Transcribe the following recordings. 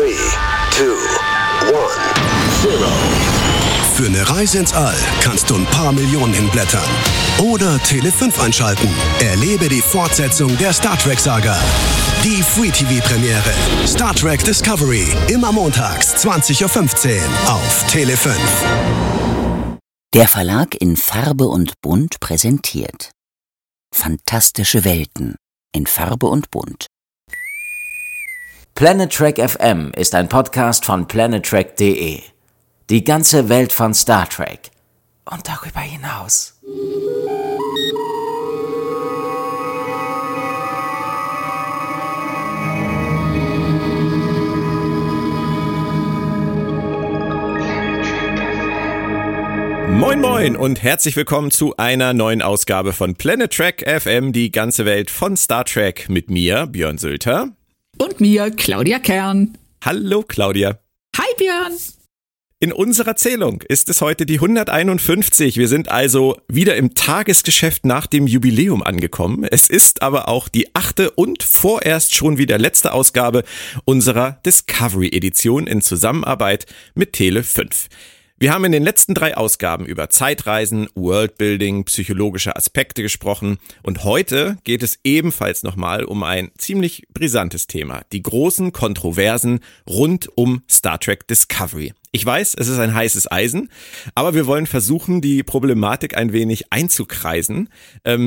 3, 2, 1, 0. Für eine Reise ins All kannst du ein paar Millionen hinblättern. Oder Tele 5 einschalten. Erlebe die Fortsetzung der Star Trek-Saga. Die Free-TV-Premiere. Star Trek Discovery. Immer montags, 20.15 Uhr auf Tele 5. Der Verlag in Farbe und Bunt präsentiert Fantastische Welten in Farbe und Bunt. Planet Trek FM ist ein Podcast von PlanetTrek.de. Die ganze Welt von Star Trek und darüber hinaus. Moin Moin und herzlich willkommen zu einer neuen Ausgabe von Planet Trek FM, die ganze Welt von Star Trek, mit mir, Björn Sülter. Und mir, Claudia Kern. Hallo Claudia. Hi Björn. In unserer Zählung ist es heute die 151. Wir sind also wieder im Tagesgeschäft nach dem Jubiläum angekommen. Es ist aber auch die 8. und vorerst schon wieder letzte Ausgabe unserer Discovery-Edition in Zusammenarbeit mit Tele 5. Wir haben in den letzten 3 Ausgaben über Zeitreisen, Worldbuilding, psychologische Aspekte gesprochen und heute geht es ebenfalls nochmal um ein ziemlich brisantes Thema, die großen Kontroversen rund um Star Trek Discovery. Ich weiß, es ist ein heißes Eisen, aber wir wollen versuchen, die Problematik ein wenig einzukreisen.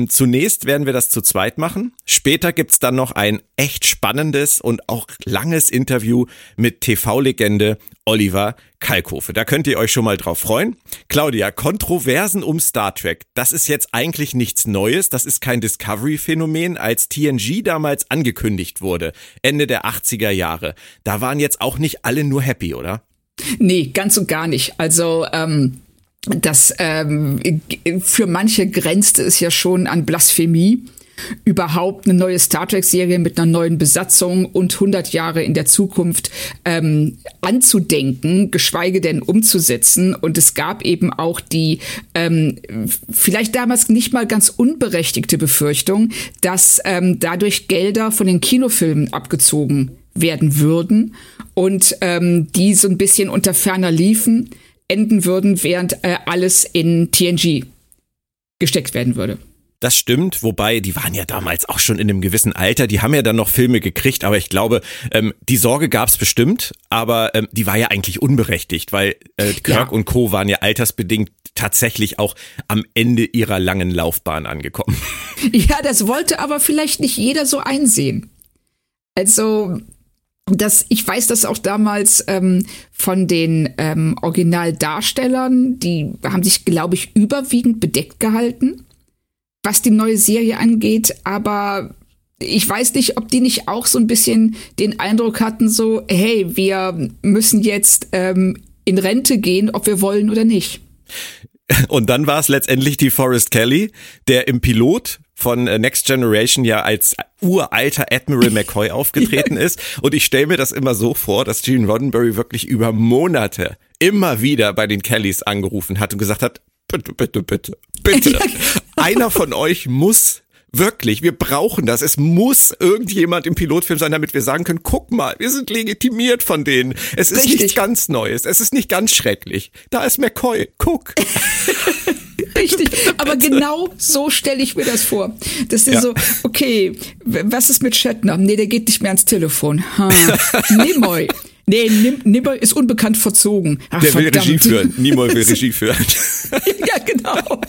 Zunächst werden wir das zu zweit machen, später gibt's dann noch ein echt spannendes und auch langes Interview mit TV-Legende Oliver Kalkofe. Da könnt ihr euch schon mal drauf freuen. Claudia, Kontroversen um Star Trek, das ist jetzt eigentlich nichts Neues. Das ist kein Discovery-Phänomen. Als TNG damals angekündigt wurde, Ende der 80er Jahre, da waren jetzt auch nicht alle nur happy, oder? Nee, ganz und gar nicht. Also für manche grenzte es ja schon an Blasphemie, überhaupt eine neue Star Trek-Serie mit einer neuen Besatzung und 100 Jahre in der Zukunft anzudenken, geschweige denn umzusetzen. Und es gab eben auch die vielleicht damals nicht mal ganz unberechtigte Befürchtung, dass dadurch Gelder von den Kinofilmen abgezogen werden würden und die so ein bisschen unter ferner Liefen enden würden, während alles in TNG gesteckt werden würde. Das stimmt, wobei, die waren ja damals auch schon in einem gewissen Alter, die haben ja dann noch Filme gekriegt, aber ich glaube, die Sorge gab es bestimmt, aber die war ja eigentlich unberechtigt, weil Kirk und Co. waren ja altersbedingt tatsächlich auch am Ende ihrer langen Laufbahn angekommen. Ja, das wollte aber vielleicht nicht jeder so einsehen. Also, ich weiß das auch damals von den Originaldarstellern, die haben sich, glaube ich, überwiegend bedeckt gehalten, was die neue Serie angeht, aber ich weiß nicht, ob die nicht auch so ein bisschen den Eindruck hatten, so, hey, wir müssen jetzt in Rente gehen, ob wir wollen oder nicht. Und dann war es letztendlich DeForest Kelley, der im Pilot von Next Generation ja als uralter Admiral McCoy aufgetreten ist. Und ich stelle mir das immer so vor, dass Gene Roddenberry wirklich über Monate immer wieder bei den Kellys angerufen hat und gesagt hat, bitte, einer von euch muss wirklich, wir brauchen das, es muss irgendjemand im Pilotfilm sein, damit wir sagen können, guck mal, wir sind legitimiert von denen, es ist nichts ganz Neues, es ist nicht ganz schrecklich, da ist McCoy, guck. Richtig, aber genau so stelle ich mir das vor. Das ist so, okay, was ist mit Shatner? Nee, der geht nicht mehr ans Telefon. Nimoy. Nee, Nimoy ist unbekannt verzogen. Ach, der verdammt. Will Regie führen. Nimoy will Regie führen. Ja, genau.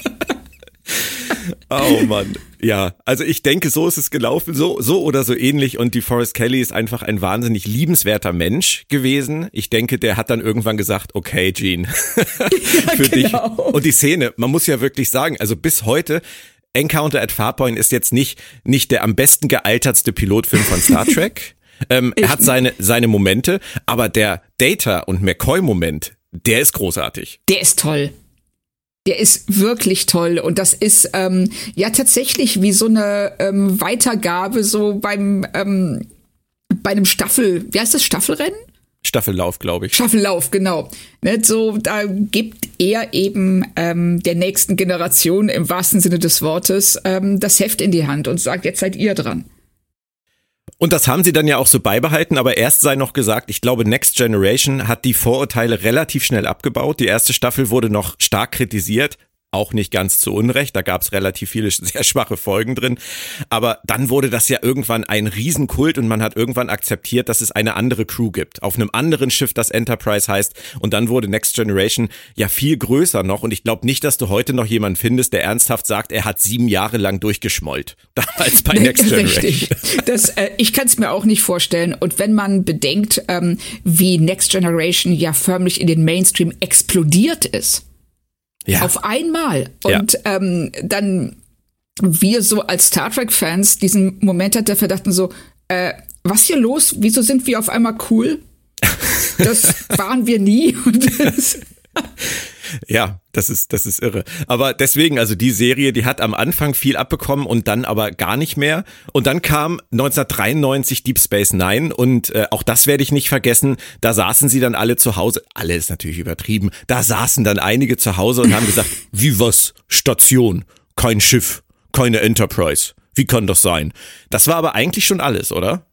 Oh Mann, ja, also ich denke, so ist es gelaufen, so oder so ähnlich, und DeForest Kelley ist einfach ein wahnsinnig liebenswerter Mensch gewesen. Ich denke, der hat dann irgendwann gesagt, okay Gene, für dich. Und die Szene, man muss ja wirklich sagen, also bis heute, Encounter at Farpoint ist jetzt nicht der am besten gealtertste Pilotfilm von Star Trek. Er hat seine Momente, aber der Data- und McCoy-Moment, der ist großartig. Der ist toll. Der ist wirklich toll, und das ist ja tatsächlich wie so eine Weitergabe so beim bei einem Staffel, wie heißt das, Staffelrennen? Staffellauf, glaube ich. Staffellauf, genau. Ne, so, da gibt er eben der nächsten Generation im wahrsten Sinne des Wortes das Heft in die Hand und sagt, jetzt seid ihr dran. Und das haben sie dann ja auch so beibehalten, aber erst sei noch gesagt, ich glaube, Next Generation hat die Vorurteile relativ schnell abgebaut. Die erste Staffel wurde noch stark kritisiert, auch nicht ganz zu Unrecht, da gab es relativ viele sehr schwache Folgen drin, aber dann wurde das ja irgendwann ein Riesenkult und man hat irgendwann akzeptiert, dass es eine andere Crew gibt, auf einem anderen Schiff, das Enterprise heißt, und dann wurde Next Generation ja viel größer noch und ich glaube nicht, dass du heute noch jemanden findest, der ernsthaft sagt, er hat 7 Jahre lang durchgeschmollt, damals bei Next Generation. Richtig. Ich kann es mir auch nicht vorstellen und wenn man bedenkt, wie Next Generation ja förmlich in den Mainstream explodiert ist, ja. Auf einmal. Und dann wir so als Star Trek-Fans diesen Moment hatten, wir dachten so, was hier los? Wieso sind wir auf einmal cool? Das waren wir nie. Ja, das ist irre. Aber deswegen, also die Serie, die hat am Anfang viel abbekommen und dann aber gar nicht mehr. Und dann kam 1993 Deep Space Nine und auch das werde ich nicht vergessen. Da saßen sie dann alle zu Hause. Alle ist natürlich übertrieben. Da saßen dann einige zu Hause und haben gesagt, wie was? Station, kein Schiff, keine Enterprise. Wie kann das sein? Das war aber eigentlich schon alles, oder?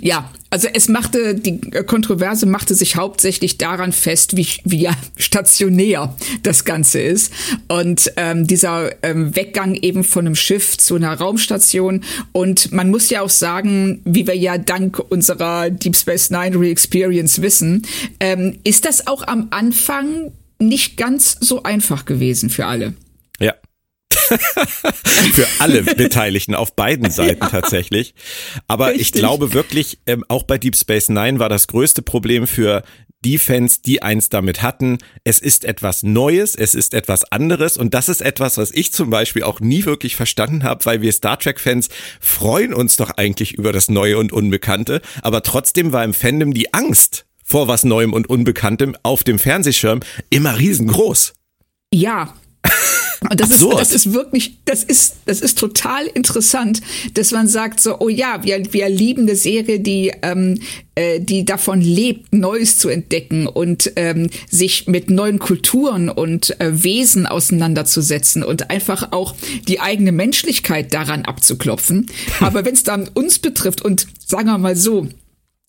Ja, also die Kontroverse machte sich hauptsächlich daran fest, wie stationär das Ganze ist. Und dieser Weggang eben von einem Schiff zu einer Raumstation. Und man muss ja auch sagen, wie wir ja dank unserer Deep Space Nine Re-Experience wissen, ist das auch am Anfang nicht ganz so einfach gewesen für alle. Ja. Für alle Beteiligten auf beiden Seiten tatsächlich. Aber richtig. Ich glaube wirklich, auch bei Deep Space Nine war das größte Problem für die Fans, die eins damit hatten. Es ist etwas Neues, es ist etwas anderes und das ist etwas, was ich zum Beispiel auch nie wirklich verstanden habe, weil wir Star Trek-Fans freuen uns doch eigentlich über das Neue und Unbekannte, aber trotzdem war im Fandom die Angst vor was Neuem und Unbekanntem auf dem Fernsehschirm immer riesengroß. Ja, und das ist total interessant, dass man sagt so, oh ja, wir lieben eine Serie, die davon lebt, Neues zu entdecken und sich mit neuen Kulturen und Wesen auseinanderzusetzen und einfach auch die eigene Menschlichkeit daran abzuklopfen. Aber wenn es dann uns betrifft und sagen wir mal so,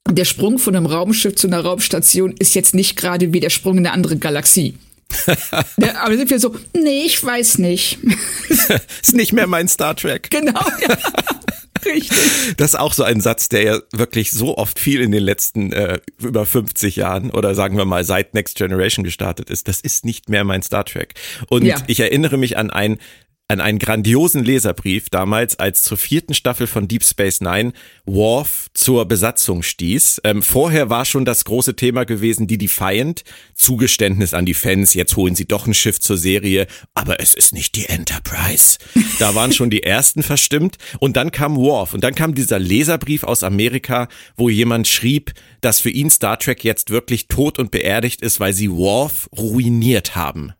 der Sprung von einem Raumschiff zu einer Raumstation ist jetzt nicht gerade wie der Sprung in eine andere Galaxie. Aber sind wir so, nee, ich weiß nicht. Ist nicht mehr mein Star Trek. Genau, ja. Richtig. Das ist auch so ein Satz, der ja wirklich so oft viel in den letzten über 50 Jahren oder sagen wir mal seit Next Generation gestartet ist. Das ist nicht mehr mein Star Trek. Und ja. Ich erinnere mich an einen grandiosen Leserbrief damals, als zur 4. Staffel von Deep Space Nine Worf zur Besatzung stieß. Vorher war schon das große Thema gewesen, die Defiant, Zugeständnis an die Fans, jetzt holen sie doch ein Schiff zur Serie, aber es ist nicht die Enterprise. Da waren schon die ersten verstimmt und dann kam Worf und dann kam dieser Leserbrief aus Amerika, wo jemand schrieb, dass für ihn Star Trek jetzt wirklich tot und beerdigt ist, weil sie Worf ruiniert haben.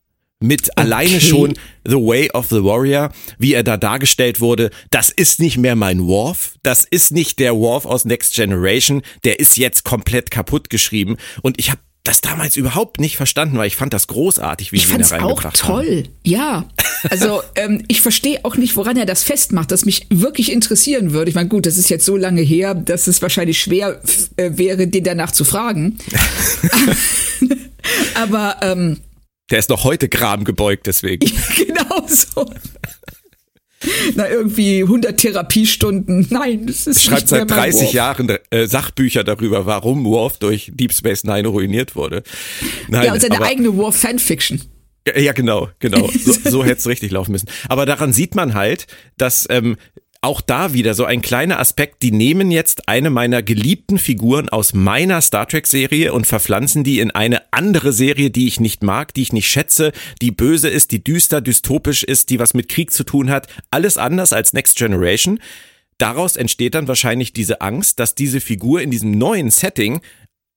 Mit alleine schon The Way of the Warrior, wie er da dargestellt wurde, das ist nicht mehr mein Worf, das ist nicht der Worf aus Next Generation, der ist jetzt komplett kaputt geschrieben und ich habe das damals überhaupt nicht verstanden, weil ich fand das großartig, wie sie ihn da reingebracht haben. Ich fand's auch toll, ja. Also ich verstehe auch nicht, woran er das festmacht, das mich wirklich interessieren würde. Ich meine, gut, das ist jetzt so lange her, dass es wahrscheinlich schwer wäre, den danach zu fragen. Aber der ist noch heute gramgebeugt, deswegen. Genau so. Na, irgendwie 100 Therapiestunden. Nein, das ist nicht mehr mein Worf. Schreibt seit 30 Jahren Sachbücher darüber, warum Worf durch Deep Space Nine ruiniert wurde. Nein, ja, und seine eigene Worf-Fanfiction. Ja, genau. So hätte es richtig laufen müssen. Aber daran sieht man halt, dass auch da wieder so ein kleiner Aspekt, die nehmen jetzt eine meiner geliebten Figuren aus meiner Star Trek Serie und verpflanzen die in eine andere Serie, die ich nicht mag, die ich nicht schätze, die böse ist, die düster, dystopisch ist, die was mit Krieg zu tun hat, alles anders als Next Generation. Daraus entsteht dann wahrscheinlich diese Angst, dass diese Figur in diesem neuen Setting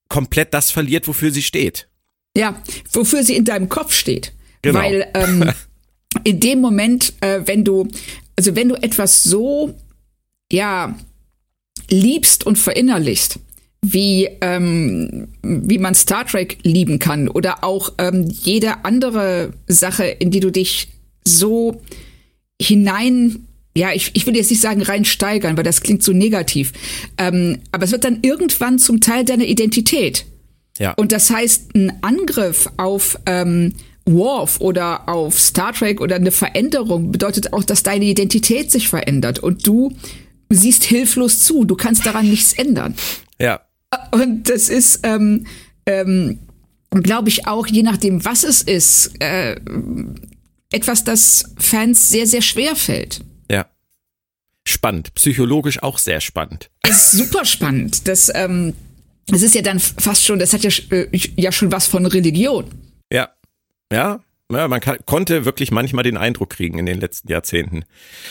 komplett das verliert, wofür sie steht. Ja, wofür sie in deinem Kopf steht. Genau. Weil in dem Moment, wenn du etwas so, ja, liebst und verinnerlichst, wie man Star Trek lieben kann oder auch jede andere Sache, in die du dich so hinein ja, ich will jetzt nicht sagen reinsteigern, weil das klingt so negativ. Aber es wird dann irgendwann zum Teil deiner Identität. Ja. Und das heißt, ein Angriff auf Worf oder auf Star Trek oder eine Veränderung bedeutet auch, dass deine Identität sich verändert und du siehst hilflos zu. Du kannst daran nichts ändern. Ja. Und das ist, glaube ich, auch je nachdem, was es ist, etwas, das Fans sehr, sehr schwer fällt. Ja. Spannend. Psychologisch auch sehr spannend. Das ist super spannend. Das ist ja dann fast schon, das hat ja schon was von Religion. Ja. Ja, ja, man konnte wirklich manchmal den Eindruck kriegen in den letzten Jahrzehnten,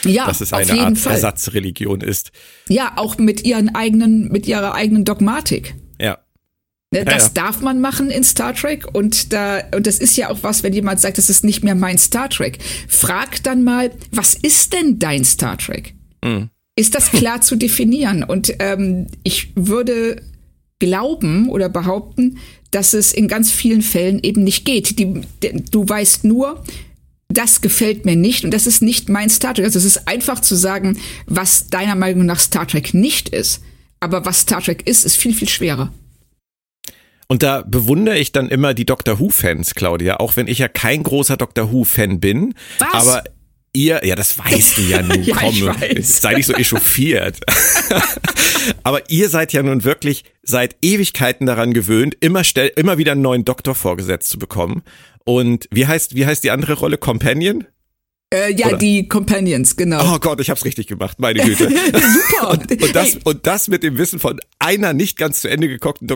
ja, dass es eine Art Ersatzreligion ist. Ja, auch mit ihrer eigenen Dogmatik. Ja. Das darf man machen in Star Trek und das ist ja auch was, wenn jemand sagt, das ist nicht mehr mein Star Trek. Frag dann mal, was ist denn dein Star Trek? Mhm. Ist das klar zu definieren? Und ich würde glauben oder behaupten, dass es in ganz vielen Fällen eben nicht geht. Du weißt nur, das gefällt mir nicht und das ist nicht mein Star Trek. Also es ist einfach zu sagen, was deiner Meinung nach Star Trek nicht ist. Aber was Star Trek ist, ist viel, viel schwerer. Und da bewundere ich dann immer die Doctor Who-Fans, Claudia, auch wenn ich ja kein großer Doctor Who-Fan bin. Was? Aber ihr, ja, das weißt du ja nun, ja, komm, sei nicht so echauffiert. Aber ihr seid ja nun wirklich seit Ewigkeiten daran gewöhnt, immer wieder einen neuen Doktor vorgesetzt zu bekommen. Und wie heißt die andere Rolle? Companion? Oder? Die Companions, genau. Oh Gott, ich hab's richtig gemacht, meine Güte. Super. und das mit dem Wissen von einer nicht ganz zu Ende geguckten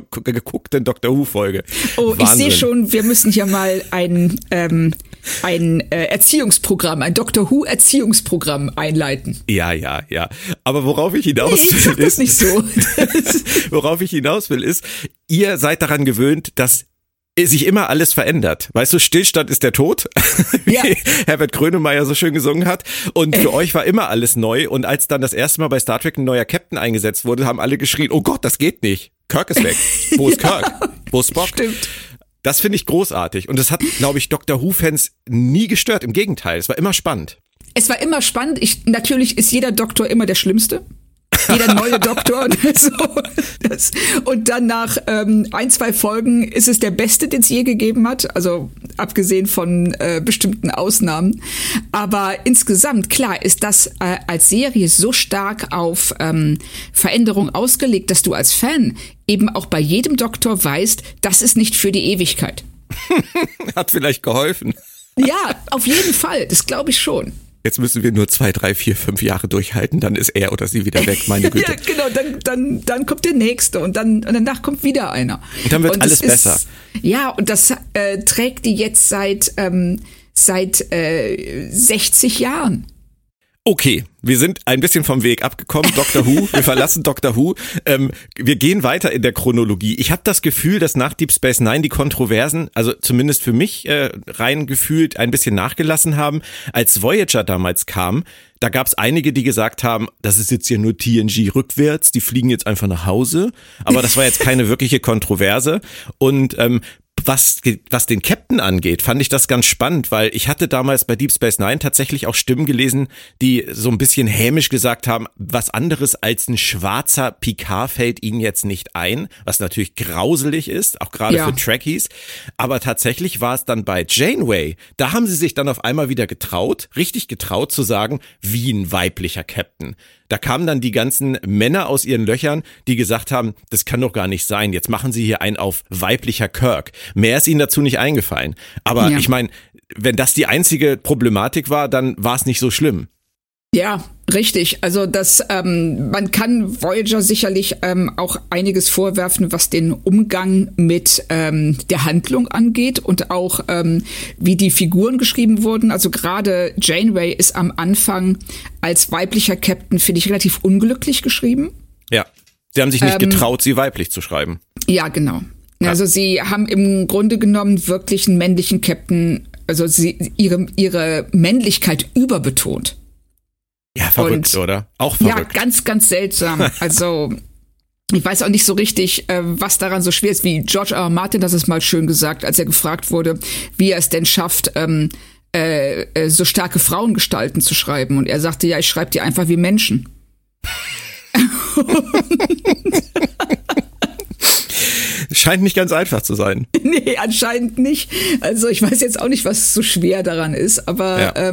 Doctor Who-Folge. Oh, Wahnsinn. Ich sehe schon, wir müssen hier mal ein Erziehungsprogramm, ein Doctor Who-Erziehungsprogramm einleiten. Ja, ja, ja. Aber worauf ich hinaus will, ich sag das nicht so. Worauf ich hinaus will, ist, ihr seid daran gewöhnt, dass sich immer alles verändert. Weißt du, Stillstand ist der Tod, ja. Wie Herbert Grönemeyer so schön gesungen hat. Und für euch war immer alles neu. Und als dann das erste Mal bei Star Trek ein neuer Captain eingesetzt wurde, haben alle geschrien, oh Gott, das geht nicht. Kirk ist weg. Wo ist Kirk? Wo ist Spock? Stimmt. Das finde ich großartig. Und das hat, glaube ich, Doctor Who-Fans nie gestört. Im Gegenteil, es war immer spannend. Es war immer spannend. Natürlich ist jeder Doktor immer der Schlimmste. Jeder neue Doktor. Und dann nach 1-2 Folgen ist es der Beste, den es je gegeben hat. Also abgesehen von bestimmten Ausnahmen. Aber insgesamt, klar, ist das als Serie so stark auf Veränderung ausgelegt, dass du als Fan eben auch bei jedem Doktor weißt, das ist nicht für die Ewigkeit. Hat vielleicht geholfen. Ja, auf jeden Fall. Das glaube ich schon. Jetzt müssen wir nur 2, 3, 4, 5 Jahre durchhalten, dann ist er oder sie wieder weg, meine Güte. Ja, genau, dann kommt der Nächste und danach kommt wieder einer. Und dann wird alles besser. Ja, und das trägt die jetzt seit 60 Jahren. Okay, wir sind ein bisschen vom Weg abgekommen, Doctor Who, wir verlassen Doctor Who, wir gehen weiter in der Chronologie. Ich habe das Gefühl, dass nach Deep Space Nine die Kontroversen, also zumindest für mich rein gefühlt, ein bisschen nachgelassen haben. Als Voyager damals kam, da gab es einige, die gesagt haben, das ist jetzt hier nur TNG rückwärts, die fliegen jetzt einfach nach Hause. Aber das war jetzt keine wirkliche Kontroverse und was den Captain angeht, fand ich das ganz spannend, weil ich hatte damals bei Deep Space Nine tatsächlich auch Stimmen gelesen, die so ein bisschen hämisch gesagt haben, was anderes als ein schwarzer Picard fällt ihnen jetzt nicht ein, was natürlich grauselig ist, auch gerade für Trekkies. Aber tatsächlich war es dann bei Janeway, da haben sie sich dann auf einmal wieder richtig getraut zu sagen, wie ein weiblicher Captain. Da kamen dann die ganzen Männer aus ihren Löchern, die gesagt haben, das kann doch gar nicht sein, jetzt machen sie hier einen auf weiblicher Kirk. Mehr ist ihnen dazu nicht eingefallen. Aber ich meine, wenn das die einzige Problematik war, dann war es nicht so schlimm. Ja, richtig. Also das, man kann Voyager sicherlich auch einiges vorwerfen, was den Umgang mit der Handlung angeht und auch wie die Figuren geschrieben wurden. Also gerade Janeway ist am Anfang als weiblicher Captain, finde ich, relativ unglücklich geschrieben. Ja, sie haben sich nicht getraut, sie weiblich zu schreiben. Ja, genau. Ja. Also sie haben im Grunde genommen wirklich einen männlichen Captain, also sie ihre Männlichkeit überbetont. Ja, verrückt, und, oder? Auch verrückt. Ja, ganz, ganz seltsam. Also ich weiß auch nicht so richtig, was daran so schwer ist, wie George R. R. Martin, das ist mal schön gesagt, als er gefragt wurde, wie er es denn schafft, so starke Frauengestalten zu schreiben. Und er sagte, ja, ich schreibe die einfach wie Menschen. Scheint nicht ganz einfach zu sein. Nee, anscheinend nicht. Also ich weiß jetzt auch nicht, was so schwer daran ist. Aber ja.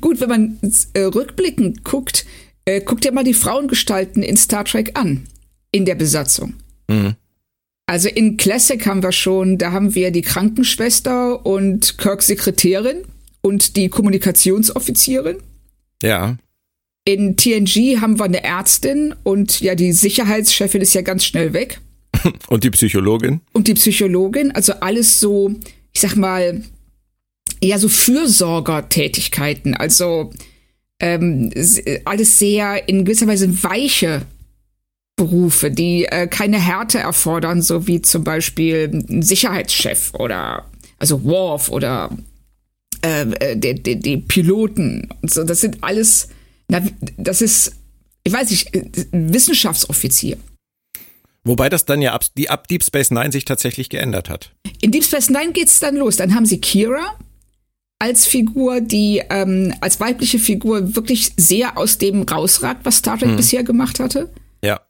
Gut, wenn man rückblickend guckt, guckt ja mal die Frauengestalten in Star Trek an, in der Besatzung. Mhm. Also in Classic haben wir schon, da haben wir die Krankenschwester und Kirks Sekretärin und die Kommunikationsoffizierin. Ja. In TNG haben wir eine Ärztin und ja, die Sicherheitschefin ist ja ganz schnell weg. Und die Psychologin. Und die Psychologin, also alles so, ich sag mal, ja, so Fürsorgertätigkeiten, also alles sehr in gewisser Weise weiche Berufe, die keine Härte erfordern, so wie zum Beispiel ein Sicherheitschef oder also Worf oder die Piloten und so. Das sind alles, das ist, ich weiß nicht, Wissenschaftsoffizier. Wobei das dann ja ab Deep Space Nine sich tatsächlich geändert hat. In Deep Space Nine geht's dann los. Dann haben sie Kira als Figur, die als weibliche Figur wirklich sehr aus dem rausragt, was Star Trek bisher gemacht hatte. Ja.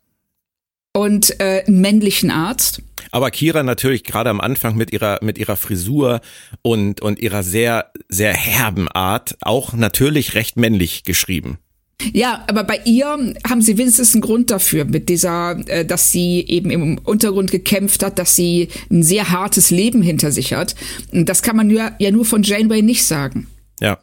Und einen männlichen Arzt. Aber Kira natürlich gerade am Anfang mit ihrer Frisur und ihrer sehr, sehr herben Art auch natürlich recht männlich geschrieben. Ja, aber bei ihr haben sie wenigstens einen Grund dafür, mit dieser, dass sie eben im Untergrund gekämpft hat, dass sie ein sehr hartes Leben hinter sich hat. Und das kann man ja nur von Janeway nicht sagen. Ja,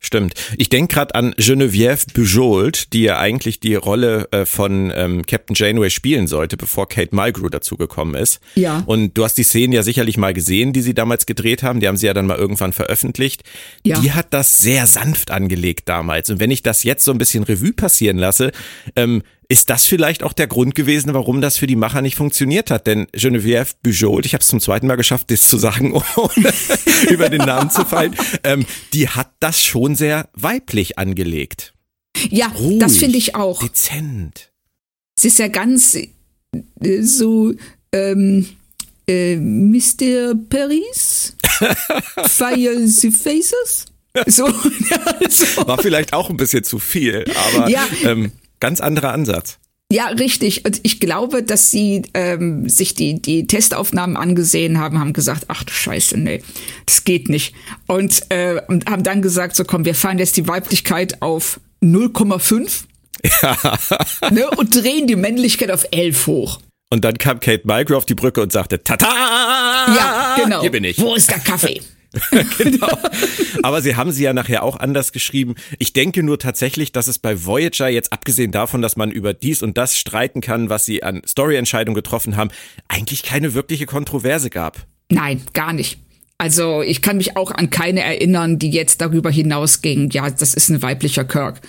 stimmt. Ich denke gerade an Geneviève Bujold, die ja eigentlich die Rolle von Captain Janeway spielen sollte, bevor Kate Mulgrew dazugekommen ist. Ja. Und du hast die Szenen ja sicherlich mal gesehen, die sie damals gedreht haben. Die haben sie ja dann mal irgendwann veröffentlicht. Ja. Die hat das sehr sanft angelegt damals. Und wenn ich das jetzt so ein bisschen Revue passieren lasse, ist das vielleicht auch der Grund gewesen, warum das für die Macher nicht funktioniert hat? Denn Geneviève Bujold, ich habe es zum zweiten Mal geschafft, das zu sagen, ohne über den Namen zu fallen, die hat das schon sehr weiblich angelegt. Ja, ruhig, das finde ich auch. Dezent. Sie ist ja ganz so Mr. Paris, Fire the Faces. So, ja, so. War vielleicht auch ein bisschen zu viel, aber ja. Ganz anderer Ansatz. Ja, richtig. Und ich glaube, dass sie sich die Testaufnahmen angesehen haben, haben gesagt, ach du Scheiße, nee, das geht nicht. Und haben dann gesagt, so komm, wir fahren jetzt die Weiblichkeit auf 0,5 ja. Ne, und drehen die Männlichkeit auf 11 hoch. Und dann kam Kate Mulgrew auf die Brücke und sagte, tata! Ja, genau. Hier bin ich. Wo ist der Kaffee? Genau. Aber sie haben sie ja nachher auch anders geschrieben. Ich denke nur tatsächlich, dass es bei Voyager jetzt, abgesehen davon, dass man über dies und das streiten kann, was sie an Story-Entscheidungen getroffen haben, eigentlich keine wirkliche Kontroverse gab. Nein, gar nicht. Also ich kann mich auch an keine erinnern, die jetzt darüber hinausging, ja, das ist ein weiblicher Kirk.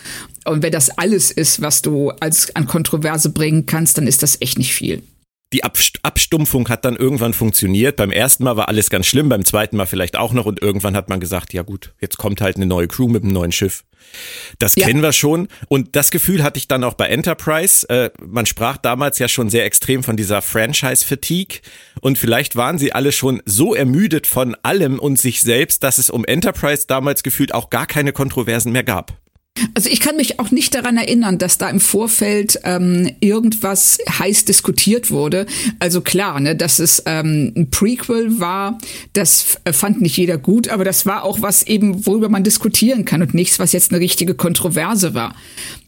Und wenn das alles ist, was du an Kontroverse bringen kannst, dann ist das echt nicht viel. Die Abstumpfung hat dann irgendwann funktioniert. Beim ersten Mal war alles ganz schlimm, beim zweiten Mal vielleicht auch noch. Und irgendwann hat man gesagt, ja gut, jetzt kommt halt eine neue Crew mit einem neuen Schiff. Das kennen wir schon. Und das Gefühl hatte ich dann auch bei Enterprise. Man sprach damals ja schon sehr extrem von dieser Franchise-Fatigue. Und vielleicht waren sie alle schon so ermüdet von allem und sich selbst, dass es um Enterprise damals gefühlt auch gar keine Kontroversen mehr gab. Also ich kann mich auch nicht daran erinnern, dass da im Vorfeld irgendwas heiß diskutiert wurde. Also klar, ne, dass es ein Prequel war, das fand nicht jeder gut, aber das war auch was eben, worüber man diskutieren kann und nichts, was jetzt eine richtige Kontroverse war.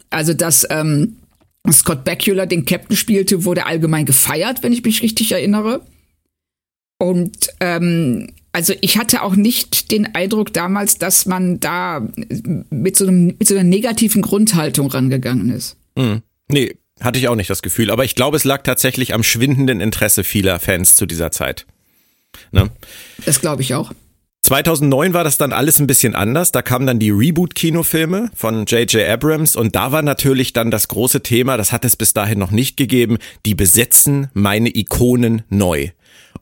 Also dass Scott Bakula den Captain spielte, wurde allgemein gefeiert, wenn ich mich richtig erinnere. Und also ich hatte auch nicht den Eindruck damals, dass man da mit so einer negativen Grundhaltung rangegangen ist. Mhm. Nee, hatte ich auch nicht das Gefühl. Aber ich glaube, es lag tatsächlich am schwindenden Interesse vieler Fans zu dieser Zeit. Ne? Das glaube ich auch. 2009 war das dann alles ein bisschen anders. Da kamen dann die Reboot-Kinofilme von J.J. Abrams. Und da war natürlich dann das große Thema, das hat es bis dahin noch nicht gegeben, die besetzen meine Ikonen neu.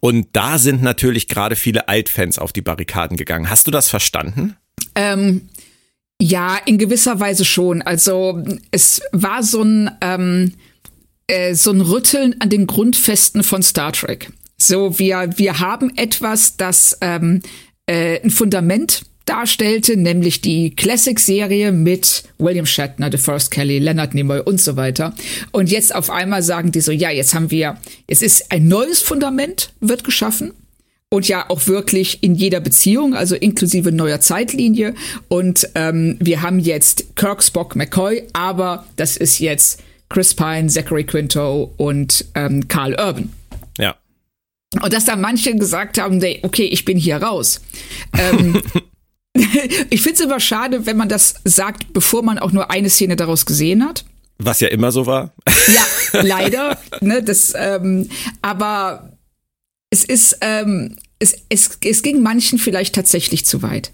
Und da sind natürlich gerade viele Altfans auf die Barrikaden gegangen. Hast du das verstanden? Ja, in gewisser Weise schon. Also es war so ein Rütteln an den Grundfesten von Star Trek. So, wir haben etwas, das ein Fundament, darstellte, nämlich die Classic-Serie mit William Shatner, DeForest Kelley, Leonard Nimoy und so weiter. Und jetzt auf einmal sagen die so, ja, jetzt ist ein neues Fundament, wird geschaffen. Und ja, auch wirklich in jeder Beziehung, also inklusive neuer Zeitlinie. Und wir haben jetzt Kirk, Spock, McCoy, aber das ist jetzt Chris Pine, Zachary Quinto und Carl Urban. Ja. Und dass da manche gesagt haben, okay, ich bin hier raus. Ich finde es immer schade, wenn man das sagt, bevor man auch nur eine Szene daraus gesehen hat. Was ja immer so war. Ja, leider. Ne, das, aber es ist, es ging manchen vielleicht tatsächlich zu weit.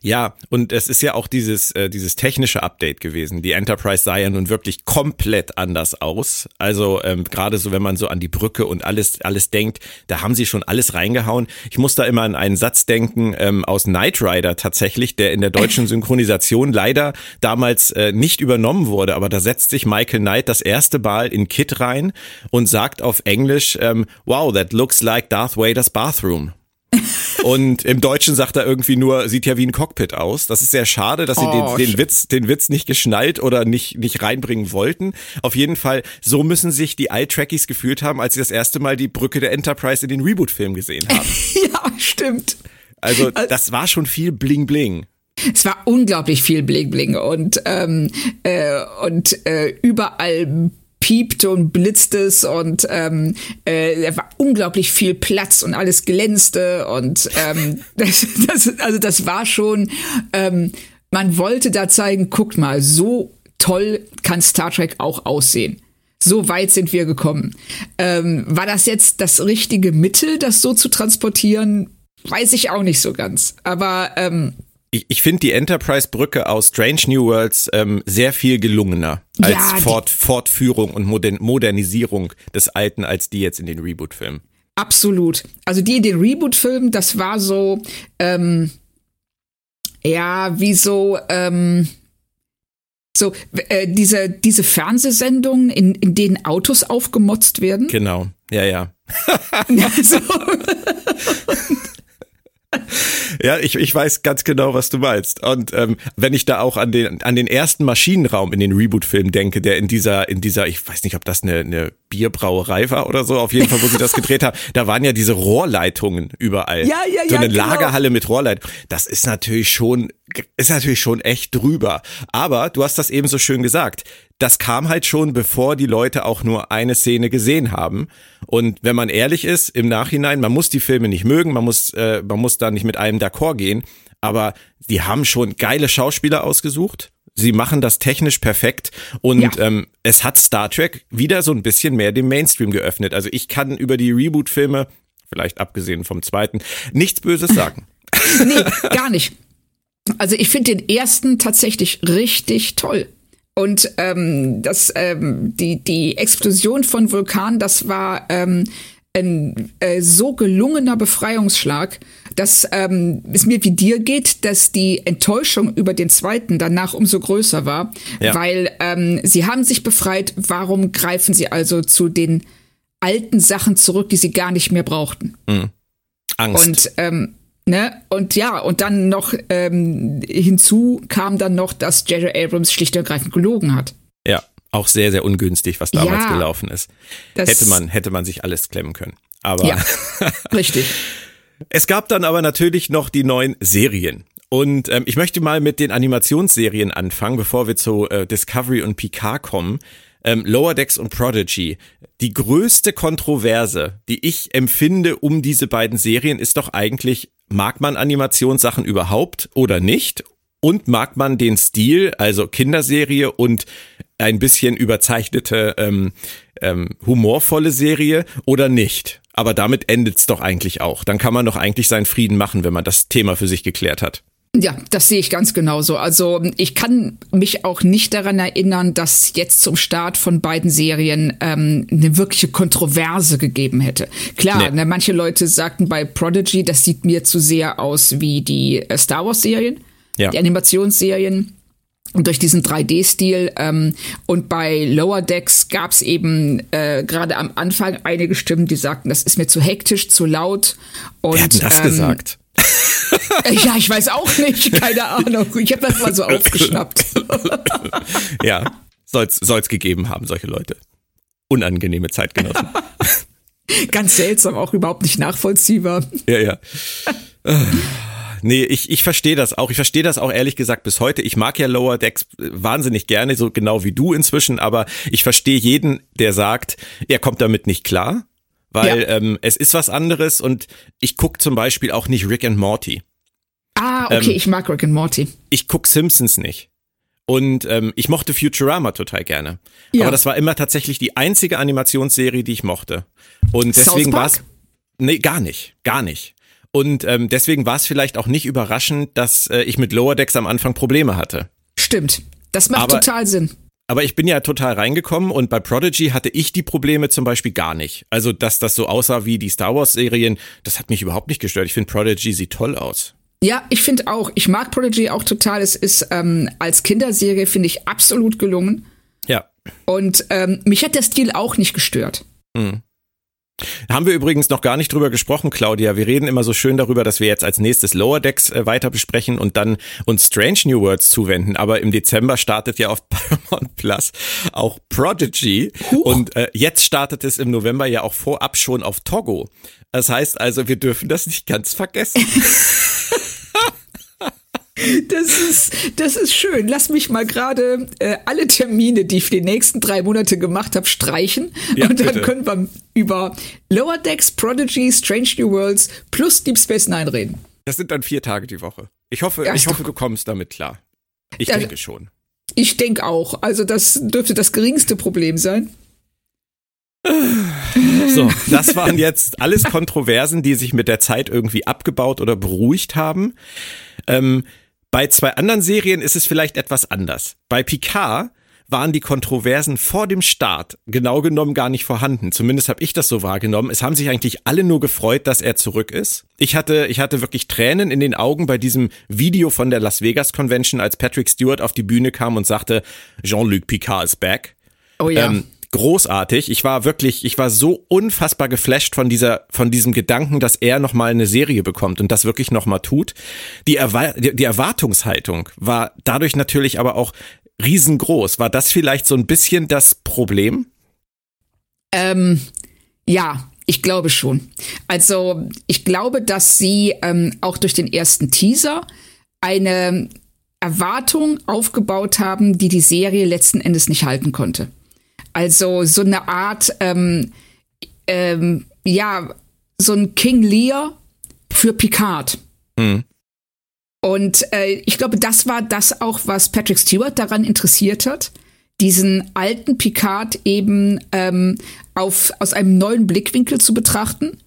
Ja, und es ist ja auch dieses technische Update gewesen. Die Enterprise sah ja nun wirklich komplett anders aus. Also gerade so, wenn man so an die Brücke und alles denkt, da haben sie schon alles reingehauen. Ich muss da immer an einen Satz denken aus Knight Rider tatsächlich, der in der deutschen Synchronisation leider damals nicht übernommen wurde. Aber da setzt sich Michael Knight das erste Mal in Kit rein und sagt auf Englisch, wow, that looks like Darth Vader's bathroom. Und im Deutschen sagt er irgendwie nur, sieht ja wie ein Cockpit aus. Das ist sehr schade, dass sie den Witz nicht geschnallt oder nicht reinbringen wollten. Auf jeden Fall, so müssen sich die Eye-Trackies gefühlt haben, als sie das erste Mal die Brücke der Enterprise in den Reboot-Film gesehen haben. Ja, stimmt. Also das war schon viel Bling-Bling. Es war unglaublich viel Bling-Bling und überall piepte und blitzte es und da war unglaublich viel Platz und alles glänzte und das war schon, man wollte da zeigen, guckt mal, so toll kann Star Trek auch aussehen. So weit sind wir gekommen. War das jetzt das richtige Mittel, das so zu transportieren? Weiß ich auch nicht so ganz, aber Ich finde die Enterprise-Brücke aus Strange New Worlds sehr viel gelungener als Fortführung und Modernisierung des Alten, als die jetzt in den Reboot-Filmen. Absolut. Also die in den Reboot-Filmen, das war so, diese Fernsehsendungen, in denen Autos aufgemotzt werden. Genau, ja. So. Ja, ich weiß ganz genau, was du meinst. Und wenn ich da auch an den ersten Maschinenraum in den Reboot-Film denke, der in dieser, ich weiß nicht, ob das eine Bierbrauerei war oder so, auf jeden Fall, wo sie das gedreht haben, da waren ja diese Rohrleitungen überall. Ja, so eine Lagerhalle mit Rohrleitungen. Das ist natürlich schon, echt drüber. Aber du hast das eben so schön gesagt. Das kam halt schon, bevor die Leute auch nur eine Szene gesehen haben. Und wenn man ehrlich ist, im Nachhinein, man muss die Filme nicht mögen, man muss da nicht mit allem d'accord gehen, aber die haben schon geile Schauspieler ausgesucht. Sie machen das technisch perfekt und es hat Star Trek wieder so ein bisschen mehr dem Mainstream geöffnet. Also ich kann über die Reboot-Filme, vielleicht abgesehen vom zweiten, nichts Böses sagen. Nee, gar nicht. Also ich finde den ersten tatsächlich richtig toll. Und die Explosion von Vulkan, das war ein so gelungener Befreiungsschlag, dass es mir wie dir geht, dass die Enttäuschung über den zweiten danach umso größer war. Ja. Weil sie haben sich befreit, warum greifen sie also zu den alten Sachen zurück, die sie gar nicht mehr brauchten? Mhm. Angst. Und und dann noch hinzu kam dann noch, dass J.J. Abrams schlicht und ergreifend gelogen hat. Ja, auch sehr, sehr ungünstig, was damals gelaufen ist. Hätte man sich alles klemmen können. Aber ja, richtig. Es gab dann aber natürlich noch die neuen Serien. Und ich möchte mal mit den Animationsserien anfangen, bevor wir zu Discovery und Picard kommen. Lower Decks und Prodigy. Die größte Kontroverse, die ich empfinde um diese beiden Serien, ist doch eigentlich, mag man Animationssachen überhaupt oder nicht? Und mag man den Stil, also Kinderserie und ein bisschen überzeichnete, humorvolle Serie oder nicht? Aber damit endet's doch eigentlich auch. Dann kann man doch eigentlich seinen Frieden machen, wenn man das Thema für sich geklärt hat. Ja, das sehe ich ganz genauso. Also ich kann mich auch nicht daran erinnern, dass jetzt zum Start von beiden Serien eine wirkliche Kontroverse gegeben hätte. Klar, nee. Manche Leute sagten bei Prodigy, das sieht mir zu sehr aus wie die Star Wars-Serien, die Animationsserien und durch diesen 3D-Stil. Und bei Lower Decks gab es eben gerade am Anfang einige Stimmen, die sagten, das ist mir zu hektisch, zu laut. Und, wer hat denn das gesagt? Ja, ich weiß auch nicht, keine Ahnung. Ich habe das mal so aufgeschnappt. Ja, soll's gegeben haben, solche Leute. Unangenehme Zeitgenossen. Ganz seltsam, auch überhaupt nicht nachvollziehbar. Ja. Nee, ich verstehe das auch. Ich verstehe das auch ehrlich gesagt bis heute. Ich mag ja Lower Decks wahnsinnig gerne, so genau wie du inzwischen, aber ich verstehe jeden, der sagt, er kommt damit nicht klar, weil es ist was anderes und ich gucke zum Beispiel auch nicht Rick and Morty. Ah, okay, ich mag Rick and Morty. Ich gucke Simpsons nicht. Und ich mochte Futurama total gerne. Ja. Aber das war immer tatsächlich die einzige Animationsserie, die ich mochte. Und deswegen war es... Nee, gar nicht. Und deswegen war es vielleicht auch nicht überraschend, dass ich mit Lower Decks am Anfang Probleme hatte. Stimmt, das macht total Sinn. Aber ich bin ja total reingekommen und bei Prodigy hatte ich die Probleme zum Beispiel gar nicht. Also, dass das so aussah wie die Star Wars Serien, das hat mich überhaupt nicht gestört. Ich finde, Prodigy sieht toll aus. Ja, ich finde auch. Ich mag Prodigy auch total. Es ist als Kinderserie, finde ich, absolut gelungen. Ja. Und mich hat der Stil auch nicht gestört. Mhm. Haben wir übrigens noch gar nicht drüber gesprochen, Claudia. Wir reden immer so schön darüber, dass wir jetzt als nächstes Lower Decks weiter besprechen und dann uns Strange New Worlds zuwenden. Aber im Dezember startet ja auf Paramount Plus auch Prodigy. Und jetzt startet es im November ja auch vorab schon auf Togo. Das heißt also, wir dürfen das nicht ganz vergessen. Das ist schön. Lass mich mal gerade alle Termine, die ich für die nächsten 3 Monate gemacht habe, streichen. Ja, und dann bitte. Können wir über Lower Decks, Prodigy, Strange New Worlds plus Deep Space Nine reden. Das sind dann 4 Tage die Woche. Ich hoffe, du kommst damit klar. Ich denke schon. Ich denke auch. Also das dürfte das geringste Problem sein. So, das waren jetzt alles Kontroversen, die sich mit der Zeit irgendwie abgebaut oder beruhigt haben. Bei 2 anderen Serien ist es vielleicht etwas anders. Bei Picard waren die Kontroversen vor dem Start genau genommen gar nicht vorhanden. Zumindest habe ich das so wahrgenommen. Es haben sich eigentlich alle nur gefreut, dass er zurück ist. Ich hatte wirklich Tränen in den Augen bei diesem Video von der Las Vegas Convention, als Patrick Stewart auf die Bühne kam und sagte, Jean-Luc Picard is back. Oh ja. Großartig. Ich war so unfassbar geflasht von diesem Gedanken, dass er nochmal eine Serie bekommt und das wirklich nochmal tut. Die Erwartungshaltung war dadurch natürlich aber auch riesengroß. War das vielleicht so ein bisschen das Problem? Ja, ich glaube schon. Also ich glaube, dass sie auch durch den ersten Teaser eine Erwartung aufgebaut haben, die Serie letzten Endes nicht halten konnte. Also so eine Art, so ein King Lear für Picard. Mhm. Und ich glaube, das war das auch, was Patrick Stewart daran interessiert hat, diesen alten Picard eben aus einem neuen Blickwinkel zu betrachten.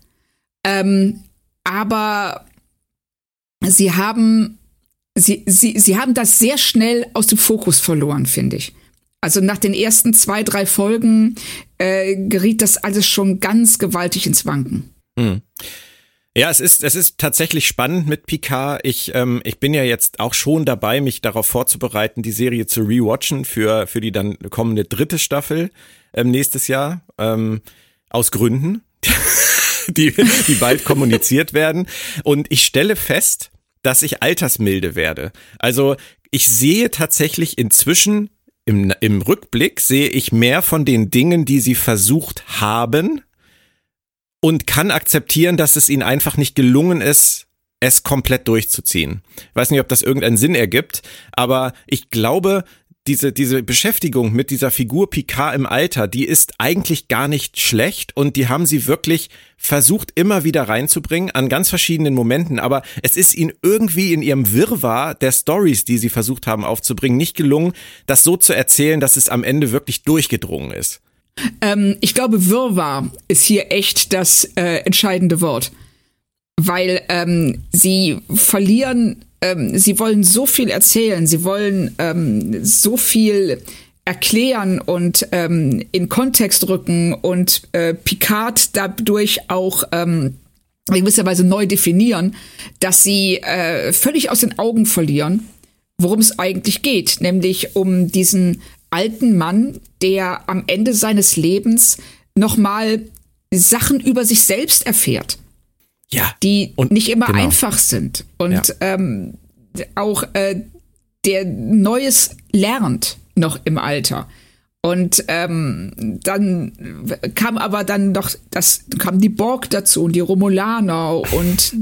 Aber sie haben das sehr schnell aus dem Fokus verloren, finde ich. Also nach den ersten 2, 3 Folgen geriet das alles schon ganz gewaltig ins Wanken. Hm. Ja, es ist tatsächlich spannend mit Picard. Ich bin ja jetzt auch schon dabei, mich darauf vorzubereiten, die Serie zu rewatchen für die dann kommende 3. Staffel nächstes Jahr. Aus Gründen, die bald kommuniziert werden. Und ich stelle fest, dass ich altersmilde werde. Also ich sehe tatsächlich inzwischen... Im Rückblick sehe ich mehr von den Dingen, die sie versucht haben und kann akzeptieren, dass es ihnen einfach nicht gelungen ist, es komplett durchzuziehen. Ich weiß nicht, ob das irgendeinen Sinn ergibt, aber ich glaube, diese Beschäftigung mit dieser Figur Picard im Alter, die ist eigentlich gar nicht schlecht und die haben sie wirklich versucht, immer wieder reinzubringen an ganz verschiedenen Momenten, aber es ist ihnen irgendwie in ihrem Wirrwarr der Storys, die sie versucht haben aufzubringen, nicht gelungen, das so zu erzählen, dass es am Ende wirklich durchgedrungen ist. Ich glaube, Wirrwarr ist hier echt das entscheidende Wort, weil sie verlieren... sie wollen so viel erzählen, sie wollen so viel erklären und in Kontext rücken und Picard dadurch auch in gewisser Weise neu definieren, dass sie völlig aus den Augen verlieren, worum es eigentlich geht, nämlich um diesen alten Mann, der am Ende seines Lebens nochmal Sachen über sich selbst erfährt. ja, die und nicht immer genau einfach sind und ja, auch der Neues lernt noch im Alter. Und dann kam aber dann noch kam die Borg dazu und die Romulaner und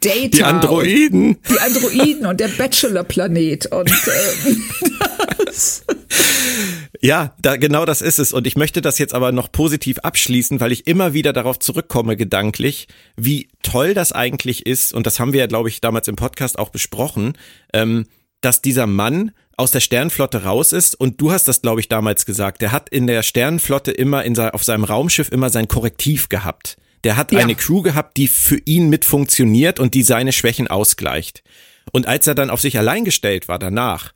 Data. Die Androiden. Und die Androiden und der Bachelor-Planet. Und ja, genau das ist es. Und ich möchte das jetzt aber noch positiv abschließen, weil ich immer wieder darauf zurückkomme gedanklich, wie toll das eigentlich ist. Und das haben wir ja, glaube ich, damals im Podcast auch besprochen, dass dieser Mann aus der Sternenflotte raus ist, und du hast das, glaube ich, damals gesagt, der hat in der Sternenflotte immer auf seinem Raumschiff immer sein Korrektiv gehabt. Der hat eine Crew gehabt, die für ihn mit funktioniert und die seine Schwächen ausgleicht. Und als er dann auf sich allein gestellt war danach,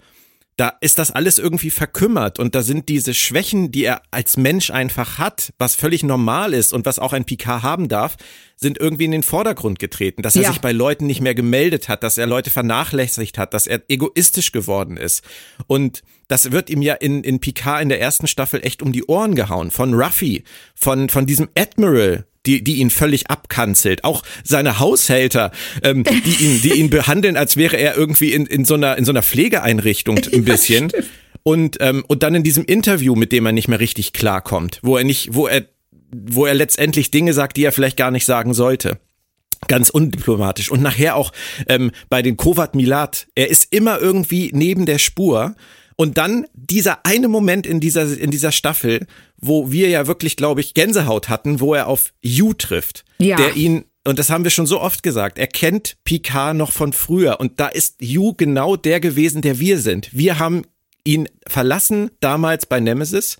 da ist das alles irgendwie verkümmert, und da sind diese Schwächen, die er als Mensch einfach hat, was völlig normal ist und was auch ein Picard haben darf, sind irgendwie in den Vordergrund getreten, dass er sich bei Leuten nicht mehr gemeldet hat, dass er Leute vernachlässigt hat, dass er egoistisch geworden ist. Und das wird ihm ja in Picard in der ersten Staffel echt um die Ohren gehauen, von Ruffy, von diesem Admiral, die ihn völlig abkanzelt. Auch seine Haushälter, die ihn behandeln, als wäre er irgendwie in so einer Pflegeeinrichtung ein bisschen. Ja, und dann in diesem Interview, mit dem er nicht mehr richtig klarkommt, wo er letztendlich Dinge sagt, die er vielleicht gar nicht sagen sollte. Ganz undiplomatisch. Und nachher auch bei den Kovat Milat. Er ist immer irgendwie neben der Spur. Und dann dieser eine Moment in dieser Staffel, wo wir ja wirklich, glaube ich, Gänsehaut hatten, wo er auf Yu trifft, der ihn, und das haben wir schon so oft gesagt, er kennt Picard noch von früher, und da ist Yu genau der gewesen, der wir sind. Wir haben ihn verlassen damals bei Nemesis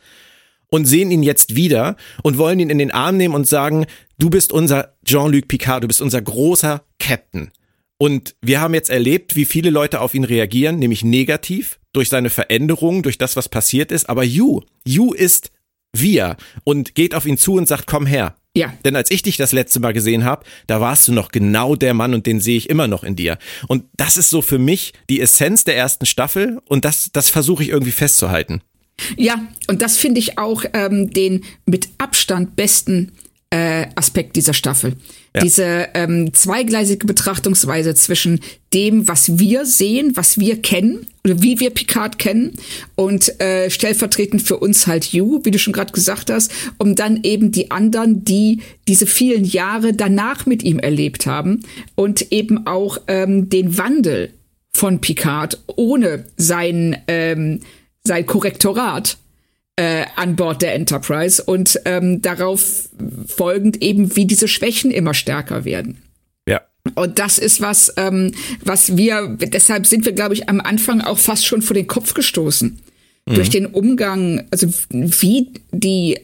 und sehen ihn jetzt wieder und wollen ihn in den Arm nehmen und sagen, du bist unser Jean-Luc Picard, du bist unser großer Captain. Und wir haben jetzt erlebt, wie viele Leute auf ihn reagieren, nämlich negativ, durch seine Veränderung, durch das, was passiert ist. Aber Yu ist wir und geht auf ihn zu und sagt, komm her. Ja. Denn als ich dich das letzte Mal gesehen habe, da warst du noch genau der Mann, und den sehe ich immer noch in dir. Und das ist so für mich die Essenz der ersten Staffel, und das versuche ich irgendwie festzuhalten. Ja, und das finde ich auch den mit Abstand besten Aspekt dieser Staffel. Ja. Diese zweigleisige Betrachtungsweise zwischen dem, was wir sehen, was wir kennen oder wie wir Picard kennen, und stellvertretend für uns halt Yu, wie du schon gerade gesagt hast, um dann eben die anderen, die diese vielen Jahre danach mit ihm erlebt haben, und eben auch den Wandel von Picard ohne sein Korrektorat an Bord der Enterprise, und darauf folgend eben, wie diese Schwächen immer stärker werden. Ja. Und das ist was, was wir, deshalb sind wir, glaube ich, am Anfang auch fast schon vor den Kopf gestoßen. Mhm. Durch den Umgang, also wie die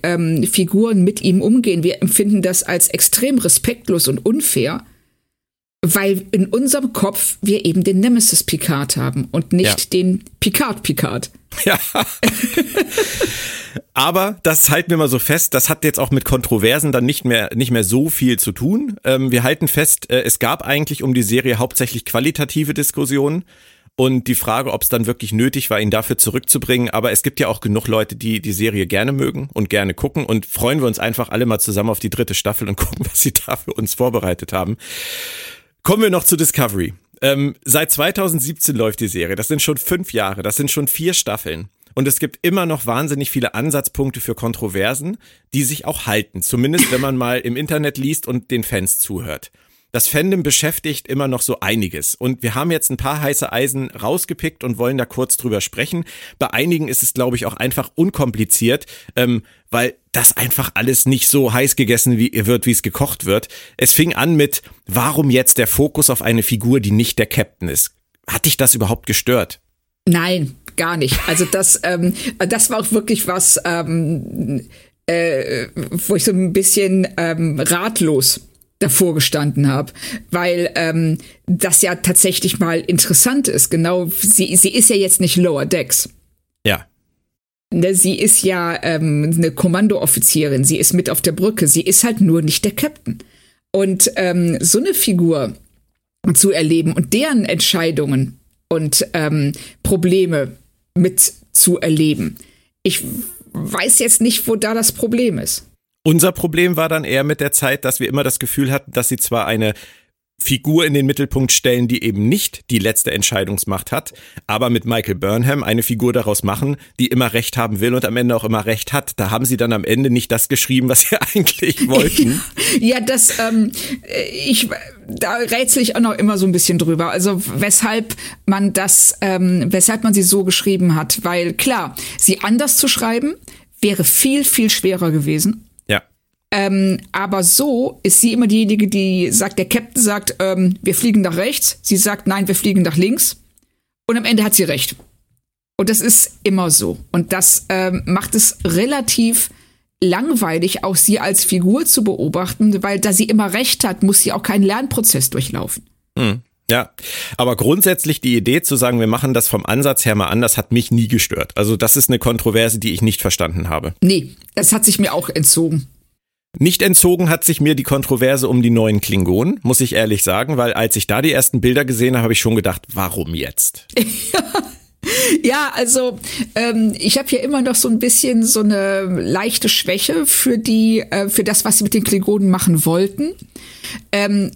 Figuren mit ihm umgehen. Wir empfinden das als extrem respektlos und unfair, weil in unserem Kopf wir eben den Nemesis Picard haben und nicht den Picard. Ja, aber das halten wir mal so fest, das hat jetzt auch mit Kontroversen dann nicht mehr so viel zu tun. Wir halten fest, es gab eigentlich um die Serie hauptsächlich qualitative Diskussionen und die Frage, ob es dann wirklich nötig war, ihn dafür zurückzubringen. Aber es gibt ja auch genug Leute, die die Serie gerne mögen und gerne gucken, und freuen wir uns einfach alle mal zusammen auf die dritte Staffel und gucken, was sie da für uns vorbereitet haben. Kommen wir noch zu Discovery. Seit 2017 läuft die Serie. Das sind schon 5 Jahre. Das sind schon 4 Staffeln. Und es gibt immer noch wahnsinnig viele Ansatzpunkte für Kontroversen, die sich auch halten. Zumindest, wenn man mal im Internet liest und den Fans zuhört. Das Fandom beschäftigt immer noch so einiges. Und wir haben jetzt ein paar heiße Eisen rausgepickt und wollen da kurz drüber sprechen. Bei einigen ist es, glaube ich, auch einfach unkompliziert, weil das einfach alles nicht so heiß gegessen wird, wie es gekocht wird. Es fing an mit, warum jetzt der Fokus auf eine Figur, die nicht der Captain ist? Hat dich das überhaupt gestört? Nein, gar nicht. Also das war auch wirklich was, wo ich so ein bisschen ratlos davor gestanden habe, weil das ja tatsächlich mal interessant ist. Genau, sie ist ja jetzt nicht Lower Decks. Ja. Sie ist ja eine Kommandooffizierin, sie ist mit auf der Brücke, sie ist halt nur nicht der Captain. Und so eine Figur zu erleben und deren Entscheidungen und Probleme mit zu erleben, ich weiß jetzt nicht, wo da das Problem ist. Unser Problem war dann eher mit der Zeit, dass wir immer das Gefühl hatten, dass sie zwar eine Figur in den Mittelpunkt stellen, die eben nicht die letzte Entscheidungsmacht hat, aber mit Michael Burnham eine Figur daraus machen, die immer Recht haben will und am Ende auch immer Recht hat. Da haben sie dann am Ende nicht das geschrieben, was sie eigentlich wollten. Ja, das, da rätsel ich auch noch immer so ein bisschen drüber. Also weshalb man sie so geschrieben hat, weil klar, sie anders zu schreiben wäre viel, viel schwerer gewesen. Aber so ist sie immer diejenige, die sagt, der Captain sagt, wir fliegen nach rechts. Sie sagt, nein, wir fliegen nach links. Und am Ende hat sie recht. Und das ist immer so. Und das macht es relativ langweilig, auch sie als Figur zu beobachten, weil da sie immer recht hat, muss sie auch keinen Lernprozess durchlaufen. Mhm. Ja, aber grundsätzlich die Idee zu sagen, wir machen das vom Ansatz her mal anders, hat mich nie gestört. Also das ist eine Kontroverse, die ich nicht verstanden habe. Nee, das hat sich mir auch entzogen. Nicht entzogen hat sich mir die Kontroverse um die neuen Klingonen, muss ich ehrlich sagen, weil als ich da die ersten Bilder gesehen habe, habe ich schon gedacht, warum jetzt? Ja, also ich habe ja immer noch so ein bisschen so eine leichte Schwäche für das, was sie mit den Klingonen machen wollten,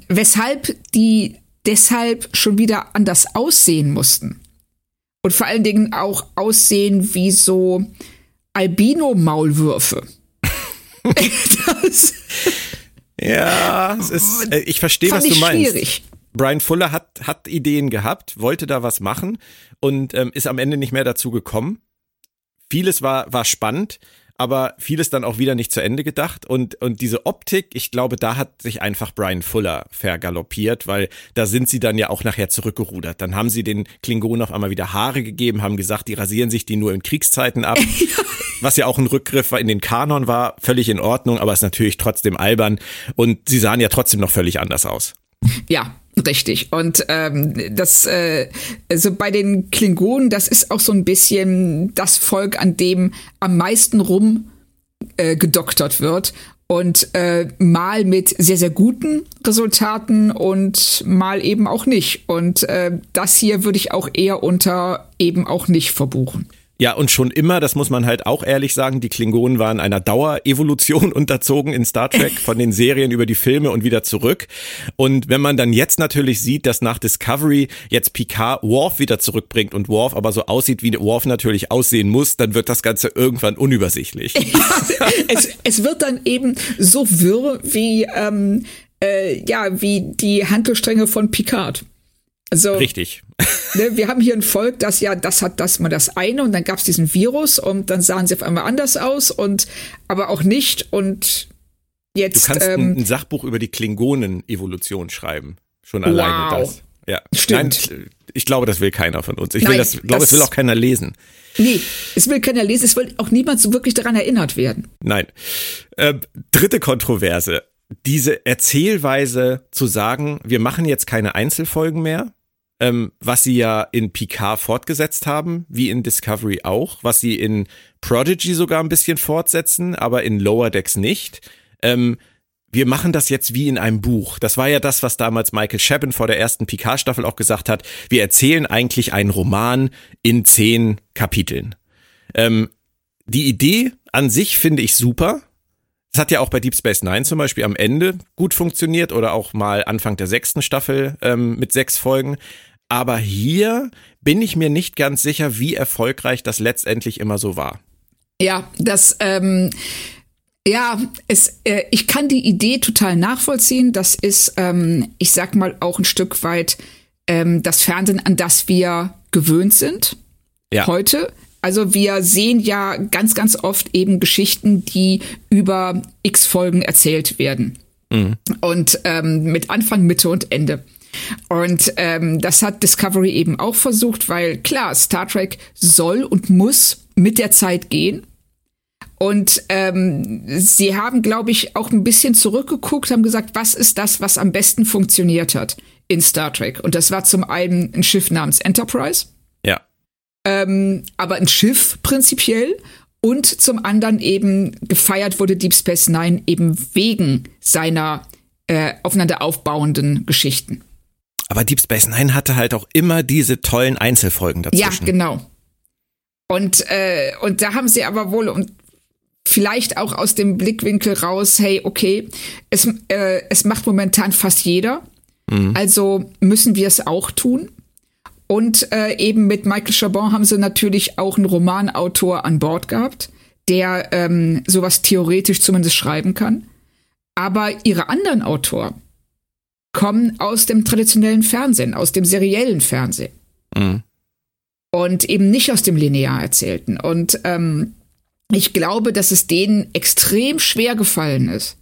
weshalb die deshalb schon wieder anders aussehen mussten und vor allen Dingen auch aussehen wie so Albino-Maulwürfe. Ja, es ist, ich verstehe, was du meinst. Schwierig. Brian Fuller hat Ideen gehabt, wollte da was machen und ist am Ende nicht mehr dazu gekommen. Vieles war spannend, aber vieles dann auch wieder nicht zu Ende gedacht. Und diese Optik, ich glaube, da hat sich einfach Brian Fuller vergaloppiert, weil da sind sie dann ja auch nachher zurückgerudert. Dann haben sie den Klingonen auf einmal wieder Haare gegeben, haben gesagt, die rasieren sich die nur in Kriegszeiten ab. Was ja auch ein Rückgriff in den Kanon war, völlig in Ordnung, aber ist natürlich trotzdem albern. Und sie sahen ja trotzdem noch völlig anders aus. Ja, richtig. Und also bei den Klingonen, das ist auch so ein bisschen das Volk, an dem am meisten rumgedoktert wird. Und mal mit sehr, sehr guten Resultaten und mal eben auch nicht. Und das hier würde ich auch eher unter eben auch nicht verbuchen. Ja, und schon immer, das muss man halt auch ehrlich sagen, die Klingonen waren einer Dauerevolution unterzogen in Star Trek, von den Serien über die Filme und wieder zurück. Und wenn man dann jetzt natürlich sieht, dass nach Discovery jetzt Picard Worf wieder zurückbringt und Worf aber so aussieht, wie Worf natürlich aussehen muss, dann wird das Ganze irgendwann unübersichtlich. Es wird dann eben so wirr wie, wie die Handlungsstränge von Picard. Also, richtig. Ne, wir haben hier ein Volk, das ja, das hat das mal das eine und dann gab es diesen Virus und dann sahen sie auf einmal anders aus und aber auch nicht und jetzt. Du kannst ein Sachbuch über die Klingonen-Evolution schreiben. Schon alleine das. Ja. Stimmt. Nein, ich glaube, das will keiner von uns. Ich glaube, das will auch keiner lesen. Nee, es will keiner lesen. Es will auch niemand so wirklich daran erinnert werden. Nein. Dritte Kontroverse. Diese Erzählweise zu sagen, wir machen jetzt keine Einzelfolgen mehr, was sie ja in Picard fortgesetzt haben, wie in Discovery auch, was sie in Prodigy sogar ein bisschen fortsetzen, aber in Lower Decks nicht. Wir machen das jetzt wie in einem Buch. Das war ja das, was damals Michael Chabon vor der ersten Picard-Staffel auch gesagt hat. Wir erzählen eigentlich einen Roman in 10 Kapiteln. Die Idee an sich finde ich super. Das hat ja auch bei Deep Space Nine zum Beispiel am Ende gut funktioniert oder auch mal Anfang der 6. Staffel mit 6 Folgen. Aber hier bin ich mir nicht ganz sicher, wie erfolgreich das letztendlich immer so war. Ja, ich kann die Idee total nachvollziehen. Das ist, ich sag mal, auch ein Stück weit das Fernsehen, an das wir gewöhnt sind heute. Also wir sehen ja ganz, ganz oft eben Geschichten, die über x Folgen erzählt werden. Mhm. Und mit Anfang, Mitte und Ende. Und das hat Discovery eben auch versucht, weil klar, Star Trek soll und muss mit der Zeit gehen. Und sie haben, glaube ich, auch ein bisschen zurückgeguckt, haben gesagt, was ist das, was am besten funktioniert hat in Star Trek? Und das war zum einen ein Schiff namens Enterprise. Aber ein Schiff prinzipiell und zum anderen eben gefeiert wurde Deep Space Nine eben wegen seiner aufeinander aufbauenden Geschichten. Aber Deep Space Nine hatte halt auch immer diese tollen Einzelfolgen dazwischen. Ja, genau. Und da haben sie aber wohl, und vielleicht auch aus dem Blickwinkel raus, hey, okay, es macht momentan fast jeder, also müssen wir es auch tun. Und eben mit Michael Chabon haben sie natürlich auch einen Romanautor an Bord gehabt, der sowas theoretisch zumindest schreiben kann. Aber ihre anderen Autoren kommen aus dem traditionellen Fernsehen, aus dem seriellen Fernsehen. Mhm. Und eben nicht aus dem linear Erzählten. Und ich glaube, dass es denen extrem schwer gefallen ist,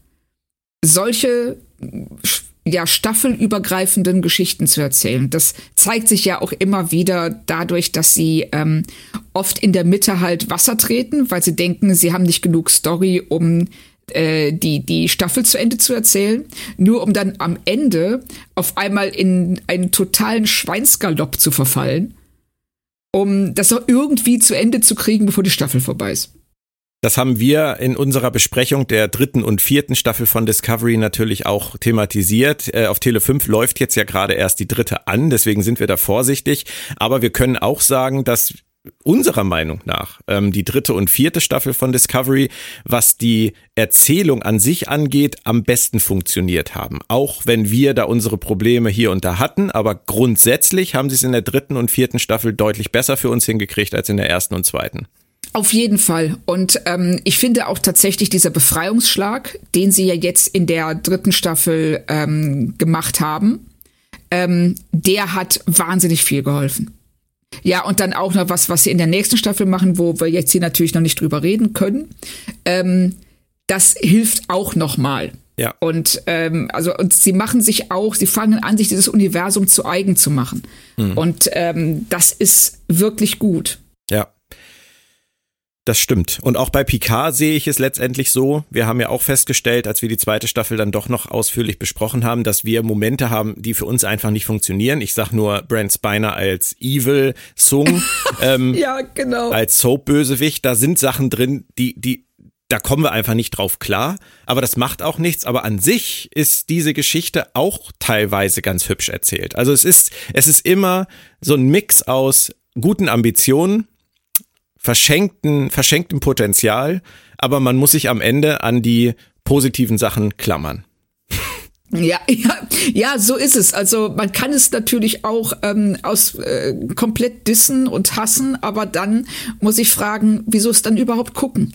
solche staffelübergreifenden Geschichten zu erzählen. Das zeigt sich ja auch immer wieder dadurch, dass sie oft in der Mitte halt Wasser treten, weil sie denken, sie haben nicht genug Story, um die Staffel zu Ende zu erzählen, nur um dann am Ende auf einmal in einen totalen Schweinsgalopp zu verfallen, um das auch irgendwie zu Ende zu kriegen, bevor die Staffel vorbei ist. Das haben wir in unserer Besprechung der 3. und 4. Staffel von Discovery natürlich auch thematisiert. Auf Tele 5 läuft jetzt ja gerade erst die 3. an, deswegen sind wir da vorsichtig. Aber wir können auch sagen, dass unserer Meinung nach die 3. und 4. Staffel von Discovery, was die Erzählung an sich angeht, am besten funktioniert haben. Auch wenn wir da unsere Probleme hier und da hatten, aber grundsätzlich haben sie es in der 3. und 4. Staffel deutlich besser für uns hingekriegt als in der 1. und 2. Auf jeden Fall. Und ich finde auch tatsächlich dieser Befreiungsschlag, den sie ja jetzt in der 3. Staffel gemacht haben, der hat wahnsinnig viel geholfen. Ja, und dann auch noch was sie in der nächsten Staffel machen, wo wir jetzt hier natürlich noch nicht drüber reden können. Das hilft auch nochmal. Ja. Und sie machen sich auch, sie fangen an, sich dieses Universum zu eigen zu machen. Mhm. Und das ist wirklich gut. Ja. Das stimmt. Und auch bei Picard sehe ich es letztendlich so. Wir haben ja auch festgestellt, als wir die 2. Staffel dann doch noch ausführlich besprochen haben, dass wir Momente haben, die für uns einfach nicht funktionieren. Ich sag nur Brent Spiner als Evil Sung, ja, genau, als Soap-Bösewicht. Da sind Sachen drin, da kommen wir einfach nicht drauf klar. Aber das macht auch nichts. Aber an sich ist diese Geschichte auch teilweise ganz hübsch erzählt. Also es ist immer so ein Mix aus guten Ambitionen, verschenktem Potenzial, aber man muss sich am Ende an die positiven Sachen klammern. Ja, so ist es. Also man kann es natürlich auch komplett dissen und hassen, aber dann muss ich fragen, wieso es dann überhaupt gucken?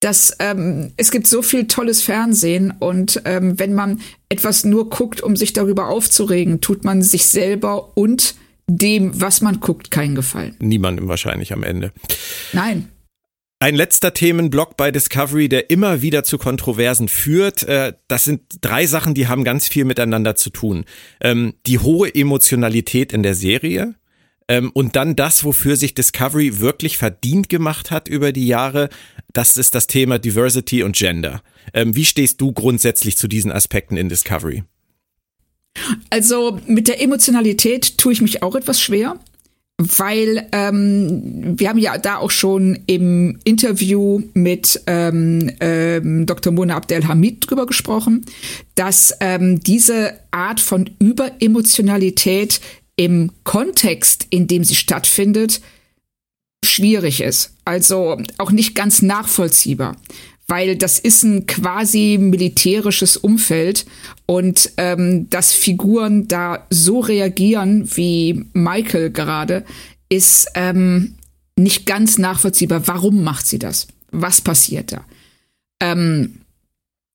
Es gibt so viel tolles Fernsehen und wenn man etwas nur guckt, um sich darüber aufzuregen, tut man sich selber und dem, was man guckt, keinen Gefallen. Niemandem wahrscheinlich am Ende. Nein. Ein letzter Themenblock bei Discovery, der immer wieder zu Kontroversen führt. Das sind 3 Sachen, die haben ganz viel miteinander zu tun. Die hohe Emotionalität in der Serie und dann das, wofür sich Discovery wirklich verdient gemacht hat über die Jahre, das ist das Thema Diversity und Gender. Wie stehst du grundsätzlich zu diesen Aspekten in Discovery? Also mit der Emotionalität tue ich mich auch etwas schwer, weil wir haben ja da auch schon im Interview mit Dr. Mona Abdelhamid drüber gesprochen, dass diese Art von Überemotionalität im Kontext, in dem sie stattfindet, schwierig ist. Also auch nicht ganz nachvollziehbar. Weil das ist ein quasi militärisches Umfeld und dass Figuren da so reagieren wie Michael gerade, ist nicht ganz nachvollziehbar. Warum macht sie das? Was passiert da?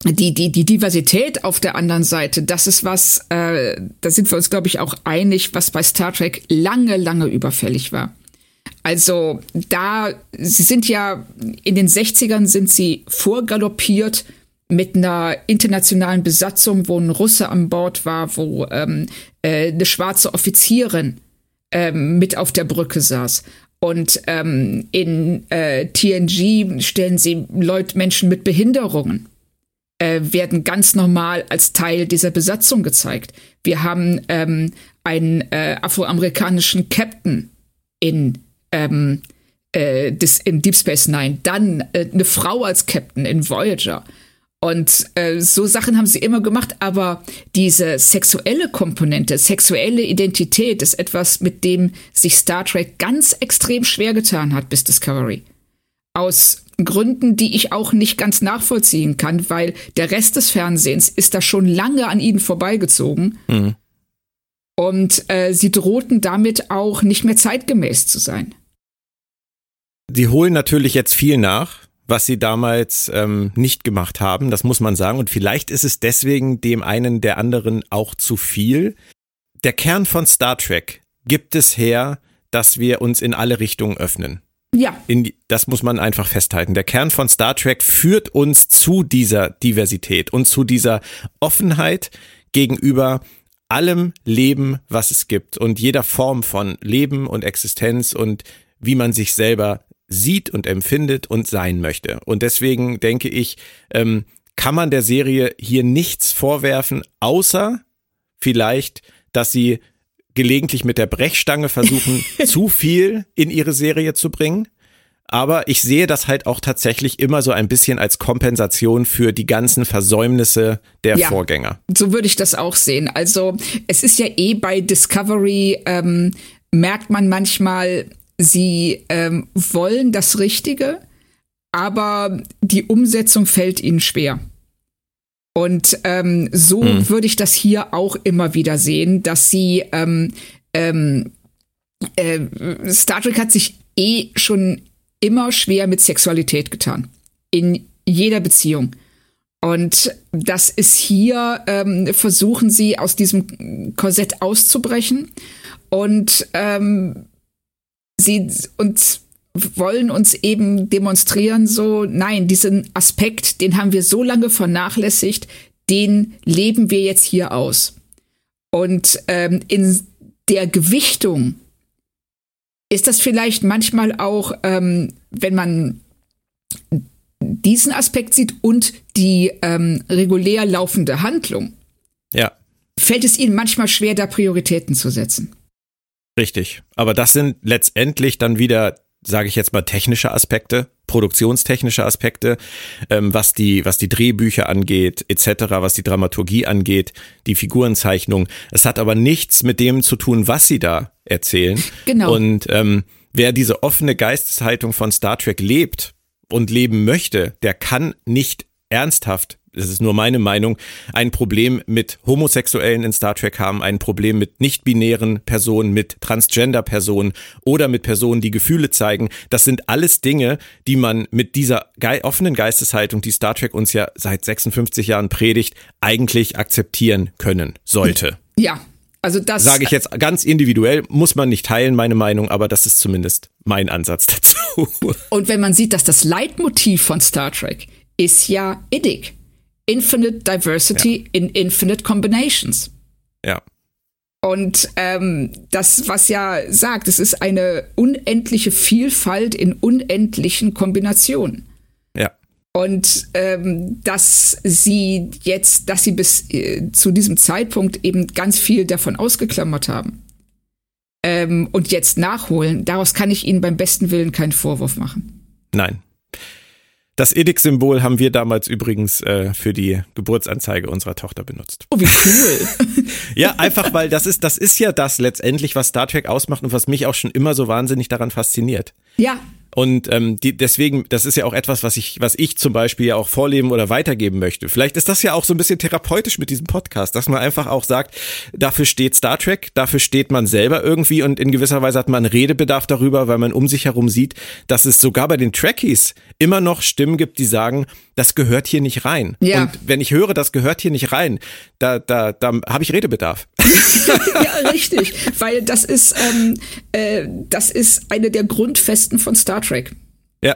Die Diversität auf der anderen Seite, das ist was, da sind wir uns, glaube ich, auch einig, was bei Star Trek lange, lange überfällig war. Also sie sind ja in den 60ern sind sie vorgaloppiert mit einer internationalen Besatzung, wo ein Russe an Bord war, wo eine schwarze Offizierin mit auf der Brücke saß. Und in TNG stellen sie Menschen mit Behinderungen, werden ganz normal als Teil dieser Besatzung gezeigt. Wir haben einen afroamerikanischen Captain in Deep Space Nine, dann eine Frau als Captain in Voyager. Und so Sachen haben sie immer gemacht, aber diese sexuelle Komponente, sexuelle Identität ist etwas, mit dem sich Star Trek ganz extrem schwer getan hat bis Discovery. Aus Gründen, die ich auch nicht ganz nachvollziehen kann, weil der Rest des Fernsehens ist da schon lange an ihnen vorbeigezogen. Mhm. Und sie drohten damit auch nicht mehr zeitgemäß zu sein. Sie holen natürlich jetzt viel nach, was sie damals nicht gemacht haben, das muss man sagen. Und vielleicht ist es deswegen dem einen der anderen auch zu viel. Der Kern von Star Trek gibt es her, dass wir uns in alle Richtungen öffnen. Ja. Das muss man einfach festhalten. Der Kern von Star Trek führt uns zu dieser Diversität und zu dieser Offenheit gegenüber allem Leben, was es gibt, und jeder Form von Leben und Existenz und wie man sich selber sieht und empfindet und sein möchte. Und deswegen denke ich, kann man der Serie hier nichts vorwerfen, außer vielleicht, dass sie gelegentlich mit der Brechstange versuchen, zu viel in ihre Serie zu bringen. Aber ich sehe das halt auch tatsächlich immer so ein bisschen als Kompensation für die ganzen Versäumnisse der Vorgänger. So würde ich das auch sehen. Also es ist ja bei Discovery, merkt man manchmal, sie wollen das Richtige, aber die Umsetzung fällt ihnen schwer. Und so würde ich das hier auch immer wieder sehen, dass sie Star Trek hat sich schon immer schwer mit Sexualität getan. In jeder Beziehung. Und das ist hier, versuchen sie aus diesem Korsett auszubrechen und sie und wollen uns eben demonstrieren, so, nein, diesen Aspekt, den haben wir so lange vernachlässigt, den leben wir jetzt hier aus. Und in der Gewichtung ist das vielleicht manchmal auch, wenn man diesen Aspekt sieht und die regulär laufende Handlung, fällt es ihnen manchmal schwer, da Prioritäten zu setzen. Richtig, aber das sind letztendlich dann wieder, sage ich jetzt mal, technische Aspekte, produktionstechnische Aspekte, was die Drehbücher angeht, etc., was die Dramaturgie angeht, die Figurenzeichnung. Es hat aber nichts mit dem zu tun, was sie da erzählen. Genau. Und wer diese offene Geisteshaltung von Star Trek lebt und leben möchte, der kann nicht ernsthaft, das ist nur meine Meinung, ein Problem mit Homosexuellen in Star Trek haben, ein Problem mit nicht-binären Personen, mit Transgender-Personen oder mit Personen, die Gefühle zeigen. Das sind alles Dinge, die man mit dieser offenen Geisteshaltung, die Star Trek uns ja seit 56 Jahren predigt, eigentlich akzeptieren können sollte. Ja, also das sage ich jetzt ganz individuell, muss man nicht teilen, meine Meinung, aber das ist zumindest mein Ansatz dazu. Und wenn man sieht, dass das Leitmotiv von Star Trek ist ja IDIC. Infinite Diversity in Infinite Combinations. Ja. Und das, was ja sagt, es ist eine unendliche Vielfalt in unendlichen Kombinationen. Ja. Und dass sie bis zu diesem Zeitpunkt eben ganz viel davon ausgeklammert haben und jetzt nachholen, daraus kann ich ihnen beim besten Willen keinen Vorwurf machen. Nein. Das IDIC-Symbol haben wir damals übrigens für die Geburtsanzeige unserer Tochter benutzt. Oh, wie cool. Ja, einfach, weil das ist ja das letztendlich, was Star Trek ausmacht und was mich auch schon immer so wahnsinnig daran fasziniert. Ja. Und deswegen, das ist ja auch etwas, was ich zum Beispiel ja auch vorleben oder weitergeben möchte. Vielleicht ist das ja auch so ein bisschen therapeutisch mit diesem Podcast, dass man einfach auch sagt, dafür steht Star Trek, dafür steht man selber irgendwie und in gewisser Weise hat man Redebedarf darüber, weil man um sich herum sieht, dass es sogar bei den Trekkies immer noch Stimmen gibt, die sagen, das gehört hier nicht rein. Ja. Und wenn ich höre, das gehört hier nicht rein, da habe ich Redebedarf. Ja, richtig, weil das ist eine der Grundfesten von Star Trek. Ja.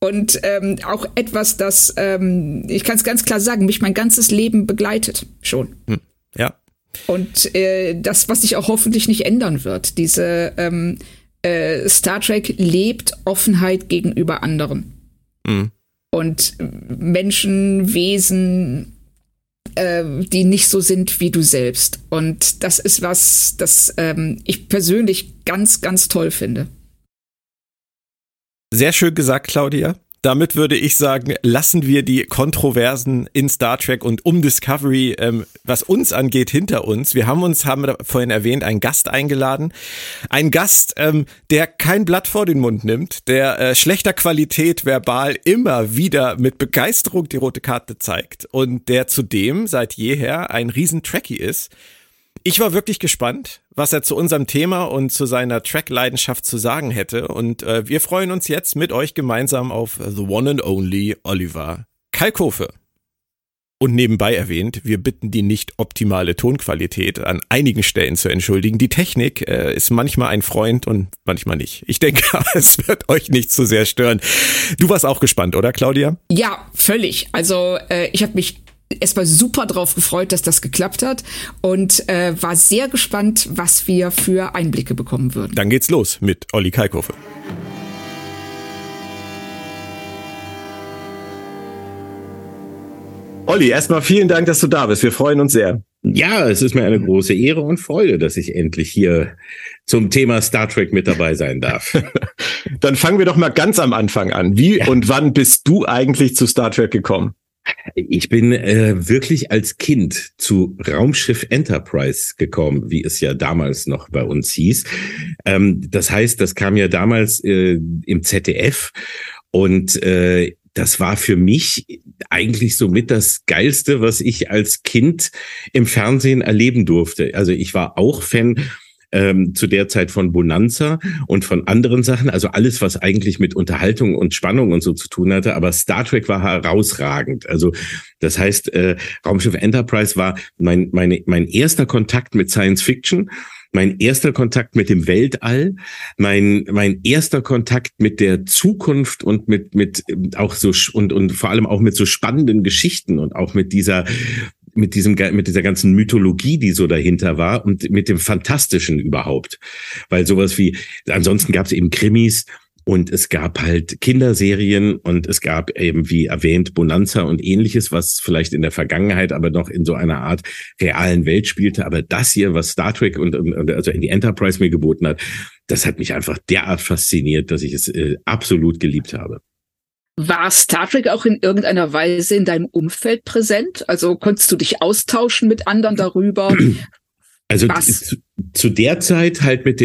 Und auch etwas, das, ich kann es ganz klar sagen, mich mein ganzes Leben begleitet schon. Ja. Und das, was sich auch hoffentlich nicht ändern wird, diese Star Trek lebt Offenheit gegenüber anderen. Mhm. Und Menschen, Wesen, die nicht so sind wie du selbst. Und das ist was, das ich persönlich ganz, ganz toll finde. Sehr schön gesagt, Claudia. Damit würde ich sagen, lassen wir die Kontroversen in Star Trek und um Discovery, was uns angeht, hinter uns. Wir haben vorhin erwähnt, einen Gast eingeladen. Ein Gast, der kein Blatt vor den Mund nimmt, der schlechter Qualität verbal immer wieder mit Begeisterung die rote Karte zeigt und der zudem seit jeher ein riesen Trekkie ist. Ich war wirklich gespannt, was er zu unserem Thema und zu seiner Track-Leidenschaft zu sagen hätte. Und wir freuen uns jetzt mit euch gemeinsam auf The One and Only Oliver Kalkofe. Und nebenbei erwähnt, wir bitten die nicht optimale Tonqualität an einigen Stellen zu entschuldigen. Die Technik ist manchmal ein Freund und manchmal nicht. Ich denke, es wird euch nicht zu sehr stören. Du warst auch gespannt, oder Claudia? Ja, völlig. Also ich habe mich erstmal super drauf gefreut, dass das geklappt hat und war sehr gespannt, was wir für Einblicke bekommen würden. Dann geht's los mit Olli Kalkofe. Olli, erstmal vielen Dank, dass du da bist. Wir freuen uns sehr. Ja, es ist mir eine große Ehre und Freude, dass ich endlich hier zum Thema Star Trek mit dabei sein darf. Dann fangen wir doch mal ganz am Anfang an. Wie und wann bist du eigentlich zu Star Trek gekommen? Ich bin wirklich als Kind zu Raumschiff Enterprise gekommen, wie es ja damals noch bei uns hieß. Das heißt, das kam ja damals im ZDF und das war für mich eigentlich somit das Geilste, was ich als Kind im Fernsehen erleben durfte. Also ich war auch Fan zu der Zeit von Bonanza und von anderen Sachen, also alles, was eigentlich mit Unterhaltung und Spannung und so zu tun hatte, aber Star Trek war herausragend. Also das heißt, Raumschiff Enterprise war mein erster Kontakt mit Science Fiction, mein erster Kontakt mit dem Weltall, mein erster Kontakt mit der Zukunft und mit auch so und vor allem auch mit so spannenden Geschichten und auch mit dieser ganzen Mythologie, die so dahinter war und mit dem Fantastischen überhaupt. Weil sowas wie, ansonsten gab es eben Krimis und es gab halt Kinderserien und es gab eben, wie erwähnt, Bonanza und ähnliches, was vielleicht in der Vergangenheit aber noch in so einer Art realen Welt spielte. Aber das hier, was Star Trek und also in die Enterprise mir geboten hat, das hat mich einfach derart fasziniert, dass ich es absolut geliebt habe. War Star Trek auch in irgendeiner Weise in deinem Umfeld präsent? Also konntest du dich austauschen mit anderen darüber? Also zu der Zeit halt mit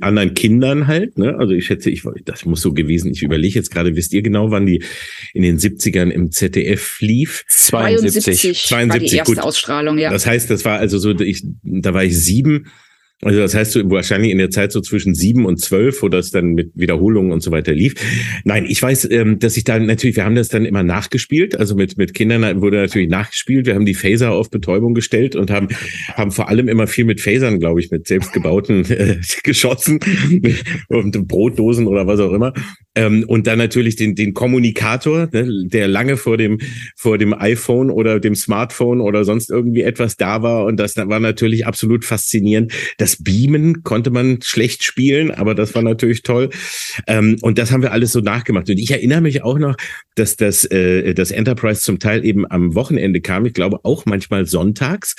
anderen Kindern halt, ne? Also ich schätze, das muss so gewesen, ich überlege jetzt gerade, wisst ihr genau, wann die in den 70ern im ZDF lief? 72 war die erste gut. Ausstrahlung, ja. Das heißt, das war also so, da war ich 7. Also das heißt, so wahrscheinlich in der Zeit so zwischen 7 und 12, wo das dann mit Wiederholungen und so weiter lief. Nein, ich weiß, dass ich da natürlich, wir haben das dann immer nachgespielt, also mit Kindern wurde natürlich nachgespielt. Wir haben die Phaser auf Betäubung gestellt und haben vor allem immer viel mit Phasern, glaube ich, mit selbstgebauten geschossen und Brotdosen oder was auch immer. Und dann natürlich den Kommunikator, ne, der lange vor dem iPhone oder dem Smartphone oder sonst irgendwie etwas da war. Und das war natürlich absolut faszinierend. Das Beamen konnte man schlecht spielen, aber das war natürlich toll. Und das haben wir alles so nachgemacht. Und ich erinnere mich auch noch, dass das Enterprise zum Teil eben am Wochenende kam. Ich glaube auch manchmal sonntags,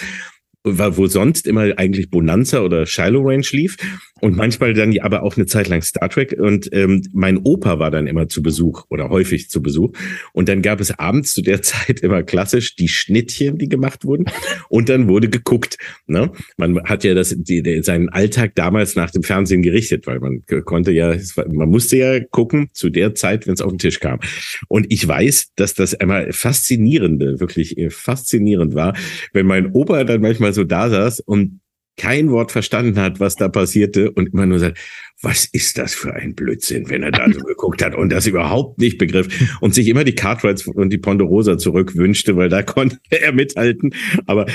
wo sonst immer eigentlich Bonanza oder Shiloh Range lief und manchmal dann aber auch eine Zeit lang Star Trek. Und mein Opa war dann immer zu Besuch oder häufig zu Besuch. Und dann gab es abends zu der Zeit immer klassisch die Schnittchen, die gemacht wurden. Und dann wurde geguckt. Ne? Man hat ja seinen Alltag damals nach dem Fernsehen gerichtet, weil man konnte ja, man musste ja gucken zu der Zeit, wenn es auf den Tisch kam. Und ich weiß, dass das immer faszinierend war, wenn mein Opa dann manchmal so da saß und kein Wort verstanden hat, was da passierte und immer nur sagt, was ist das für ein Blödsinn, wenn er da so geguckt hat und das überhaupt nicht begriff und sich immer die Cartwrights und die Ponderosa zurückwünschte, weil da konnte er mithalten, aber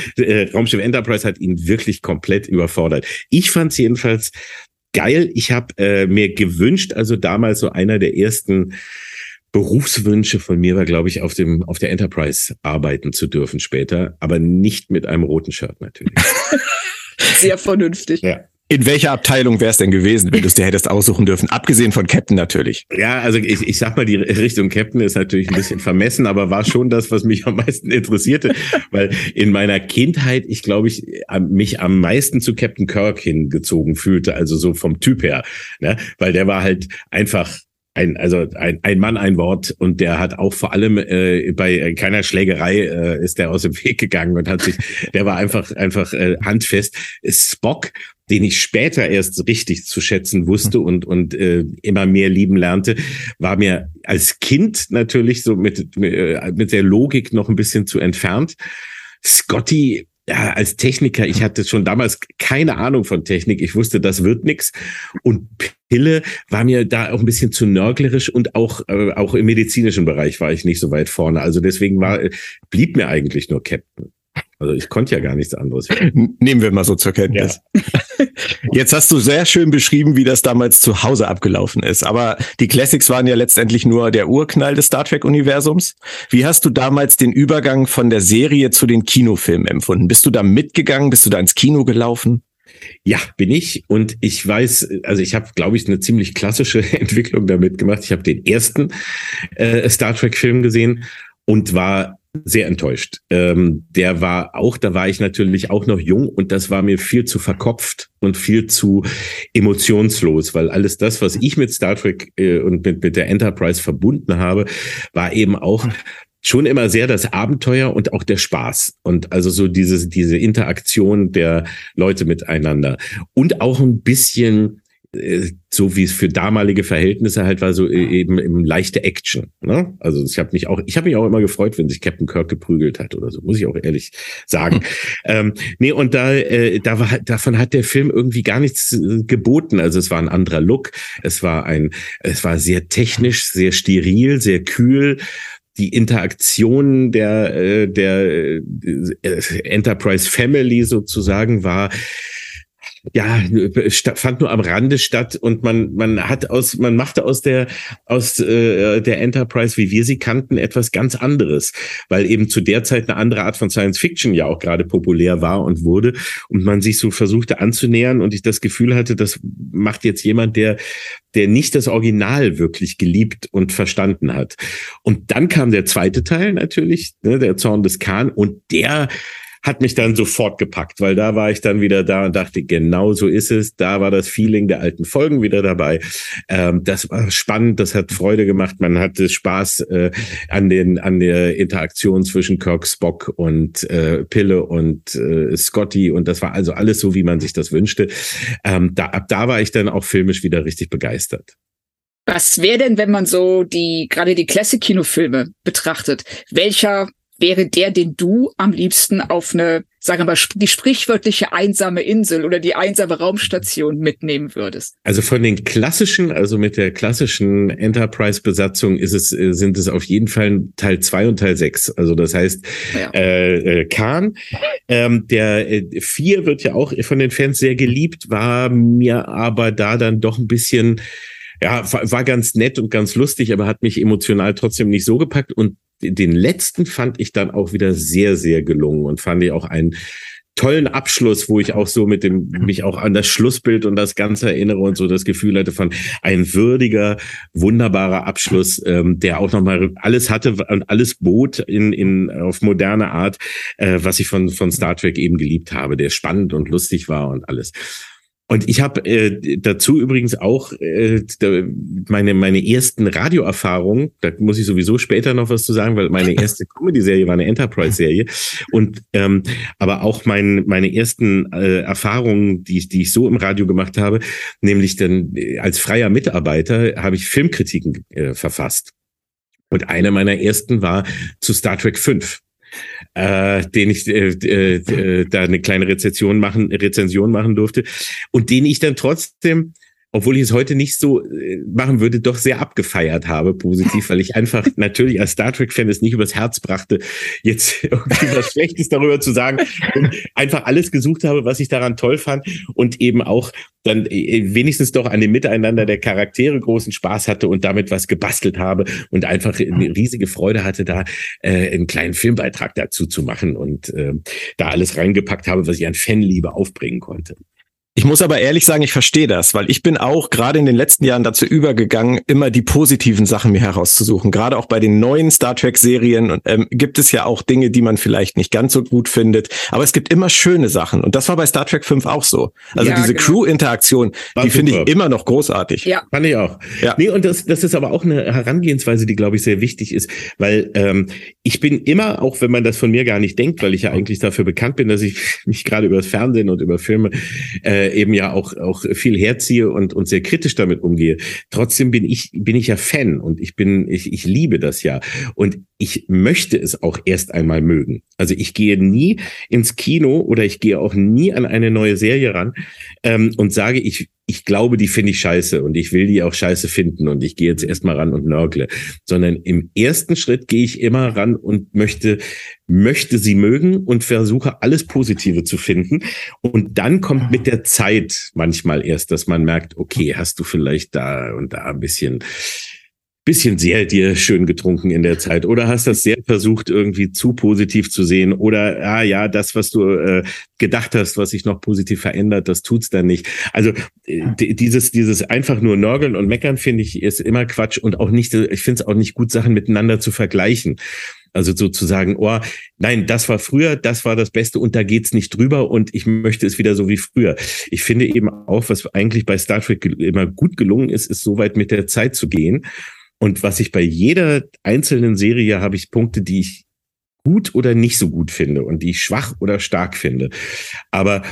Raumschiff Enterprise hat ihn wirklich komplett überfordert. Ich fand es jedenfalls geil. Ich habe mir gewünscht, also damals so einer der ersten Berufswünsche von mir war, glaube ich, auf der Enterprise arbeiten zu dürfen später, aber nicht mit einem roten Shirt natürlich. Sehr vernünftig. Ja. In welcher Abteilung wär's denn gewesen, wenn du es dir hättest aussuchen dürfen? Abgesehen von Captain natürlich. Ja, also ich sag mal, die Richtung Captain ist natürlich ein bisschen vermessen, aber war schon das, was mich am meisten interessierte, weil in meiner Kindheit ich, glaube ich, mich am meisten zu Captain Kirk hingezogen fühlte, also so vom Typ her, ne? Weil der war halt einfach Ein Mann, ein Wort, und der hat auch vor allem bei keiner Schlägerei ist der aus dem Weg gegangen und hat sich, der war einfach handfest. Spock, den ich später erst richtig zu schätzen wusste und immer mehr lieben lernte, war mir als Kind natürlich so mit der Logik noch ein bisschen zu entfernt. Scotty, ja, als Techniker, ich hatte schon damals keine Ahnung von Technik. Ich wusste, das wird nix. Und Pille war mir da auch ein bisschen zu nörglerisch, und auch im medizinischen Bereich war ich nicht so weit vorne. Also deswegen blieb mir eigentlich nur Captain. Also ich konnte ja gar nichts anderes. Nehmen wir mal so zur Kenntnis. Ja. Jetzt hast du sehr schön beschrieben, wie das damals zu Hause abgelaufen ist. Aber die Classics waren ja letztendlich nur der Urknall des Star Trek-Universums. Wie hast du damals den Übergang von der Serie zu den Kinofilmen empfunden? Bist du da mitgegangen? Bist du da ins Kino gelaufen? Ja, bin ich. Und ich weiß, also ich habe, glaube ich, eine ziemlich klassische Entwicklung damit gemacht. Ich habe den ersten Star Trek-Film gesehen und war sehr enttäuscht. Da war ich natürlich auch noch jung, und das war mir viel zu verkopft und viel zu emotionslos, weil alles das, was ich mit Star Trek und mit der Enterprise verbunden habe, war eben auch schon immer sehr das Abenteuer und auch der Spaß. Und also so diese Interaktion der Leute miteinander. Und auch ein bisschen, so wie es für damalige Verhältnisse halt war, so eben im leichte Action, ne? Also ich habe mich auch immer gefreut, wenn sich Captain Kirk geprügelt hat oder so, muss ich auch ehrlich sagen. Davon hat der Film irgendwie gar nichts geboten. Also es war ein anderer Look, es war sehr technisch, sehr steril, sehr kühl. Die Interaktion der Enterprise Family sozusagen fand nur am Rande statt, und man machte aus der Enterprise, wie wir sie kannten, etwas ganz anderes, weil eben zu der Zeit eine andere Art von Science Fiction ja auch gerade populär war und wurde, und man sich so versuchte anzunähern, und ich das Gefühl hatte, das macht jetzt jemand, der nicht das Original wirklich geliebt und verstanden hat. Und dann kam der zweite Teil natürlich, ne, der Zorn des Khan, und der hat mich dann sofort gepackt, weil da war ich dann wieder da und dachte, genau so ist es. Da war das Feeling der alten Folgen wieder dabei. Das war spannend, das hat Freude gemacht. Man hatte Spaß an der Interaktion zwischen Kirk, Spock und Pille und Scotty. Und das war also alles so, wie man sich das wünschte. Ab da war ich dann auch filmisch wieder richtig begeistert. Was wäre denn, wenn man so gerade die Classic-Kinofilme betrachtet? Welcher wäre der, den du am liebsten auf eine, sagen wir mal, die sprichwörtliche einsame Insel oder die einsame Raumstation mitnehmen würdest? Also von den klassischen, also mit der klassischen Enterprise-Besatzung sind es auf jeden Fall Teil 2 und Teil 6. Also das heißt, Khan. Der 4 wird ja auch von den Fans sehr geliebt, war mir aber da dann doch ein bisschen, war ganz nett und ganz lustig, aber hat mich emotional trotzdem nicht so gepackt. Und den letzten fand ich dann auch wieder sehr, sehr gelungen, und fand ich auch einen tollen Abschluss, wo ich auch so mich auch an das Schlussbild und das Ganze erinnere und so das Gefühl hatte von ein würdiger, wunderbarer Abschluss, der auch nochmal alles hatte und alles bot auf moderne Art, was ich von Star Trek eben geliebt habe, der spannend und lustig war und alles. Und ich habe dazu übrigens auch meine ersten Radioerfahrungen, da muss ich sowieso später noch was zu sagen, weil meine erste Comedy-Serie war eine Enterprise-Serie, und aber auch meine ersten Erfahrungen, die ich so im Radio gemacht habe, nämlich dann als freier Mitarbeiter habe ich Filmkritiken verfasst, und eine meiner ersten war zu Star Trek 5. Den ich da eine kleine Rezension machen durfte, und den ich dann trotzdem, obwohl ich es heute nicht so machen würde, doch sehr abgefeiert habe, positiv, weil ich einfach natürlich als Star Trek-Fan es nicht übers Herz brachte, jetzt irgendwie was Schlechtes darüber zu sagen, und einfach alles gesucht habe, was ich daran toll fand, und eben auch dann wenigstens doch an dem Miteinander der Charaktere großen Spaß hatte und damit was gebastelt habe und einfach eine riesige Freude hatte, da einen kleinen Filmbeitrag dazu zu machen, und da alles reingepackt habe, was ich an Fanliebe aufbringen konnte. Ich muss aber ehrlich sagen, ich verstehe das, weil ich bin auch gerade in den letzten Jahren dazu übergegangen, immer die positiven Sachen mir herauszusuchen. Gerade auch bei den neuen Star Trek-Serien gibt es ja auch Dinge, die man vielleicht nicht ganz so gut findet. Aber es gibt immer schöne Sachen. Und das war bei Star Trek 5 auch so. Also ja, diese Crew-Interaktion, die finde ich immer noch großartig. Ja, fand ich auch. Ja. Nee, und das ist aber auch eine Herangehensweise, die, glaube ich, sehr wichtig ist. Weil ich bin immer, auch wenn man das von mir gar nicht denkt, weil ich ja eigentlich dafür bekannt bin, dass ich mich gerade über das Fernsehen und über Filme eben ja auch viel herziehe und sehr kritisch damit umgehe. Trotzdem bin ich ja Fan und ich liebe das ja. Und ich möchte es auch erst einmal mögen. Also ich gehe nie ins Kino oder ich gehe auch nie an eine neue Serie ran und sage, ich glaube, die finde ich scheiße und ich will die auch scheiße finden und ich gehe jetzt erstmal ran und nörgle. Sondern im ersten Schritt gehe ich immer ran und möchte sie mögen und versuche, alles Positive zu finden. Und dann kommt mit der Zeit manchmal erst, dass man merkt, okay, hast du vielleicht da und da ein bisschen sehr dir schön getrunken in der Zeit oder hast das sehr versucht, irgendwie zu positiv zu sehen oder, das, was du gedacht hast, was sich noch positiv verändert, das tut's dann nicht. Also dieses einfach nur nörgeln und meckern, finde ich, ist immer Quatsch und auch nicht, ich finde es auch nicht gut, Sachen miteinander zu vergleichen. Also sozusagen, nein, das war früher, das war das Beste und da geht's nicht drüber und ich möchte es wieder so wie früher. Ich finde eben auch, was eigentlich bei Star Trek immer gut gelungen ist, ist so weit mit der Zeit zu gehen. Und was ich bei jeder einzelnen Serie habe ich Punkte, die ich gut oder nicht so gut finde und die ich schwach oder stark finde. Aber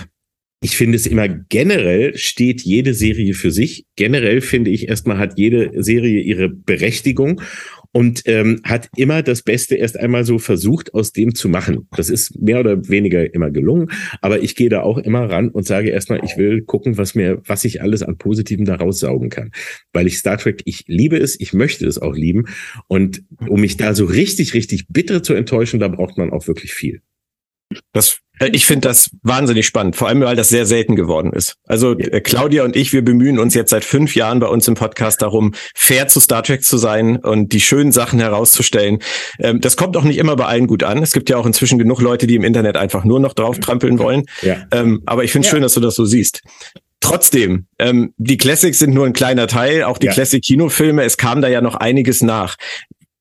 ich finde es immer generell steht jede Serie für sich. Generell finde ich erstmal hat jede Serie ihre Berechtigung und hat immer das Beste erst einmal so versucht, aus dem zu machen. Das ist mehr oder weniger immer gelungen, aber ich gehe da auch immer ran und sage erstmal, ich will gucken, was ich alles an Positiven da raussaugen kann. Weil ich Star Trek, ich liebe es, ich möchte es auch lieben und um mich da so richtig, richtig bitter zu enttäuschen, da braucht man auch wirklich viel. Ich finde das wahnsinnig spannend, vor allem, weil das sehr selten geworden ist. Also Claudia und ich, wir bemühen uns jetzt seit 5 Jahren bei uns im Podcast darum, fair zu Star Trek zu sein und die schönen Sachen herauszustellen. Das kommt auch nicht immer bei allen gut an. Es gibt ja auch inzwischen genug Leute, die im Internet einfach nur noch drauf trampeln wollen. Ja. Aber ich finde es schön, dass du das so siehst. Trotzdem, die Classics sind nur ein kleiner Teil, auch die Classic-Kinofilme. Es kam da ja noch einiges nach.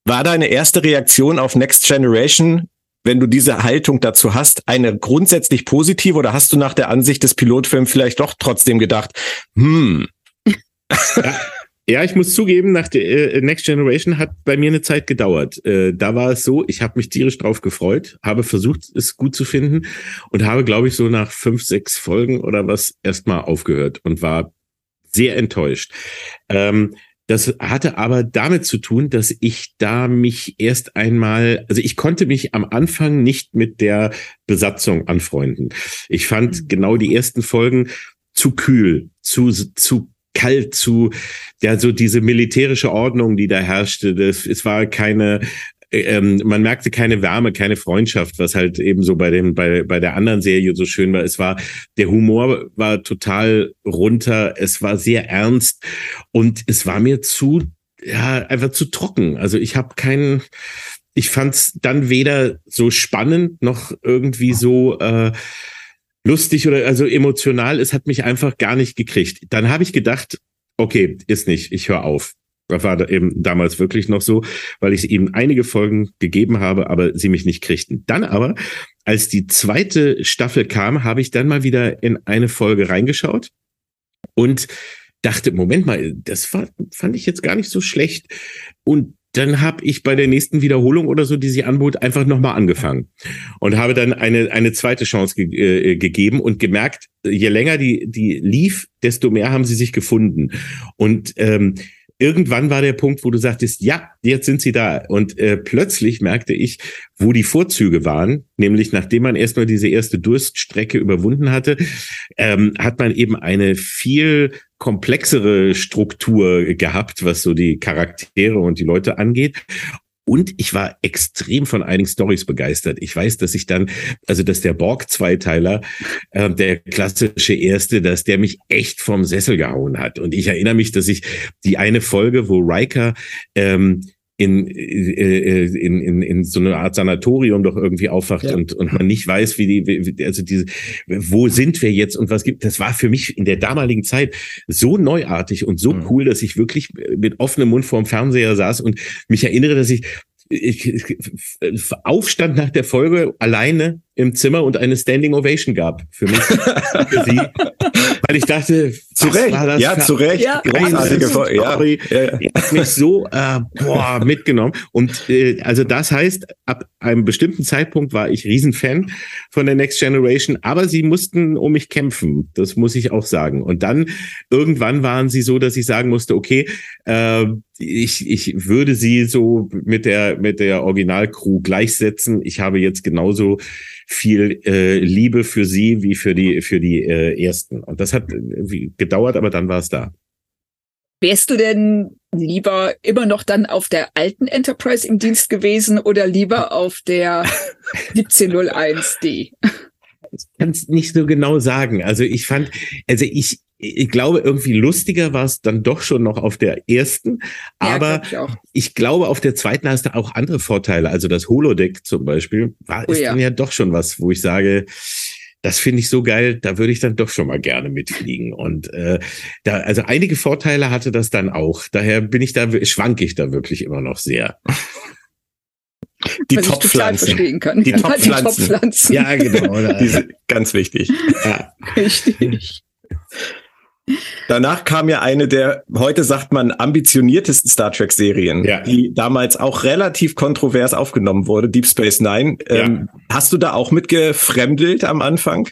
War deine erste Reaktion auf Next Generation, wenn du diese Haltung dazu hast, eine grundsätzlich positive oder hast du nach der Ansicht des Pilotfilms vielleicht doch trotzdem gedacht, Ja, ich muss zugeben, nach der Next Generation hat bei mir eine Zeit gedauert. Da war es so, ich habe mich tierisch drauf gefreut, habe versucht, es gut zu finden und habe, glaube ich, so nach 5, 6 Folgen oder was erstmal aufgehört und war sehr enttäuscht. Das hatte aber damit zu tun, dass ich da mich erst einmal, also ich konnte mich am Anfang nicht mit der Besatzung anfreunden. Ich fand genau die ersten Folgen zu kühl, zu kalt, so diese militärische Ordnung, die da herrschte. Es war keine, man merkte keine Wärme, keine Freundschaft, was halt eben so bei der anderen Serie so schön war. Es war, der Humor war total runter, es war sehr ernst und es war mir einfach zu trocken. Also ich fand's dann weder so spannend noch irgendwie so, lustig oder also emotional. Es hat mich einfach gar nicht gekriegt. Dann habe ich gedacht, okay, ist nicht, ich höre auf. Das war da eben damals wirklich noch so, weil ich ihm einige Folgen gegeben habe, aber sie mich nicht kriegten. Dann aber, als die zweite Staffel kam, habe ich dann mal wieder in eine Folge reingeschaut und dachte, Moment mal, fand ich jetzt gar nicht so schlecht. Und dann habe ich bei der nächsten Wiederholung oder so, die sie anbot, einfach nochmal angefangen und habe dann eine zweite Chance gegeben und gemerkt, je länger die lief, desto mehr haben sie sich gefunden. Und irgendwann war der Punkt, wo du sagtest, ja, jetzt sind sie da. Und plötzlich merkte ich, wo die Vorzüge waren, nämlich nachdem man erstmal diese erste Durststrecke überwunden hatte, hat man eben eine viel komplexere Struktur gehabt, was so die Charaktere und die Leute angeht. Und ich war extrem von einigen Storys begeistert. Ich weiß, dass ich dann, also dass der Borg-Zweiteiler, der klassische erste, dass der mich echt vom Sessel gehauen hat. Und ich erinnere mich, dass ich die eine Folge, wo Riker in so eine Art Sanatorium doch irgendwie aufwacht, ja, und man nicht weiß, wo sind wir jetzt und was gibt. Das war für mich in der damaligen Zeit so neuartig und so cool, dass ich wirklich mit offenem Mund vorm Fernseher saß und mich erinnere, dass ich aufstand nach der Folge alleine im Zimmer und eine Standing Ovation gab für mich, für sie, weil ich dachte, zu Recht, großartige Folge, ja. Hat mich so mitgenommen und also das heißt, ab einem bestimmten Zeitpunkt war ich Riesenfan von der Next Generation, aber sie mussten um mich kämpfen, das muss ich auch sagen, und dann irgendwann waren sie so, dass ich sagen musste, okay, ich würde sie so mit der Originalcrew gleichsetzen. Ich habe jetzt genauso viel Liebe für sie wie für die ersten. Und das hat gedauert, aber dann war es da. Wärst du denn lieber immer noch dann auf der alten Enterprise im Dienst gewesen oder lieber auf der 1701D? Ich kann es nicht so genau sagen. Also ich glaube, irgendwie lustiger war es dann doch schon noch auf der ersten, aber ich glaube, auf der zweiten hast du auch andere Vorteile. Also das Holodeck zum Beispiel ist dann ja doch schon was, wo ich sage, das finde ich so geil, da würde ich dann doch schon mal gerne mitfliegen. Und also einige Vorteile hatte das dann auch. Daher schwanke ich da wirklich immer noch sehr. Die Top-Pflanzen. Die Top-Pflanzen. Ja, genau. Diese, ganz wichtig. Ja. Richtig. Danach kam ja eine der, heute sagt man, ambitioniertesten Star Trek Serien, die damals auch relativ kontrovers aufgenommen wurde, Deep Space Nine. Hast du da auch mit gefremdelt am Anfang?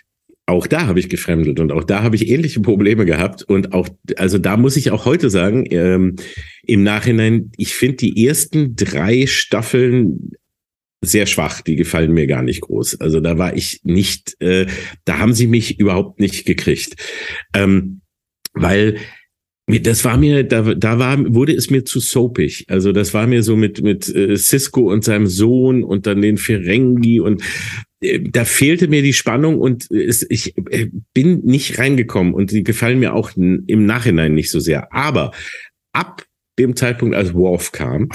Auch da habe ich gefremdelt und auch da habe ich ähnliche Probleme gehabt und auch, also da muss ich auch heute sagen, im Nachhinein, ich finde die ersten 3 Staffeln sehr schwach, die gefallen mir gar nicht groß. Also da war ich nicht, da haben sie mich überhaupt nicht gekriegt. Weil das war mir, wurde es mir zu soapig. Also das war mir so mit Sisko und seinem Sohn und dann den Ferengi und da fehlte mir die Spannung und ich bin nicht reingekommen und die gefallen mir auch im Nachhinein nicht so sehr. Aber ab dem Zeitpunkt, als Worf kam,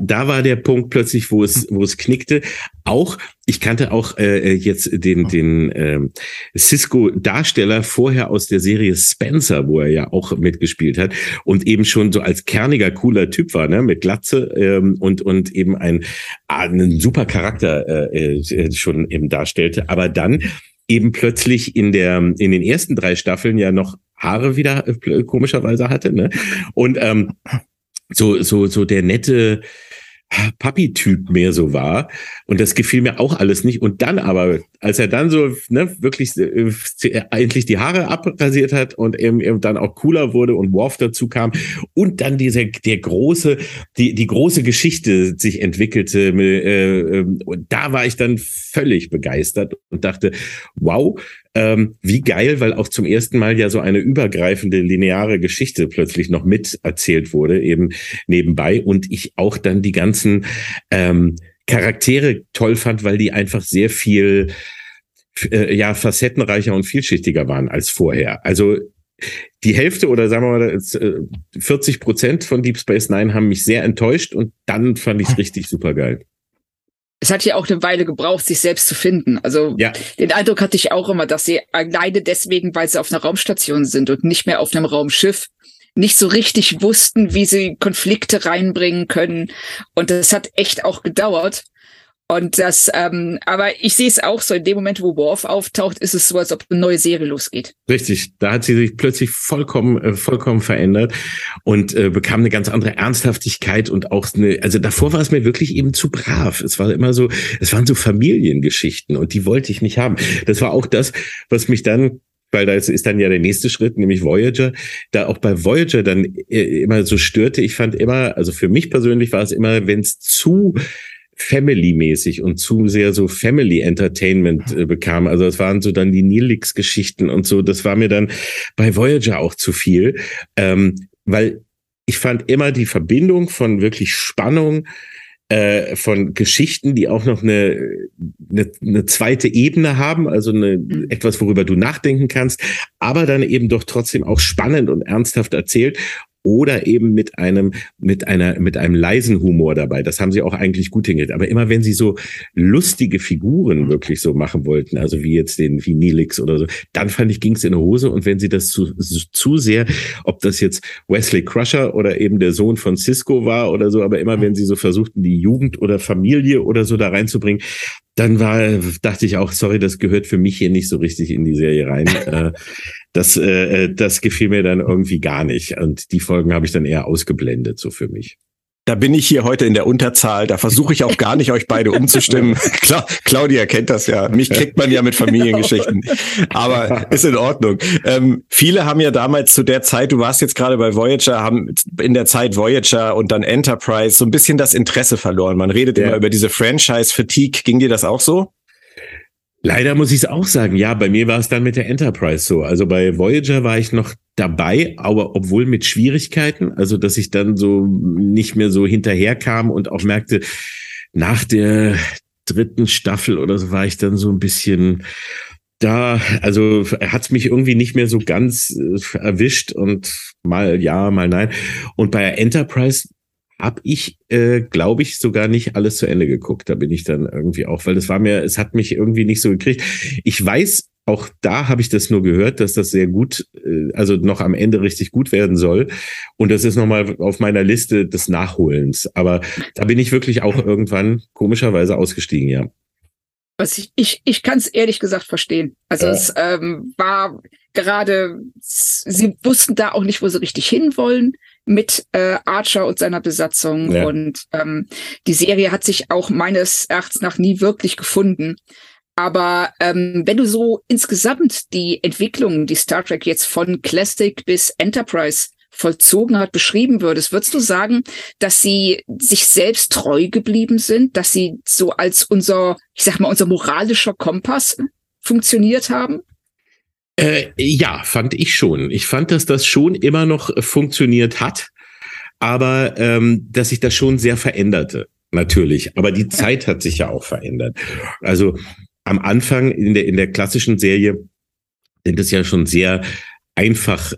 da war der Punkt plötzlich, wo es knickte. Auch, ich kannte auch jetzt den Sisko-Darsteller vorher aus der Serie Spencer, wo er ja auch mitgespielt hat und eben schon so als kerniger, cooler Typ war, ne, mit Glatze und eben einen super Charakter schon eben darstellte. Aber dann eben plötzlich in den ersten 3 Staffeln ja noch Haare wieder komischerweise hatte, ne? Und so der nette Papi-Typ mehr so war. Und das gefiel mir auch alles nicht. Und dann aber, als er dann so, ne, wirklich endlich die Haare abrasiert hat und eben dann auch cooler wurde und Worf dazu kam und dann die große Geschichte sich entwickelte, und da war ich dann völlig begeistert und dachte, wow, wie geil, weil auch zum ersten Mal ja so eine übergreifende lineare Geschichte plötzlich noch mit erzählt wurde, eben nebenbei. Und ich auch dann die ganzen Charaktere toll fand, weil die einfach sehr viel facettenreicher und vielschichtiger waren als vorher. Also die Hälfte oder sagen wir mal 40% von Deep Space Nine haben mich sehr enttäuscht und dann fand ich es richtig super geil. Es hat ja auch eine Weile gebraucht, sich selbst zu finden. Also den Eindruck hatte ich auch immer, dass sie alleine deswegen, weil sie auf einer Raumstation sind und nicht mehr auf einem Raumschiff, nicht so richtig wussten, wie sie Konflikte reinbringen können. Und das hat echt auch gedauert. Und das, aber ich sehe es auch so, in dem Moment, wo Worf auftaucht, ist es so, als ob eine neue Serie losgeht. Richtig, da hat sie sich plötzlich vollkommen verändert und bekam eine ganz andere Ernsthaftigkeit und auch also davor war es mir wirklich eben zu brav. Es war immer so, es waren so Familiengeschichten und die wollte ich nicht haben. Das war auch das, was mich dann, weil da ist dann ja der nächste Schritt, nämlich Voyager, da auch bei Voyager dann immer so störte. Ich fand immer, also für mich persönlich war es immer, wenn es zu Family-mäßig und zu sehr so Family-Entertainment bekam. Also das waren so dann die Neelix-Geschichten und so. Das war mir dann bei Voyager auch zu viel, weil ich fand immer die Verbindung von wirklich Spannung, von Geschichten, die auch noch eine zweite Ebene haben, also etwas, worüber du nachdenken kannst, aber dann eben doch trotzdem auch spannend und ernsthaft erzählt. oder eben mit einem leisen Humor dabei. Das haben sie auch eigentlich gut hingekriegt. Aber immer wenn sie so lustige Figuren wirklich so machen wollten, also wie jetzt wie Neelix oder so, dann fand ich, ging's in die Hose. Und wenn sie das zu sehr, ob das jetzt Wesley Crusher oder eben der Sohn von Sisko war oder so, aber immer wenn sie so versuchten, die Jugend oder Familie oder so da reinzubringen, dann dachte ich auch, sorry, das gehört für mich hier nicht so richtig in die Serie rein. Das gefiel mir dann irgendwie gar nicht. Und die Folgen habe ich dann eher ausgeblendet, so für mich. Da bin ich hier heute in der Unterzahl. Da versuche ich auch gar nicht, euch beide umzustimmen. Claudia kennt das ja. Mich kriegt man ja mit Familiengeschichten. Aber ist in Ordnung. Viele haben ja damals zu der Zeit, du warst jetzt gerade bei Voyager, haben in der Zeit Voyager und dann Enterprise so ein bisschen das Interesse verloren. Man redet immer über diese Franchise-Fatigue. Ging dir das auch so? Leider muss ich es auch sagen. Ja, bei mir war es dann mit der Enterprise so. Also bei Voyager war ich noch dabei, aber obwohl mit Schwierigkeiten, also dass ich dann so nicht mehr so hinterherkam und auch merkte, nach der dritten Staffel oder so war ich dann so ein bisschen da, also hat's mich irgendwie nicht mehr so ganz erwischt und mal ja, mal nein. Und bei Enterprise habe ich, glaube ich, sogar nicht alles zu Ende geguckt. Da bin ich dann irgendwie auch, weil es hat mich irgendwie nicht so gekriegt. Ich weiß, auch da habe ich das nur gehört, dass das sehr gut, also noch am Ende richtig gut werden soll. Und das ist nochmal auf meiner Liste des Nachholens. Aber da bin ich wirklich auch irgendwann komischerweise ausgestiegen, ja. Ich kann es ehrlich gesagt verstehen. Also es war gerade, sie wussten da auch nicht, wo sie richtig hinwollen mit Archer und seiner Besatzung. Ja. Und die Serie hat sich auch meines Erachtens nach nie wirklich gefunden. Aber wenn du so insgesamt die Entwicklung, die Star Trek jetzt von Classic bis Enterprise vollzogen hat, beschrieben würdest, würdest du sagen, dass sie sich selbst treu geblieben sind, dass sie so als unser moralischer Kompass funktioniert haben? Ja, fand ich schon. Ich fand, dass das schon immer noch funktioniert hat, aber dass sich das schon sehr veränderte, natürlich. Aber die Zeit hat sich ja auch verändert. Also am Anfang in der klassischen Serie sind es ja schon sehr einfach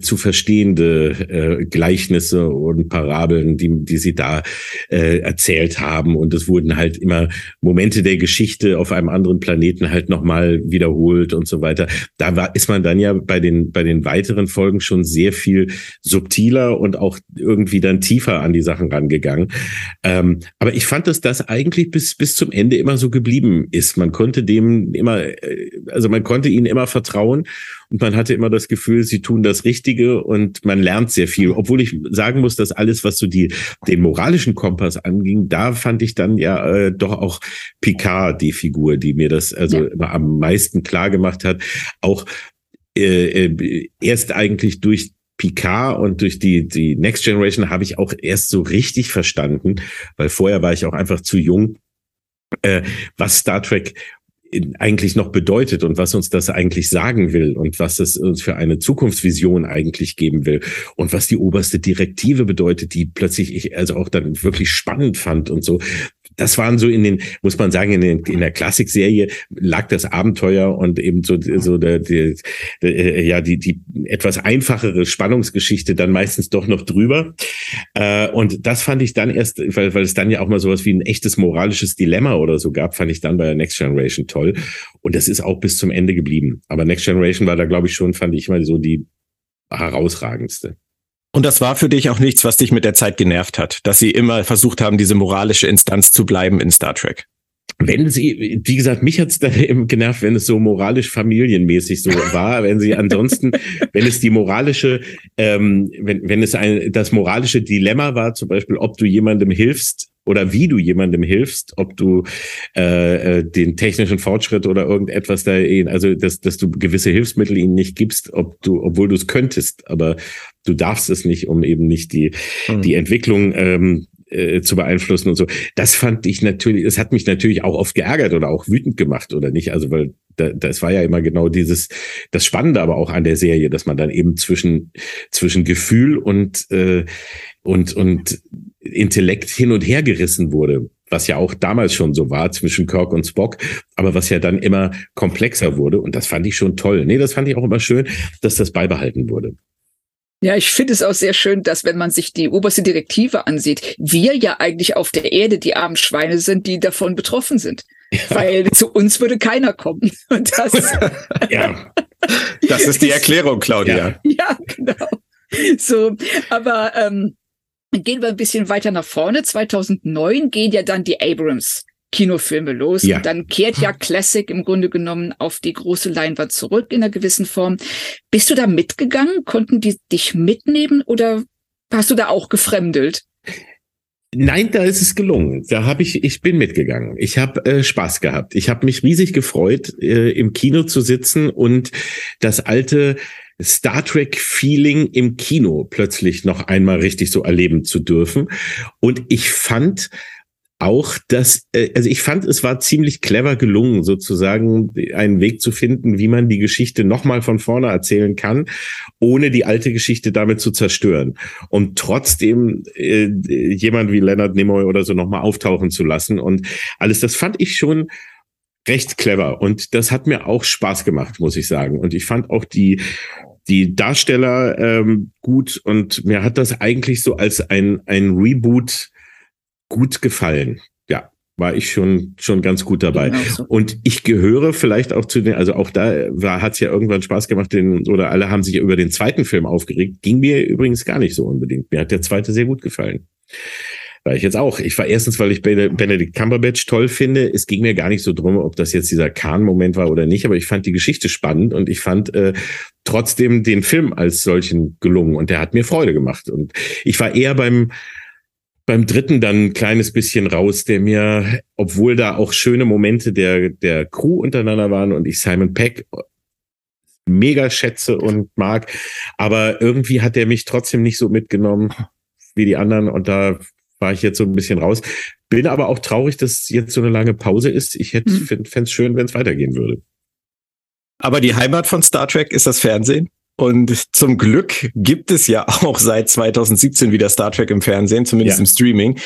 zu verstehende Gleichnisse und Parabeln, die sie da erzählt haben. Und es wurden halt immer Momente der Geschichte auf einem anderen Planeten halt nochmal wiederholt und so weiter. Da ist man dann ja bei den weiteren Folgen schon sehr viel subtiler und auch irgendwie dann tiefer an die Sachen rangegangen. Aber ich fand, dass das eigentlich bis zum Ende immer so geblieben ist. Man konnte ihnen immer vertrauen und man hatte immer das Gefühl, sie tun das Richtige und man lernt sehr viel. Obwohl ich sagen muss, dass alles, was so den moralischen Kompass anging, da fand ich dann ja doch auch Picard die Figur, die mir das immer am meisten klar gemacht hat. Auch erst eigentlich durch Picard und durch die Next Generation habe ich auch erst so richtig verstanden, weil vorher war ich auch einfach zu jung, was Star Trek eigentlich noch bedeutet und was uns das eigentlich sagen will und was es uns für eine Zukunftsvision eigentlich geben will und was die oberste Direktive bedeutet, die plötzlich ich also auch dann wirklich spannend fand und so. Das waren so in der Klassikserie lag das Abenteuer und eben die etwas einfachere Spannungsgeschichte dann meistens doch noch drüber. Und das fand ich dann erst, weil es dann ja auch mal sowas wie ein echtes moralisches Dilemma oder so gab, fand ich dann bei der Next Generation toll. Und das ist auch bis zum Ende geblieben. Aber Next Generation war da, glaube ich, schon, fand ich mal so die herausragendste. Und das war für dich auch nichts, was dich mit der Zeit genervt hat, dass sie immer versucht haben, diese moralische Instanz zu bleiben in Star Trek? Wenn sie, wie gesagt, mich hat's dann eben genervt, wenn es so moralisch familienmäßig so war, wenn sie ansonsten, wenn es die moralische, wenn es das moralische Dilemma war, zum Beispiel, ob du jemandem hilfst oder wie du jemandem hilfst, ob du den technischen Fortschritt oder irgendetwas da, also dass du gewisse Hilfsmittel ihnen nicht gibst, obwohl du es könntest, aber du darfst es nicht, um eben nicht die Entwicklung zu beeinflussen und so. Das fand ich natürlich, das hat mich natürlich auch oft geärgert oder auch wütend gemacht oder nicht, also weil das war ja immer genau dieses, das Spannende aber auch an der Serie, dass man dann eben zwischen Gefühl und Intellekt hin und her gerissen wurde, was ja auch damals schon so war zwischen Kirk und Spock, aber was ja dann immer komplexer wurde und das fand ich schon toll. Nee, das fand ich auch immer schön, dass das beibehalten wurde. Ja, ich finde es auch sehr schön, dass, wenn man sich die oberste Direktive ansieht, wir ja eigentlich auf der Erde die armen Schweine sind, die davon betroffen sind. Ja. Weil zu uns würde keiner kommen. Und das, ja. Das ist die Erklärung, Claudia. Ja, genau. So, aber gehen wir ein bisschen weiter nach vorne. 2009 gehen ja dann die Abrams-Kinofilme los. Ja. Und dann kehrt ja Classic im Grunde genommen auf die große Leinwand zurück in einer gewissen Form. Bist du da mitgegangen? Konnten die dich mitnehmen oder hast du da auch gefremdelt? Nein, da ist es gelungen. Ich bin mitgegangen. Ich habe Spaß gehabt. Ich habe mich riesig gefreut, im Kino zu sitzen und das alte Star Trek Feeling im Kino plötzlich noch einmal richtig so erleben zu dürfen. Und ich fand auch, es war ziemlich clever gelungen, sozusagen einen Weg zu finden, wie man die Geschichte nochmal von vorne erzählen kann, ohne die alte Geschichte damit zu zerstören. Um trotzdem jemand wie Leonard Nimoy oder so nochmal auftauchen zu lassen und alles, das fand ich schon recht clever. Und das hat mir auch Spaß gemacht, muss ich sagen. Und ich fand auch die Darsteller gut und mir hat das eigentlich so als ein Reboot gut gefallen. Ja, war ich schon ganz gut dabei. Genau so. Und ich gehöre vielleicht auch zu den, also auch da hat's ja irgendwann Spaß gemacht, oder alle haben sich über den zweiten Film aufgeregt. Ging mir übrigens gar nicht so unbedingt. Mir hat der zweite sehr gut gefallen. Weil ich jetzt auch. Ich war erstens, weil ich Benedict Cumberbatch toll finde. Es ging mir gar nicht so drum, ob das jetzt dieser Khan-Moment war oder nicht, aber ich fand die Geschichte spannend und ich fand trotzdem den Film als solchen gelungen und der hat mir Freude gemacht. Und ich war eher beim dritten dann ein kleines bisschen raus, der mir, obwohl da auch schöne Momente der Crew untereinander waren und ich Simon Pegg mega schätze und mag, aber irgendwie hat der mich trotzdem nicht so mitgenommen wie die anderen und da war ich jetzt so ein bisschen raus. Bin aber auch traurig, dass jetzt so eine lange Pause ist. Ich fände es schön, wenn es weitergehen würde. Aber die Heimat von Star Trek ist das Fernsehen. Und zum Glück gibt es ja auch seit 2017 wieder Star Trek im Fernsehen, zumindest im Streaming.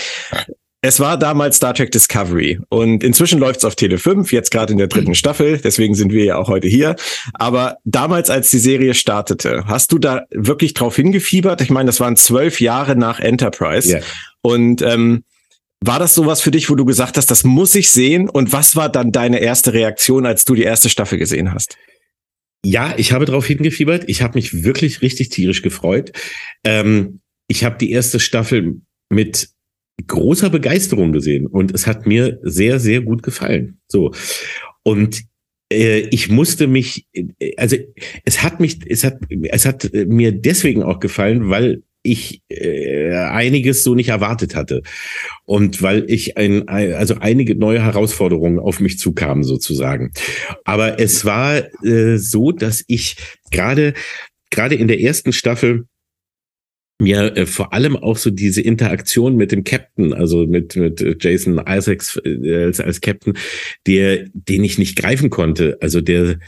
Es war damals Star Trek Discovery und inzwischen läuft's auf Tele 5, jetzt gerade in der dritten Staffel, deswegen sind wir ja auch heute hier. Aber damals, als die Serie startete, hast du da wirklich drauf hingefiebert? Ich meine, das waren 12 Jahre nach Enterprise. Yeah. Und war das sowas für dich, wo du gesagt hast, das muss ich sehen? Und was war dann deine erste Reaktion, als du die erste Staffel gesehen hast? Ja, ich habe drauf hingefiebert. Ich habe mich wirklich richtig tierisch gefreut. Ich habe die erste Staffel mit großer Begeisterung gesehen und es hat mir sehr, sehr gut gefallen. So. Und es hat mir deswegen auch gefallen, weil ich einiges so nicht erwartet hatte und weil ich einige neue Herausforderungen auf mich zukamen sozusagen. Aber es war so, dass ich gerade in der ersten Staffel mir vor allem auch so diese Interaktion mit dem Captain, also mit Jason Isaacs als Captain, den ich nicht greifen konnte, also der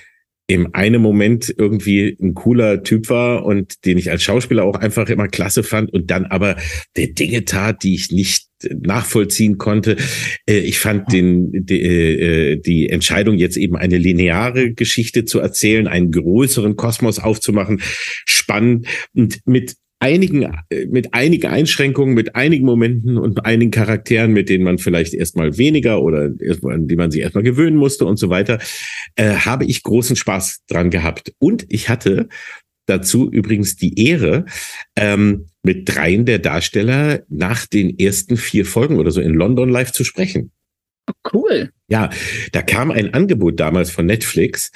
im einen Moment irgendwie ein cooler Typ war und den ich als Schauspieler auch einfach immer klasse fand und dann aber der Dinge tat, die ich nicht nachvollziehen konnte. Ich fand die Entscheidung, jetzt eben eine lineare Geschichte zu erzählen, einen größeren Kosmos aufzumachen, spannend und mit einigen Einschränkungen, mit einigen Momenten und einigen Charakteren, mit denen man vielleicht erstmal weniger oder an die man sich erstmal gewöhnen musste und so weiter, habe ich großen Spaß dran gehabt. Und ich hatte dazu übrigens die Ehre, mit 3 der Darsteller nach den ersten 4 Folgen oder so in London live zu sprechen. Cool. Ja, da kam ein Angebot damals von Netflix.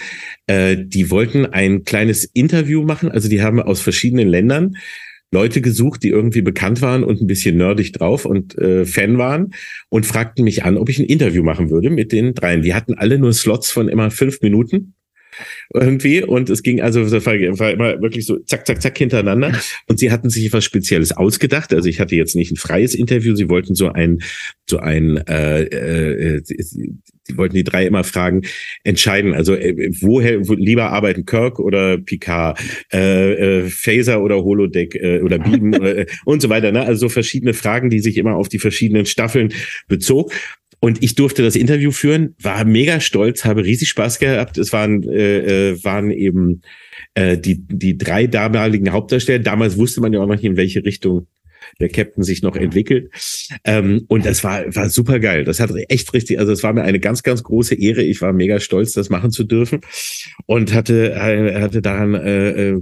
Die wollten ein kleines Interview machen. Also die haben aus verschiedenen Ländern Leute gesucht, die irgendwie bekannt waren und ein bisschen nerdig drauf und Fan waren und fragten mich an, ob ich ein Interview machen würde mit den 3. Die hatten alle nur Slots von immer 5 Minuten irgendwie und es ging also, das war immer wirklich so zack, zack, zack hintereinander und sie hatten sich etwas Spezielles ausgedacht. Also ich hatte jetzt nicht ein freies Interview, sie wollten die wollten die 3 immer fragen, entscheiden. Also woher lieber arbeiten, Kirk oder Picard, Phaser oder Holodeck oder Beam und so weiter. Ne? Also so verschiedene Fragen, die sich immer auf die verschiedenen Staffeln bezog. Und ich durfte das Interview führen, war mega stolz, habe riesig Spaß gehabt. Es waren eben die drei damaligen Hauptdarsteller. Damals wusste man ja auch noch nicht, in welche Richtung der Captain sich noch entwickelt. Und das war super geil. Das hat echt richtig, also es war mir eine ganz, ganz große Ehre. Ich war mega stolz, das machen zu dürfen und hatte daran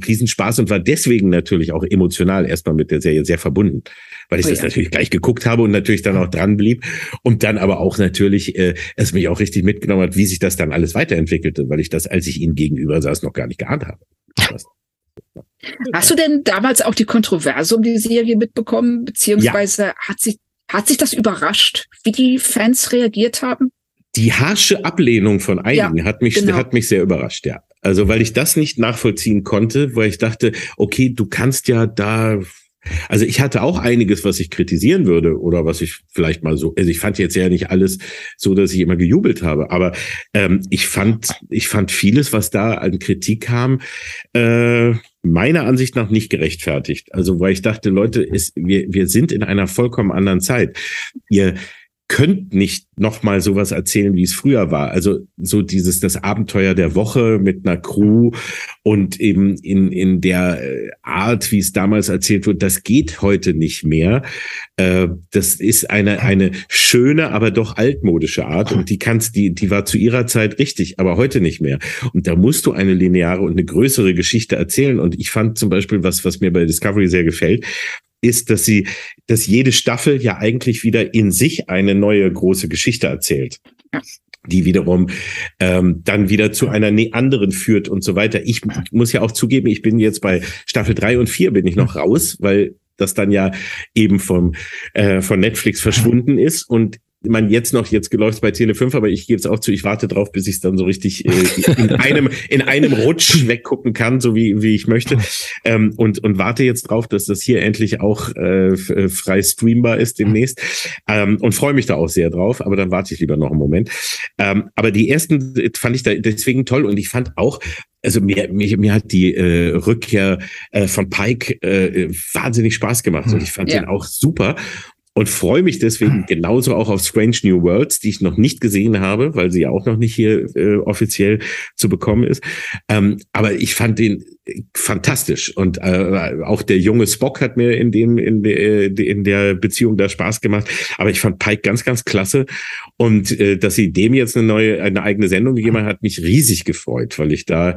riesen Spaß und war deswegen natürlich auch emotional erstmal mit der Serie sehr verbunden, weil ich das natürlich gleich geguckt habe und natürlich dann auch dran blieb und dann aber auch natürlich es mich auch richtig mitgenommen hat, wie sich das dann alles weiterentwickelte, weil ich das, als ich ihnen gegenüber saß, noch gar nicht geahnt habe. Hast du denn damals auch die Kontroverse um die Serie mitbekommen, beziehungsweise hat sich das überrascht, wie die Fans reagiert haben? Die harsche Ablehnung von einigen hat mich sehr überrascht, ja. Also, weil ich das nicht nachvollziehen konnte, weil ich dachte, okay, du kannst ja da... Also ich hatte auch einiges, was ich kritisieren würde oder was ich vielleicht mal so, also ich fand jetzt ja nicht alles so, dass ich immer gejubelt habe, aber ich fand vieles, was da an Kritik kam, meiner Ansicht nach nicht gerechtfertigt. Also weil ich dachte, Leute, wir sind in einer vollkommen anderen Zeit. Ihr könnt nicht nochmal sowas erzählen, wie es früher war. Also so dieses, das Abenteuer der Woche mit einer Crew und eben in der Art, wie es damals erzählt wurde, das geht heute nicht mehr. Das ist eine schöne, aber doch altmodische Art und die war zu ihrer Zeit richtig, aber heute nicht mehr. Und da musst du eine lineare und eine größere Geschichte erzählen. Und ich fand zum Beispiel, was mir bei Discovery sehr gefällt, ist, dass jede Staffel ja eigentlich wieder in sich eine neue große Geschichte erzählt, die wiederum dann wieder zu einer anderen führt und so weiter. Ich muss ja auch zugeben, ich bin jetzt bei Staffel 3 und 4 bin ich noch raus, weil das dann ja eben von Netflix verschwunden ist und man jetzt geläuft bei Tele 5, aber ich gebe es auch zu, ich warte drauf, bis ich es dann so richtig in einem Rutsch weggucken kann, so wie ich möchte. Und warte jetzt drauf, dass das hier endlich auch frei streambar ist demnächst. Und freue mich da auch sehr drauf, aber dann warte ich lieber noch einen Moment. Aber die ersten fand ich da deswegen toll und ich fand auch, also mir hat die Rückkehr von Pike wahnsinnig Spaß gemacht und ich fand den auch super. Und freue mich deswegen genauso auch auf Strange New Worlds, die ich noch nicht gesehen habe, weil sie ja auch noch nicht hier offiziell zu bekommen ist. Aber ich fand den fantastisch. Und auch der junge Spock hat mir in der Beziehung da Spaß gemacht. Aber ich fand Pike ganz, ganz klasse. Und dass sie dem jetzt eine eigene Sendung gegeben hat, hat mich riesig gefreut, weil ich da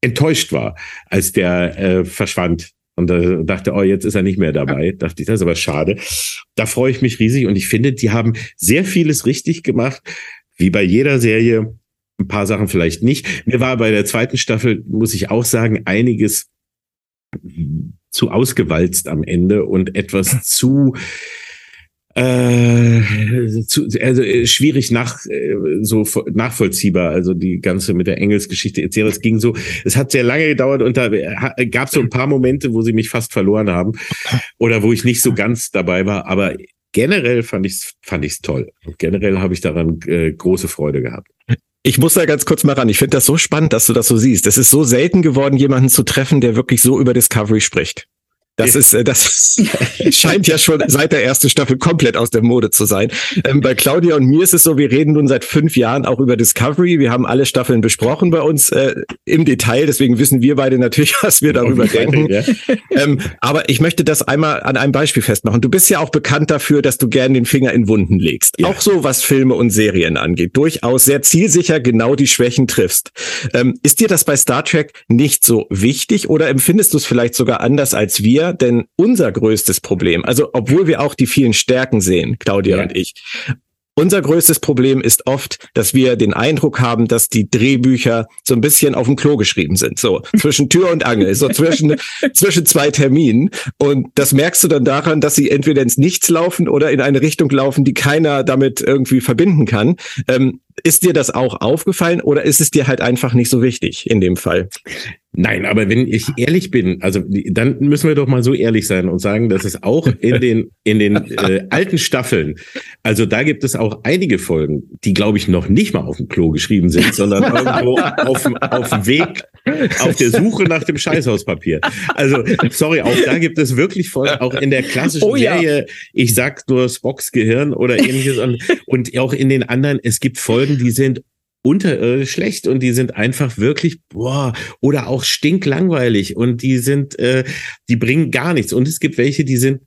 enttäuscht war, als der verschwand. Und da dachte, oh, jetzt ist er nicht mehr dabei. Ja. Dachte ich, das ist aber schade. Da freue ich mich riesig. Und ich finde, die haben sehr vieles richtig gemacht. Wie bei jeder Serie. Ein paar Sachen vielleicht nicht. Mir war bei der zweiten Staffel, muss ich auch sagen, einiges zu ausgewalzt am Ende und etwas schwierig nachvollziehbar, also die ganze mit der Engelsgeschichte etc. Es ging so, es hat sehr lange gedauert und da gab es so ein paar Momente, wo sie mich fast verloren haben oder wo ich nicht so ganz dabei war, aber generell fand ich's toll und generell habe ich daran große Freude gehabt. Ich muss da ganz kurz mal ran. Ich finde das so spannend, dass du das so siehst. Es ist so selten geworden, jemanden zu treffen, der wirklich so über Discovery spricht. Das scheint ja schon seit der ersten Staffel komplett aus der Mode zu sein. Bei Claudia und mir ist es so, wir reden nun seit 5 Jahren auch über Discovery. Wir haben alle Staffeln besprochen bei uns im Detail. Deswegen wissen wir beide natürlich, was wir darüber denken. Aber ich möchte das einmal an einem Beispiel festmachen. Du bist ja auch bekannt dafür, dass du gerne den Finger in Wunden legst. Ja. Auch so, was Filme und Serien angeht. Durchaus sehr zielsicher genau die Schwächen triffst. Ist dir das bei Star Trek nicht so wichtig oder empfindest du es vielleicht sogar anders als wir? Denn unser größtes Problem, also obwohl wir auch die vielen Stärken sehen, Claudia und ich, unser größtes Problem ist oft, dass wir den Eindruck haben, dass die Drehbücher so ein bisschen auf dem Klo geschrieben sind, so zwischen Tür und Angel, so zwischen 2 Terminen und das merkst du dann daran, dass sie entweder ins Nichts laufen oder in eine Richtung laufen, die keiner damit irgendwie verbinden kann. Ist dir das auch aufgefallen oder ist es dir halt einfach nicht so wichtig in dem Fall? Nein, aber wenn ich ehrlich bin, also dann müssen wir doch mal so ehrlich sein und sagen, dass es auch in den alten Staffeln, also da gibt es auch einige Folgen, die glaube ich noch nicht mal auf dem Klo geschrieben sind, sondern irgendwo auf dem Weg auf der Suche nach dem Scheißhauspapier. Also, sorry, auch da gibt es wirklich von, auch in der klassischen Serie, ich sag nur Spocks Gehirn oder ähnliches und auch in den anderen, es gibt Folgen, die sind unterirdisch schlecht und die sind einfach wirklich, boah, oder auch stinklangweilig und die sind, die bringen gar nichts und es gibt welche, die sind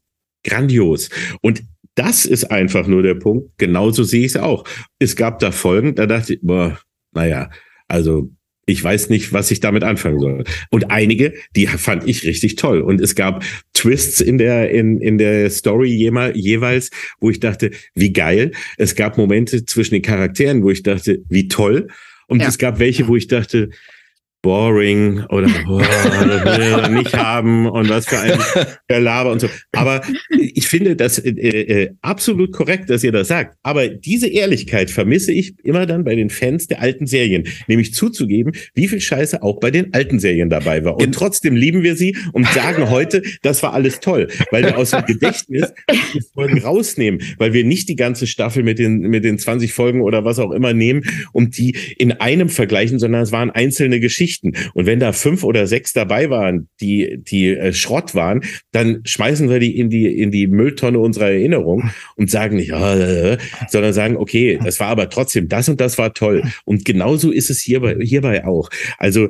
grandios und das ist einfach nur der Punkt, genauso sehe ich es auch. Es gab da Folgen, da dachte ich, boah, naja, also ich weiß nicht, was ich damit anfangen soll. Und einige, die fand ich richtig toll. Und es gab Twists in der Story jeweils, wo ich dachte, wie geil. Es gab Momente zwischen den Charakteren, wo ich dachte, wie toll. Und es gab welche, wo ich dachte, boring oder boah, das will er nicht haben und was für ein Gelaber und so. Aber ich finde das absolut korrekt, dass ihr das sagt. Aber diese Ehrlichkeit vermisse ich immer dann bei den Fans der alten Serien. Nämlich zuzugeben, wie viel Scheiße auch bei den alten Serien dabei war. Und trotzdem lieben wir sie und sagen heute, das war alles toll. Weil wir aus dem Gedächtnis die Folgen rausnehmen. Weil wir nicht die ganze Staffel mit den 20 Folgen oder was auch immer nehmen und die in einem vergleichen, sondern es waren einzelne Geschichten. Und wenn da 5 oder 6 dabei waren, die Schrott waren, dann schmeißen wir die in die Mülltonne unserer Erinnerung und sagen nicht, sondern sagen, okay, das war aber trotzdem das und das war toll. Und genauso ist es hierbei auch. Also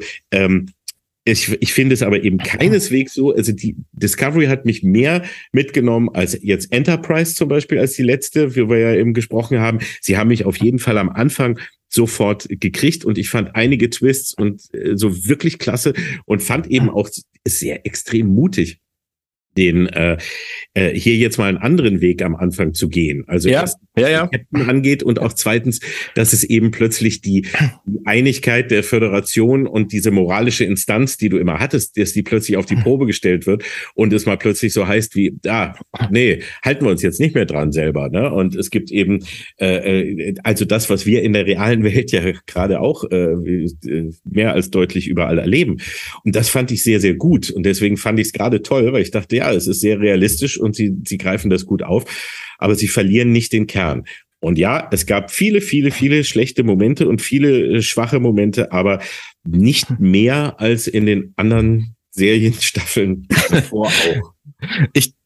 ich finde es aber eben keineswegs so, also die Discovery hat mich mehr mitgenommen als jetzt Enterprise zum Beispiel, als die letzte, wie wir ja eben gesprochen haben. Sie haben mich auf jeden Fall am Anfang sofort gekriegt und ich fand einige Twists und so wirklich klasse und fand eben auch sehr extrem mutig, den hier jetzt mal einen anderen Weg am Anfang zu gehen. Also was die Captain angeht und auch zweitens, dass es eben plötzlich die Einigkeit der Föderation und diese moralische Instanz, die du immer hattest, dass die plötzlich auf die Probe gestellt wird und es mal plötzlich so heißt wie, nee, halten wir uns jetzt nicht mehr dran selber. Ne? Und es gibt eben also das, was wir in der realen Welt ja gerade auch mehr als deutlich überall erleben. Und das fand ich sehr, sehr gut. Und deswegen fand ich es gerade toll, weil ich dachte, es ist sehr realistisch und sie greifen das gut auf, aber sie verlieren nicht den Kern. Und ja, es gab viele, viele, viele schlechte Momente und viele schwache Momente, aber nicht mehr als in den anderen Serienstaffeln davor auch.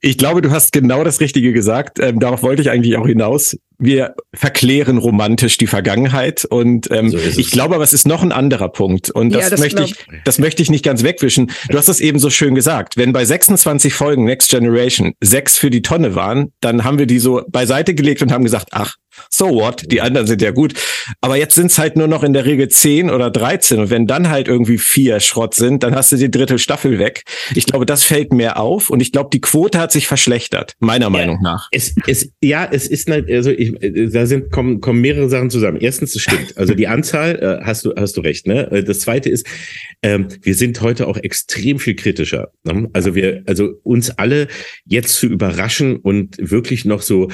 Ich glaube, du hast genau das Richtige gesagt. Darauf wollte ich eigentlich auch hinaus. Wir verklären romantisch die Vergangenheit und so ich glaube, aber es ist noch ein anderer Punkt und das möchte ich nicht ganz wegwischen. Du hast das eben so schön gesagt. Wenn bei 26 Folgen Next Generation 6 für die Tonne waren, dann haben wir die so beiseite gelegt und haben gesagt, ach, so what, die anderen sind ja gut. Aber jetzt sind es halt nur noch in der Regel 10 oder 13 und wenn dann halt irgendwie 4 Schrott sind, dann hast du die dritte Staffel weg. Ich glaube, das fällt mehr auf und ich glaube, die Quote hat sich verschlechtert, meiner Meinung nach. Es ist halt, also kommen mehrere Sachen zusammen. Erstens, das stimmt. Also die Anzahl, hast du recht, ne? Das zweite ist, wir sind heute auch extrem viel kritischer. Ne? Also uns alle jetzt zu überraschen und wirklich noch so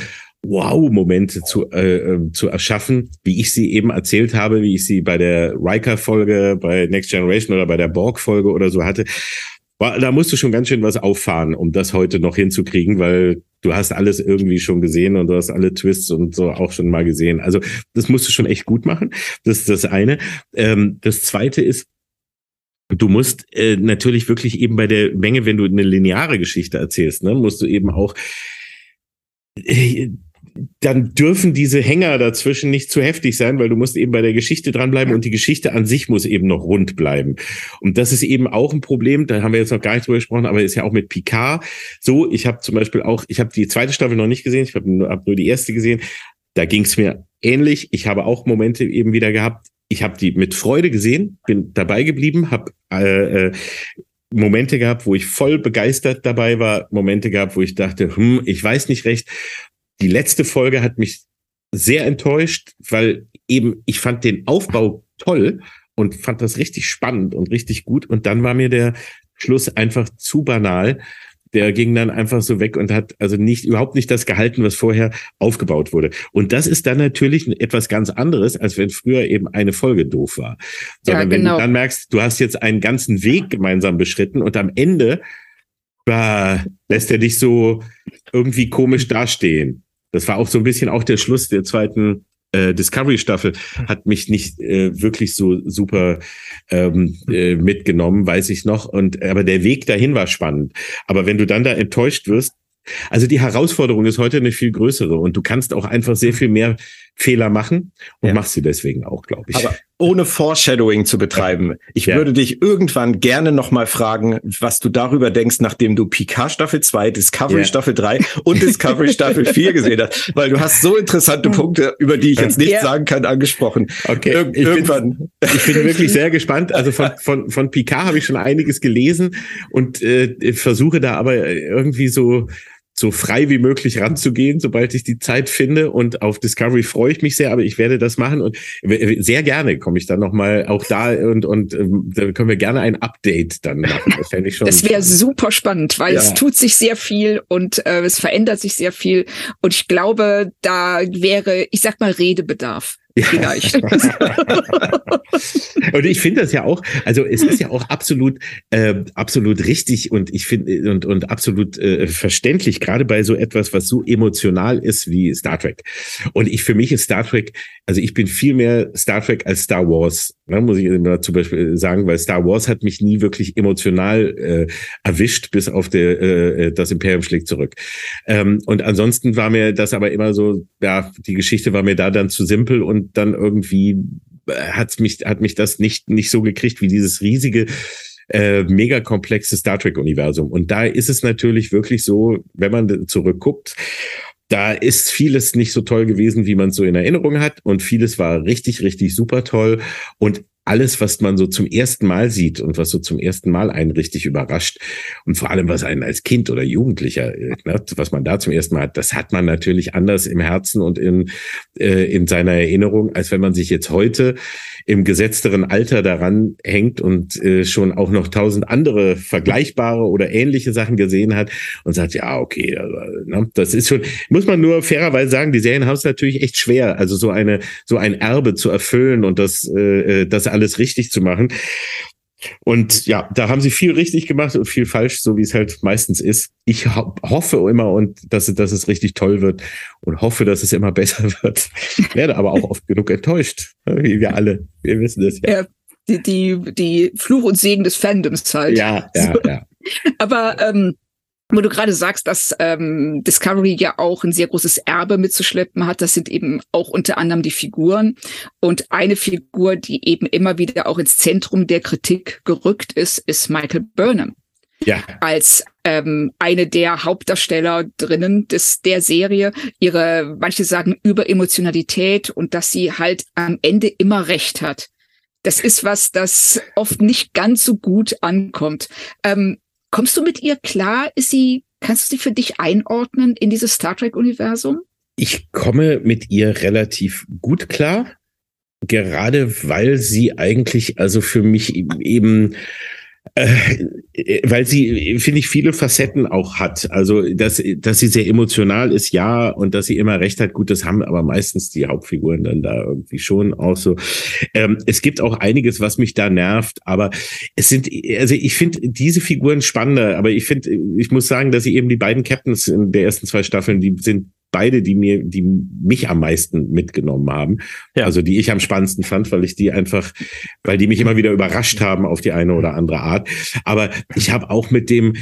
Wow-Momente zu erschaffen, wie ich sie eben erzählt habe, wie ich sie bei der Riker-Folge, bei Next Generation oder bei der Borg-Folge oder so hatte. Da musst du schon ganz schön was auffahren, um das heute noch hinzukriegen, weil du hast alles irgendwie schon gesehen und du hast alle Twists und so auch schon mal gesehen. Also das musst du schon echt gut machen. Das ist das eine. Das zweite ist, du musst natürlich wirklich eben bei der Menge, wenn du eine lineare Geschichte erzählst, ne, musst du eben auch dann dürfen diese Hänger dazwischen nicht zu heftig sein, weil du musst eben bei der Geschichte dranbleiben und die Geschichte an sich muss eben noch rund bleiben. Und das ist eben auch ein Problem, da haben wir jetzt noch gar nicht drüber gesprochen, aber ist ja auch mit Picard so. Ich habe zum Beispiel auch, ich habe die zweite Staffel noch nicht gesehen, ich habe nur die erste gesehen, da ging es mir ähnlich. Ich habe auch Momente eben wieder gehabt, ich habe die mit Freude gesehen, bin dabei geblieben, habe Momente gehabt, wo ich voll begeistert dabei war, Momente gehabt, wo ich dachte, ich weiß nicht recht. Die letzte Folge hat mich sehr enttäuscht, weil eben ich fand den Aufbau toll und fand das richtig spannend und richtig gut. Und dann war mir der Schluss einfach zu banal. Der ging dann einfach so weg und hat also überhaupt nicht das gehalten, was vorher aufgebaut wurde. Und das ist dann natürlich etwas ganz anderes, als wenn früher eben eine Folge doof war. Sondern wenn du dann merkst, du hast jetzt einen ganzen Weg gemeinsam beschritten und am Ende lässt er dich so irgendwie komisch dastehen. Das war auch so ein bisschen auch der Schluss der zweiten Discovery-Staffel hat mich nicht wirklich so super mitgenommen, weiß ich noch. Aber der Weg dahin war spannend. Aber wenn du dann da enttäuscht wirst, also die Herausforderung ist heute eine viel größere und du kannst auch einfach sehr viel mehr Fehler machen und machst sie deswegen auch, glaube ich. Aber ohne Foreshadowing zu betreiben, ich würde dich irgendwann gerne nochmal fragen, was du darüber denkst, nachdem du Picard Staffel 2, Discovery Staffel 3 und Discovery Staffel 4 gesehen hast, weil du hast so interessante Punkte, über die ich jetzt nichts sagen kann, angesprochen. Okay, ich bin wirklich sehr gespannt. Also von Picard habe ich schon einiges gelesen und versuche da aber irgendwie so frei wie möglich ranzugehen, sobald ich die Zeit finde, und auf Discovery freue ich mich sehr, aber ich werde das machen und sehr gerne komme ich dann nochmal auch da und da können wir gerne ein Update dann machen. Das fände ich schon. Das wäre super spannend, weil es tut sich sehr viel und es verändert sich sehr viel und ich glaube, da wäre, ich sag mal, Redebedarf. Ja. Vielleicht. Und ich finde das ja auch, also es ist ja auch absolut richtig und ich finde und absolut verständlich, gerade bei so etwas, was so emotional ist wie Star Trek. Und für mich ist Star Trek, also ich bin viel mehr Star Trek als Star Wars, ne, muss ich immer zum Beispiel sagen, weil Star Wars hat mich nie wirklich emotional erwischt, bis auf das Imperium schlägt zurück. Und ansonsten war mir das aber immer so, die Geschichte war mir da dann zu simpel und dann irgendwie hat mich das nicht so gekriegt wie dieses riesige, mega komplexe Star Trek-Universum. Und da ist es natürlich wirklich so, wenn man zurückguckt, da ist vieles nicht so toll gewesen, wie man es so in Erinnerung hat. Und vieles war richtig, richtig super toll. Und alles, was man so zum ersten Mal sieht und was so zum ersten Mal einen richtig überrascht und vor allem, was einen als Kind oder Jugendlicher, ne, was man da zum ersten Mal hat, das hat man natürlich anders im Herzen und in seiner Erinnerung, als wenn man sich jetzt heute im gesetzteren Alter daran hängt und schon auch noch 1.000 andere vergleichbare oder ähnliche Sachen gesehen hat und sagt, ja, okay, ne, das ist schon, muss man nur fairerweise sagen, die Serien haben es natürlich echt schwer, also so ein Erbe zu erfüllen und das alles richtig zu machen. Und ja, da haben sie viel richtig gemacht und viel falsch, so wie es halt meistens ist. Ich hoffe immer, und dass es richtig toll wird und hoffe, dass es immer besser wird. Ich werde aber auch oft genug enttäuscht, wie wir alle. Wir wissen das ja. Die Fluch und Segen des Fandoms halt. Ja. Aber wo du gerade sagst, dass Discovery ja auch ein sehr großes Erbe mitzuschleppen hat, das sind eben auch unter anderem die Figuren. Und eine Figur, die eben immer wieder auch ins Zentrum der Kritik gerückt ist, ist Michael Burnham. Ja. Als eine der Hauptdarsteller drinnen der Serie. Manche sagen Überemotionalität und dass sie halt am Ende immer recht hat. Das ist was, das oft nicht ganz so gut ankommt. Kommst du mit ihr klar? Kannst du sie für dich einordnen in dieses Star Trek-Universum? Ich komme mit ihr relativ gut klar, gerade weil sie eigentlich, also für mich eben weil sie, finde ich, viele Facetten auch hat. Also, dass sie sehr emotional ist, ja, und dass sie immer recht hat, gut, das haben aber meistens die Hauptfiguren dann da irgendwie schon auch so. Es gibt auch einiges, was mich da nervt, aber ich finde diese Figuren spannender, aber ich muss sagen, dass sie eben die beiden Captains in der ersten 2 Staffeln, die sind beide, die mich am meisten mitgenommen haben. Ja. Also die ich am spannendsten fand, weil die mich immer wieder überrascht haben auf die eine oder andere Art. Aber ich habe auch mit dem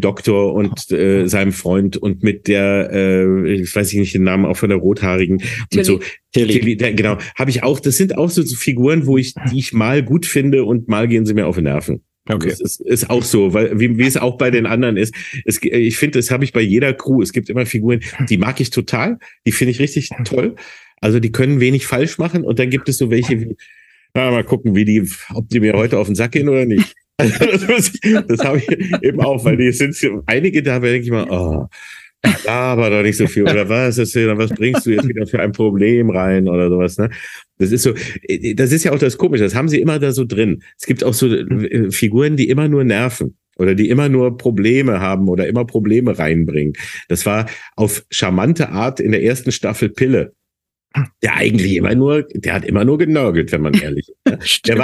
Doktor und seinem Freund und mit der, ich weiß nicht den Namen, auch von der Rothaarigen und so. Kelly, genau, habe ich auch, das sind auch so Figuren, die ich mal gut finde und mal gehen sie mir auf die Nerven. Okay. Das ist auch so, weil wie es auch bei den anderen ist. Ich finde, das habe ich bei jeder Crew. Es gibt immer Figuren, die mag ich total, die finde ich richtig toll. Also die können wenig falsch machen und dann gibt es so welche wie, mal gucken, ob die mir heute auf den Sack gehen oder nicht. Also das habe ich eben auch, weil die sind einige da, denke ich mal, oh, aber doch nicht so viel, oder was? Was bringst du jetzt wieder für ein Problem rein oder sowas, ne? Das ist ja auch das Komische, das haben sie immer da so drin. Es gibt auch so Figuren, die immer nur nerven oder die immer nur Probleme haben oder immer Probleme reinbringen. Das war auf charmante Art in der ersten Staffel Pille. Der hat immer nur genörgelt, wenn man ehrlich ist. Der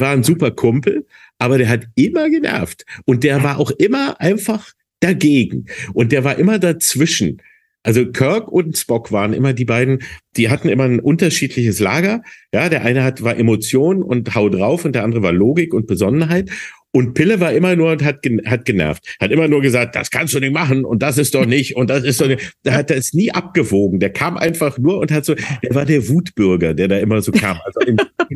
war ein super Kumpel, aber der hat immer genervt und der war auch immer einfach dagegen. Und der war immer dazwischen. Also Kirk und Spock waren immer die beiden, die hatten immer ein unterschiedliches Lager. Ja, der eine war Emotion und hau drauf und der andere war Logik und Besonnenheit. Und Pille war immer nur und hat genervt. Hat immer nur gesagt, das kannst du nicht machen und das ist doch nicht und das ist doch nicht. Da hat er es nie abgewogen. Der kam einfach nur und hat so, der war der Wutbürger, der da immer so kam. Also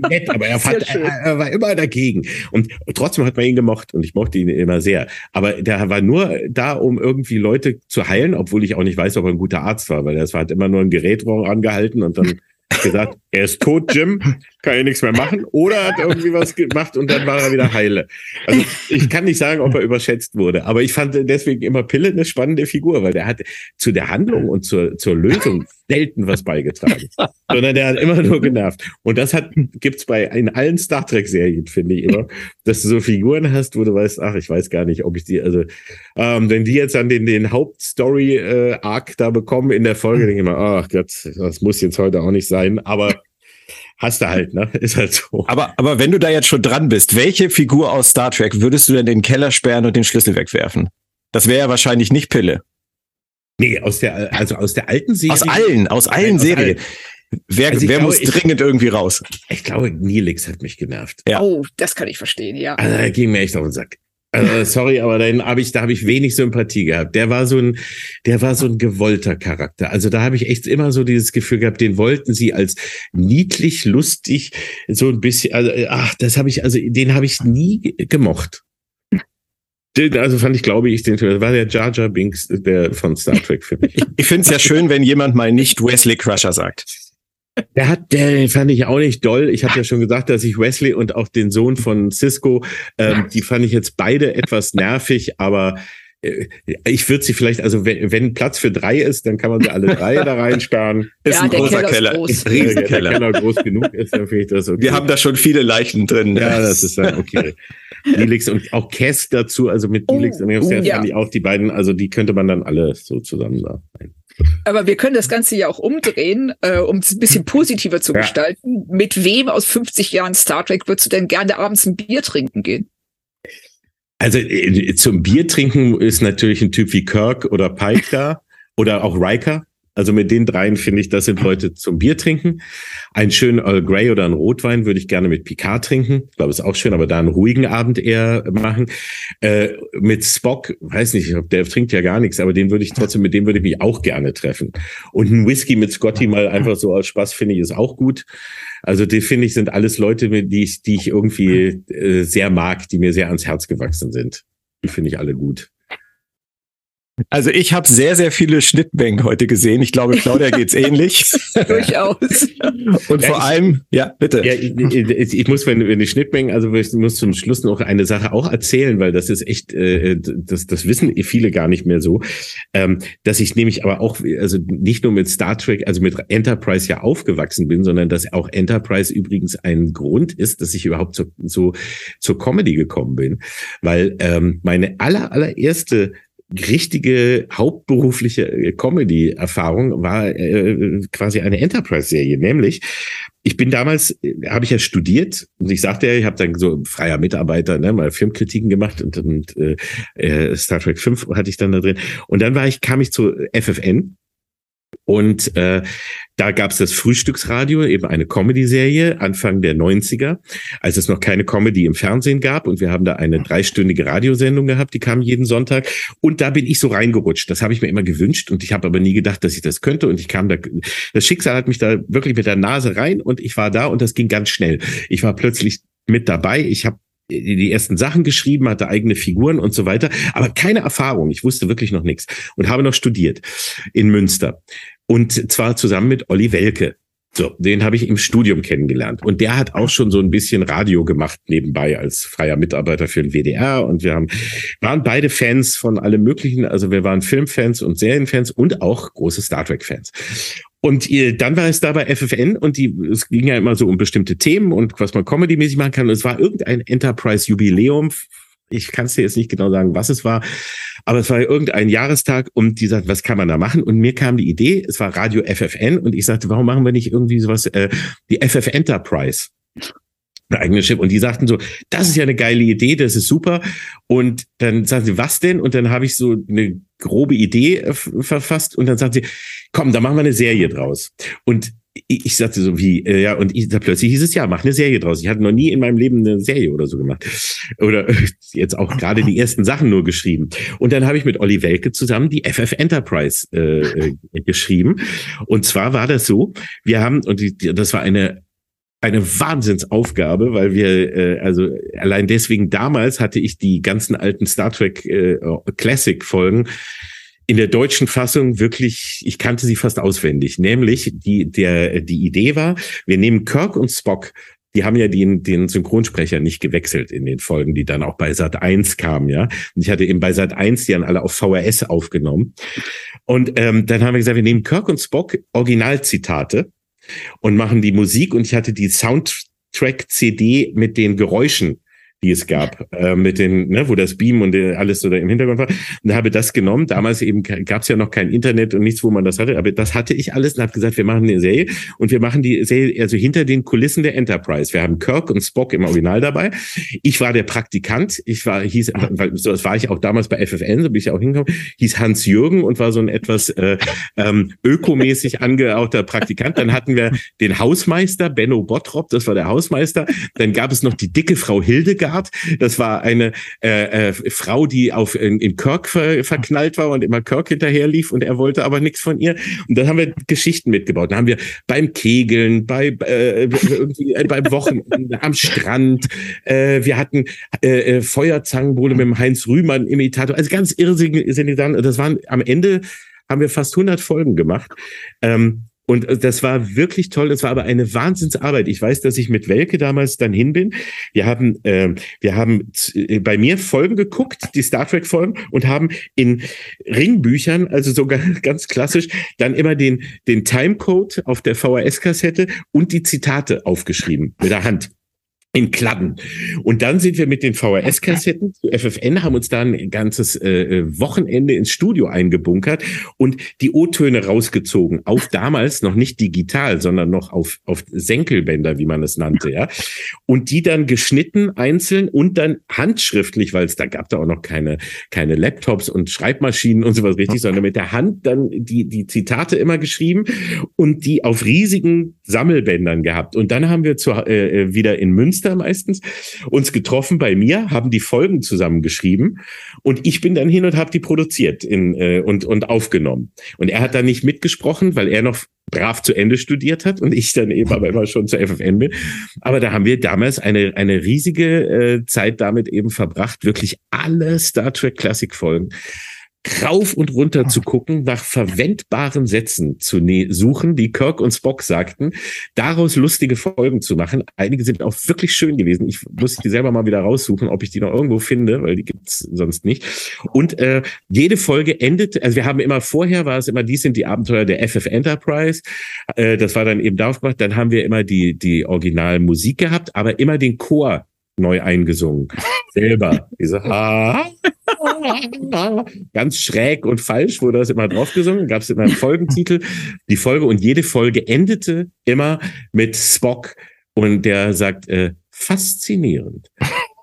nett, aber er war immer dagegen. Und trotzdem hat man ihn gemocht und ich mochte ihn immer sehr. Aber der war nur da, um irgendwie Leute zu heilen, obwohl ich auch nicht weiß, ob er ein guter Arzt war, weil das war halt immer nur ein Gerätrohr angehalten und dann gesagt, er ist tot, Jim, kann ja nichts mehr machen, oder hat irgendwie was gemacht und dann war er wieder heile. Also ich kann nicht sagen, ob er überschätzt wurde, aber ich fand deswegen immer Pille eine spannende Figur, weil der hat zu der Handlung und zur Lösung selten was beigetragen, sondern der hat immer nur genervt. Und das gibt's in allen Star Trek Serien, finde ich immer, dass du so Figuren hast, wo du weißt, ach, ich weiß gar nicht, ob ich die, also wenn die jetzt dann den Hauptstory Arc da bekommen in der Folge, denke ich immer, ach Gott, das muss jetzt heute auch nicht sein, aber hast du halt, ne? Ist halt so. Aber wenn du da jetzt schon dran bist, welche Figur aus Star Trek würdest du denn in den Keller sperren und den Schlüssel wegwerfen? Das wäre ja wahrscheinlich nicht Pille. Nee, aus der alten Serie. Aus allen Serien. Wer muss dringend irgendwie raus? Ich glaube, Neelix hat mich genervt. Ja. Oh, das kann ich verstehen, ja. Also, da ging mir echt auf den Sack. Also, sorry, aber da habe ich wenig Sympathie gehabt. Der war so ein gewollter Charakter. Also da habe ich echt immer so dieses Gefühl gehabt, den wollten sie als niedlich, lustig, so ein bisschen, also, den habe ich nie gemocht. Also fand ich, glaube ich, den war der Jar Jar Binks der von Star Trek für mich. Ich finde es ja schön, wenn jemand mal nicht Wesley Crusher sagt. Der fand ich auch nicht doll. Ich habe ja schon gesagt, dass ich Wesley und auch den Sohn von Cisco, die fand ich jetzt beide etwas nervig, aber ich würde sie vielleicht, also wenn Platz für 3 ist, dann kann man sie alle 3 da reinsperren. Ist ja, ein großer Keller. Ist ein Riesenkeller. Wenn der Keller groß genug ist, dann finde ich das okay. Wir haben da schon viele Leichen drin. Ja, das ist dann okay. Neelix und auch Cass dazu, also mit Neelix und Cass fand ich auch die beiden, also die könnte man dann alle so zusammen da rein. Aber wir können das Ganze ja auch umdrehen, um es ein bisschen positiver zu gestalten. Mit wem aus 50 Jahren Star Trek würdest du denn gerne abends ein Bier trinken gehen? Also zum Bier trinken ist natürlich ein Typ wie Kirk oder Pike da oder auch Riker. Also mit den dreien finde ich, das sind Leute zum Bier trinken. Einen schönen Earl Grey oder einen Rotwein würde ich gerne mit Picard trinken. Ich glaube, ist auch schön, aber da einen ruhigen Abend eher machen. Mit Spock, weiß nicht, der trinkt ja gar nichts, aber mit dem würde ich mich auch gerne treffen. Und ein Whisky mit Scotty mal einfach so als Spaß finde ich ist auch gut. Also die finde ich sind alles Leute, die ich irgendwie sehr mag, die mir sehr ans Herz gewachsen sind. Die finde ich alle gut. Also ich habe sehr, sehr viele Schnittmengen heute gesehen. Ich glaube, Claudia geht's ähnlich. Durchaus. Und vor allem, ja, bitte. Ja, ich muss, wenn die Schnittmengen, also ich muss zum Schluss noch eine Sache auch erzählen, weil das ist echt, das wissen viele gar nicht mehr so, dass ich nämlich aber auch, also nicht nur mit Star Trek, also mit Enterprise ja aufgewachsen bin, sondern dass auch Enterprise übrigens ein Grund ist, dass ich überhaupt so zur Comedy gekommen bin, weil meine allererste richtige hauptberufliche Comedy-Erfahrung war quasi eine Enterprise-Serie, nämlich ich bin damals, habe ich ja studiert und ich sagte ja, ich habe dann so freier Mitarbeiter, ne, mal Filmkritiken gemacht und Star Trek 5 hatte ich dann da drin und dann kam ich zu FFN und da gab es das Frühstücksradio, eben eine Comedy-Serie Anfang der 90er, als es noch keine Comedy im Fernsehen gab und wir haben da eine 3-stündige Radiosendung gehabt, die kam jeden Sonntag und da bin ich so reingerutscht, das habe ich mir immer gewünscht und ich habe aber nie gedacht, dass ich das könnte und ich kam da, das Schicksal hat mich da wirklich mit der Nase rein und ich war da und das ging ganz schnell, ich war plötzlich mit dabei, ich habe die ersten Sachen geschrieben, hatte eigene Figuren und so weiter, aber keine Erfahrung, ich wusste wirklich noch nichts und habe noch studiert in Münster und zwar zusammen mit Olli Welke. So, den habe ich im Studium kennengelernt und der hat auch schon so ein bisschen Radio gemacht nebenbei als freier Mitarbeiter für den WDR und wir waren beide Fans von allem möglichen, also wir waren Filmfans und Serienfans und auch große Star Trek Fans. Und dann war es da bei FFN und es ging ja immer so um bestimmte Themen und was man comedymäßig machen kann. Und es war irgendein Enterprise-Jubiläum. Ich kann es dir jetzt nicht genau sagen, was es war, aber es war irgendein Jahrestag und die sagten, was kann man da machen? Und mir kam die Idee, es war Radio FFN und ich sagte, warum machen wir nicht irgendwie sowas, die FF Enterprise? Eigenes Schiff. Und die sagten so, das ist ja eine geile Idee, das ist super. Und dann sagten sie, was denn? Und dann habe ich so eine grobe Idee verfasst und dann sagt sie, komm, da machen wir eine Serie draus. Und ich sagte so wie, ja, und da plötzlich hieß es, ja, mach eine Serie draus. Ich hatte noch nie in meinem Leben eine Serie oder so gemacht. Oder jetzt auch gerade die ersten Sachen nur geschrieben. Und dann habe ich mit Olli Welke zusammen die FF Enterprise geschrieben. Und zwar war das so, wir haben, das war eine Wahnsinnsaufgabe, weil wir, also allein deswegen damals hatte ich die ganzen alten Star Trek Classic-Folgen in der deutschen Fassung wirklich, ich kannte sie fast auswendig. Nämlich, die Idee war, wir nehmen Kirk und Spock, die haben ja den Synchronsprecher nicht gewechselt in den Folgen, die dann auch bei Sat 1 kamen, ja. Und ich hatte eben bei Sat 1 die dann alle auf VHS aufgenommen. Und dann haben wir gesagt, wir nehmen Kirk und Spock Originalzitate und machen die Musik, und ich hatte die Soundtrack-CD mit den Geräuschen, die es gab, mit den, ne, wo das Beam und alles so da im Hintergrund war, und habe das genommen. Damals eben gab es ja noch kein Internet und nichts, wo man das hatte, aber das hatte ich alles und habe gesagt, wir machen eine Serie, und wir machen die Serie also hinter den Kulissen der Enterprise. Wir haben Kirk und Spock im Original dabei. Ich war der Praktikant, das war ich auch damals bei FFN, so bin ich auch hingekommen, hieß Hans-Jürgen und war so ein etwas ökomäßig angehauchter Praktikant. Dann hatten wir den Hausmeister, Benno Bottrop, das war der Hausmeister. Dann gab es noch die dicke Frau Hildegard. Das war eine Frau, die in Kirk verknallt war und immer Kirk hinterher lief, und er wollte aber nichts von ihr. Und dann haben wir Geschichten mitgebaut. Dann haben wir beim Kegeln, beim Wochenende am Strand, wir hatten Feuerzangenbowle mit dem Heinz Rühmann Imitator. Also ganz irrsinnige Sachen. Das waren, am Ende haben wir fast 100 Folgen gemacht. Und das war wirklich toll. Das war aber eine Wahnsinnsarbeit. Ich weiß, dass ich mit Welke damals dann hin bin. Wir haben bei mir Folgen geguckt, die Star Trek Folgen, und haben in Ringbüchern, also sogar ganz klassisch, dann immer den Timecode auf der VHS-Kassette und die Zitate aufgeschrieben mit der Hand. In Kladden. Und dann sind wir mit den VHS-Kassetten zu FFN, haben uns da ein ganzes Wochenende ins Studio eingebunkert und die O-Töne rausgezogen. Auf damals noch nicht digital, sondern noch auf Senkelbänder, wie man es nannte, ja. Und die dann geschnitten einzeln und dann handschriftlich, weil es da gab da auch noch keine Laptops und Schreibmaschinen und sowas richtig, sondern mit der Hand dann die Zitate immer geschrieben und die auf riesigen Sammelbändern gehabt. Und dann haben wir wieder in Münster meistens uns getroffen bei mir, haben die Folgen zusammengeschrieben, und ich bin dann hin und habe die produziert und aufgenommen. Und er hat dann nicht mitgesprochen, weil er noch brav zu Ende studiert hat und ich dann eben aber immer schon zur FFN bin. Aber da haben wir damals eine riesige Zeit damit eben verbracht, wirklich alle Star Trek Classic Folgen rauf und runter zu gucken, nach verwendbaren Sätzen zu suchen, die Kirk und Spock sagten, daraus lustige Folgen zu machen. Einige sind auch wirklich schön gewesen. Ich muss die selber mal wieder raussuchen, ob ich die noch irgendwo finde, weil die gibt's sonst nicht. Und jede Folge endet, also wir haben immer vorher, war es immer, dies sind die Abenteuer der FF Enterprise. Das war dann eben darauf gemacht. Dann haben wir immer die Originalmusik gehabt, aber immer den Chor neu eingesungen. Selber. Diese ganz schräg und falsch wurde das immer drauf gesungen. Gab es immer einen Folgentitel, die Folge, und jede Folge endete immer mit Spock, und der sagt, faszinierend.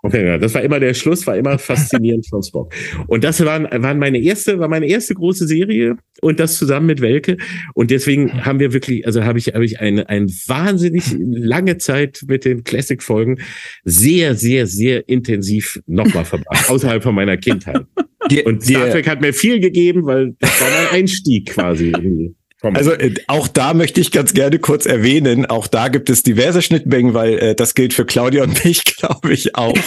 Okay, das war immer der Schluss, war immer faszinierend von Spock. Und das war meine erste große Serie, und das zusammen mit Welke. Und deswegen haben wir wirklich, also habe ich eine wahnsinnig lange Zeit mit den Classic-Folgen sehr, sehr, sehr intensiv nochmal verbracht, außerhalb von meiner Kindheit. Und Star Trek hat mir viel gegeben, weil das war mein Einstieg quasi irgendwie. Also auch da möchte ich ganz gerne kurz erwähnen, auch da gibt es diverse Schnittmengen, weil das gilt für Claudia und mich, glaube ich, auch.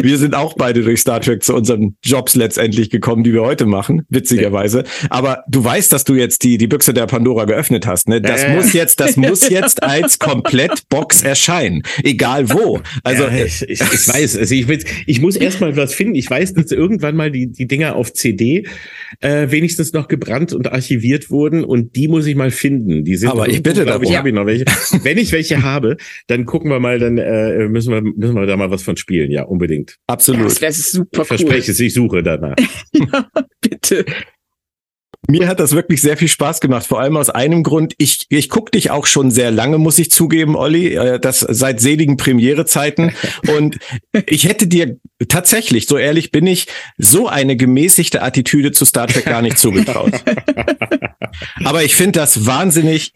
Wir sind auch beide durch Star Trek zu unseren Jobs letztendlich gekommen, die wir heute machen, witzigerweise. Aber du weißt, dass du jetzt die Büchse der Pandora geöffnet hast, ne? Das muss jetzt als Komplettbox erscheinen, egal wo. Also ja, ich weiß, also ich muss erstmal was finden. Ich weiß, dass irgendwann mal die Dinger auf CD wenigstens noch gebrannt und archiviert wurden, und die muss ich mal finden. Die sind, aber ich bitte darum. Ich habe noch welche. Wenn ich welche habe, dann gucken wir mal, dann müssen wir da mal was von spielen. Ja, unbedingt. Absolut. Ja, das ist super cool. Verspreche es, ich suche danach. Ja, bitte. Mir hat das wirklich sehr viel Spaß gemacht, vor allem aus einem Grund. Ich guck dich auch schon sehr lange, muss ich zugeben, Olli, das seit seligen Premiere-Zeiten. Und ich hätte dir tatsächlich, so ehrlich bin ich, so eine gemäßigte Attitüde zu Star Trek gar nicht zugetraut. Aber ich finde das wahnsinnig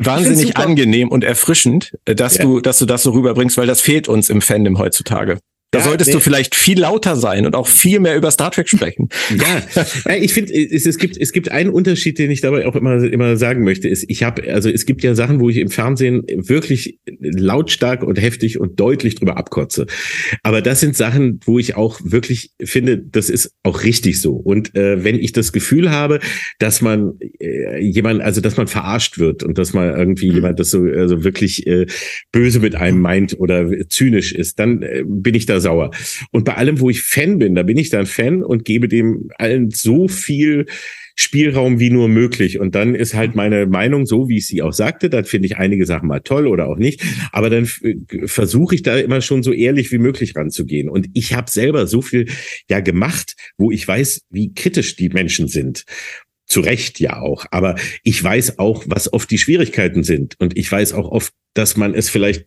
angenehm und erfrischend, dass du das so rüberbringst, weil das fehlt uns im Fandom heutzutage. Da solltest du vielleicht viel lauter sein und auch viel mehr über Star Trek sprechen. Ja, ich finde, es gibt einen Unterschied, den ich dabei auch immer sagen möchte, ist, es gibt ja Sachen, wo ich im Fernsehen wirklich lautstark und heftig und deutlich drüber abkotze. Aber das sind Sachen, wo ich auch wirklich finde, das ist auch richtig so. Und wenn ich das Gefühl habe, dass man dass man verarscht wird und dass man irgendwie jemand das so wirklich böse mit einem meint oder zynisch ist, dann bin ich da sauer. Und bei allem, wo ich Fan bin, da bin ich dann Fan und gebe dem allen so viel Spielraum wie nur möglich. Und dann ist halt meine Meinung so, wie ich sie auch sagte, dann finde ich einige Sachen mal toll oder auch nicht. Aber dann versuche ich da immer schon so ehrlich wie möglich ranzugehen. Und ich habe selber so viel gemacht, wo ich weiß, wie kritisch die Menschen sind. Zu Recht ja auch, aber ich weiß auch, was oft die Schwierigkeiten sind. Und ich weiß auch oft, dass man es vielleicht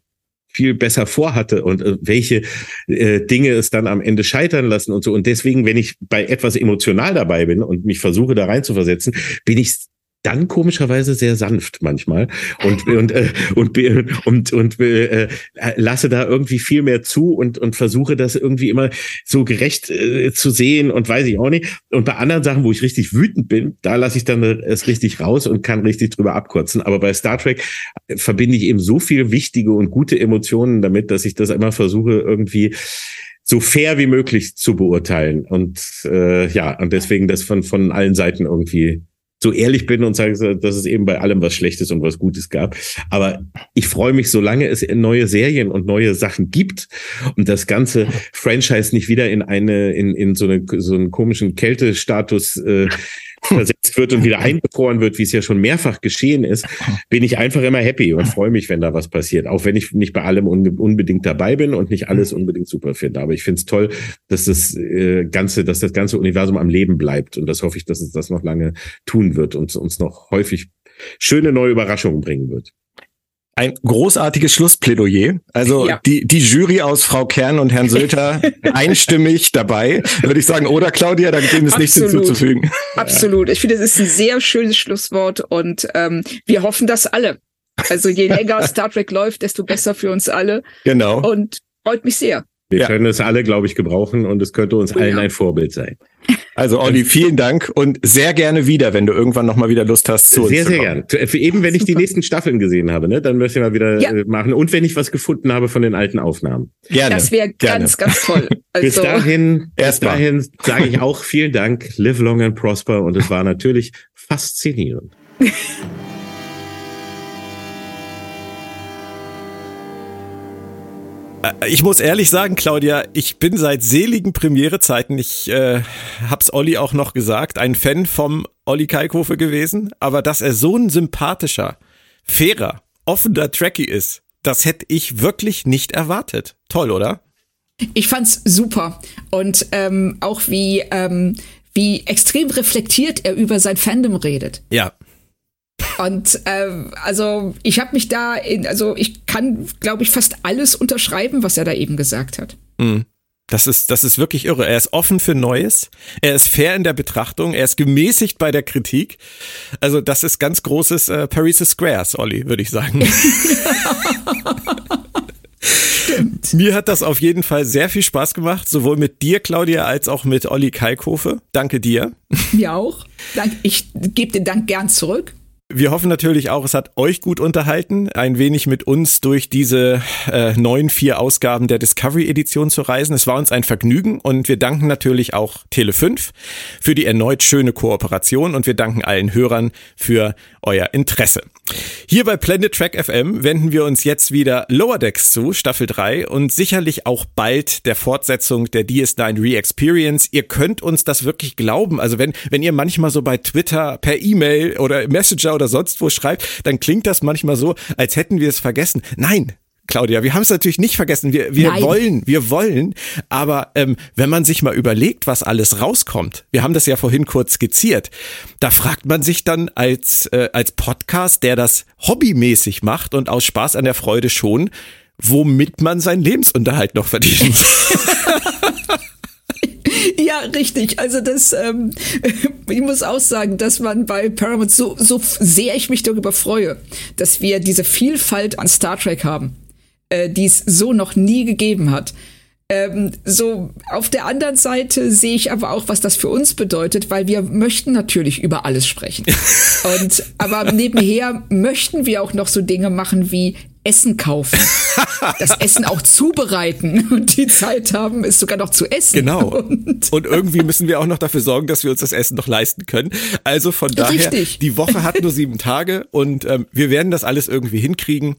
viel besser vorhatte und welche Dinge es dann am Ende scheitern lassen und so. Und deswegen, wenn ich bei etwas emotional dabei bin und mich versuche, da reinzuversetzen, bin ich dann komischerweise sehr sanft manchmal und lasse da irgendwie viel mehr zu und versuche das irgendwie immer so gerecht zu sehen und weiß ich auch nicht. Und bei anderen Sachen, wo ich richtig wütend bin, da lasse ich dann es richtig raus und kann richtig drüber abkürzen. Aber bei Star Trek verbinde ich eben so viel wichtige und gute Emotionen damit, dass ich das immer versuche, irgendwie so fair wie möglich zu beurteilen. Und und deswegen das von allen Seiten irgendwie so ehrlich bin und sage, dass es eben bei allem was Schlechtes und was Gutes gab. Aber ich freue mich, solange es neue Serien und neue Sachen gibt und das ganze Franchise nicht wieder in so einen komischen Kältestatus versetzt wird und wieder eingefroren wird, wie es ja schon mehrfach geschehen ist, bin ich einfach immer happy und freue mich, wenn da was passiert. Auch wenn ich nicht bei allem unbedingt dabei bin und nicht alles unbedingt super finde. Aber ich finde es toll, dass das ganze Universum am Leben bleibt. Und das hoffe ich, dass es das noch lange tun wird und uns noch häufig schöne neue Überraschungen bringen wird. Ein großartiges Schlussplädoyer. Also die Jury aus Frau Kern und Herrn Sülter einstimmig dabei, würde ich sagen. Oder Claudia, da gibt es nichts hinzuzufügen. Absolut. Ich finde, das ist ein sehr schönes Schlusswort und wir hoffen das alle. Also je länger Star Trek läuft, desto besser für uns alle. Genau. Und freut mich sehr. Wir können es alle, glaube ich, gebrauchen und es könnte uns allen ein Vorbild sein. Also Olli, vielen Dank und sehr gerne wieder, wenn du irgendwann nochmal wieder Lust hast, zu uns zu kommen. Sehr gerne. Eben, wenn ich die nächsten Staffeln gesehen habe, ne, dann möchte ich mal wieder machen und wenn ich was gefunden habe von den alten Aufnahmen. Gerne. Das wäre ganz, ganz toll. Also bis dahin sage ich auch vielen Dank, live long and prosper und es war natürlich faszinierend. Ich muss ehrlich sagen, Claudia, ich bin seit seligen Premiere-Zeiten, ich hab's Olli auch noch gesagt, ein Fan vom Olli Kalkofe gewesen, aber dass er so ein sympathischer, fairer, offener Trekkie ist, das hätte ich wirklich nicht erwartet. Toll, oder? Ich fand's super und auch wie extrem reflektiert er über sein Fandom redet. Ja. Und ich habe mich da, ich kann, glaube ich, fast alles unterschreiben, was er da eben gesagt hat. Das ist wirklich irre. Er ist offen für Neues, er ist fair in der Betrachtung, er ist gemäßigt bei der Kritik. Also das ist ganz großes Paris Squares, Olli, würde ich sagen. Stimmt. Mir hat das auf jeden Fall sehr viel Spaß gemacht, sowohl mit dir, Claudia, als auch mit Olli Kalkofe. Danke dir. Mir auch. Ich gebe den Dank gern zurück. Wir hoffen natürlich auch, es hat euch gut unterhalten, ein wenig mit uns durch diese neuen 4 Ausgaben der Discovery-Edition zu reisen. Es war uns ein Vergnügen und wir danken natürlich auch Tele 5 für die erneut schöne Kooperation und wir danken allen Hörern für euer Interesse. Hier bei Planet Trek FM wenden wir uns jetzt wieder Lower Decks zu, Staffel 3 und sicherlich auch bald der Fortsetzung der DS9 Re-Experience. Ihr könnt uns das wirklich glauben, also wenn ihr manchmal so bei Twitter, per E-Mail oder Messenger oder sonst wo schreibt, dann klingt das manchmal so, als hätten wir es vergessen. Nein, Claudia, wir haben es natürlich nicht vergessen. Wir wollen. Aber wenn man sich mal überlegt, was alles rauskommt, wir haben das ja vorhin kurz skizziert, da fragt man sich dann als Podcast, der das hobbymäßig macht und aus Spaß an der Freude schon, womit man seinen Lebensunterhalt noch verdient. Ja, richtig. Also das, ich muss auch sagen, dass man bei Paramount, so sehr ich mich darüber freue, dass wir diese Vielfalt an Star Trek haben, die es so noch nie gegeben hat. So, auf der anderen Seite sehe ich aber auch, was das für uns bedeutet, weil wir möchten natürlich über alles sprechen. Aber nebenher möchten wir auch noch so Dinge machen wie Essen kaufen, das Essen auch zubereiten und die Zeit haben, es sogar noch zu essen. Genau. Und irgendwie müssen wir auch noch dafür sorgen, dass wir uns das Essen noch leisten können. Also von daher, die Woche hat nur 7 Tage und wir werden das alles irgendwie hinkriegen.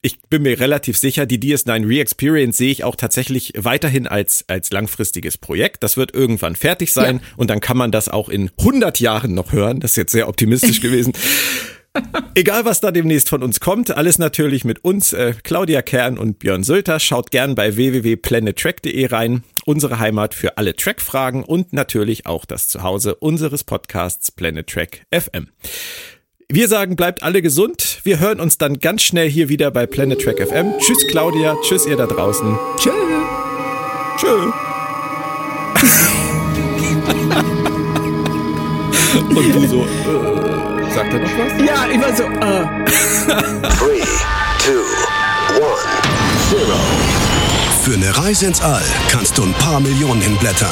Ich bin mir relativ sicher, die DS9 Re-Experience sehe ich auch tatsächlich weiterhin als langfristiges Projekt. Das wird irgendwann fertig sein und dann kann man das auch in 100 Jahren noch hören. Das ist jetzt sehr optimistisch gewesen. Egal, was da demnächst von uns kommt, alles natürlich mit uns, Claudia Kern und Björn Sülter. Schaut gern bei www.planettrek.de rein. Unsere Heimat für alle Track-Fragen und natürlich auch das Zuhause unseres Podcasts Planet Trek FM. Wir sagen, bleibt alle gesund. Wir hören uns dann ganz schnell hier wieder bei Planet Trek FM. Tschüss, Claudia. Tschüss, ihr da draußen. Tschö. Tschö. Und du so... Sagt er noch was? Ja, ich war so, 3, 2, 1, 0. Für eine Reise ins All kannst du ein paar Millionen hinblättern.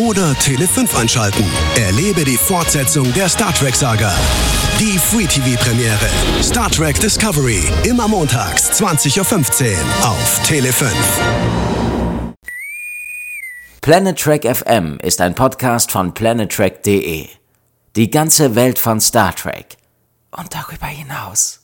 Oder Tele 5 einschalten. Erlebe die Fortsetzung der Star Trek Saga. Die Free-TV-Premiere. Star Trek Discovery. Immer montags, 20.15 Uhr auf Tele 5. Planet Trek FM ist ein Podcast von PlanetTrek.de. Die ganze Welt von Star Trek und darüber hinaus.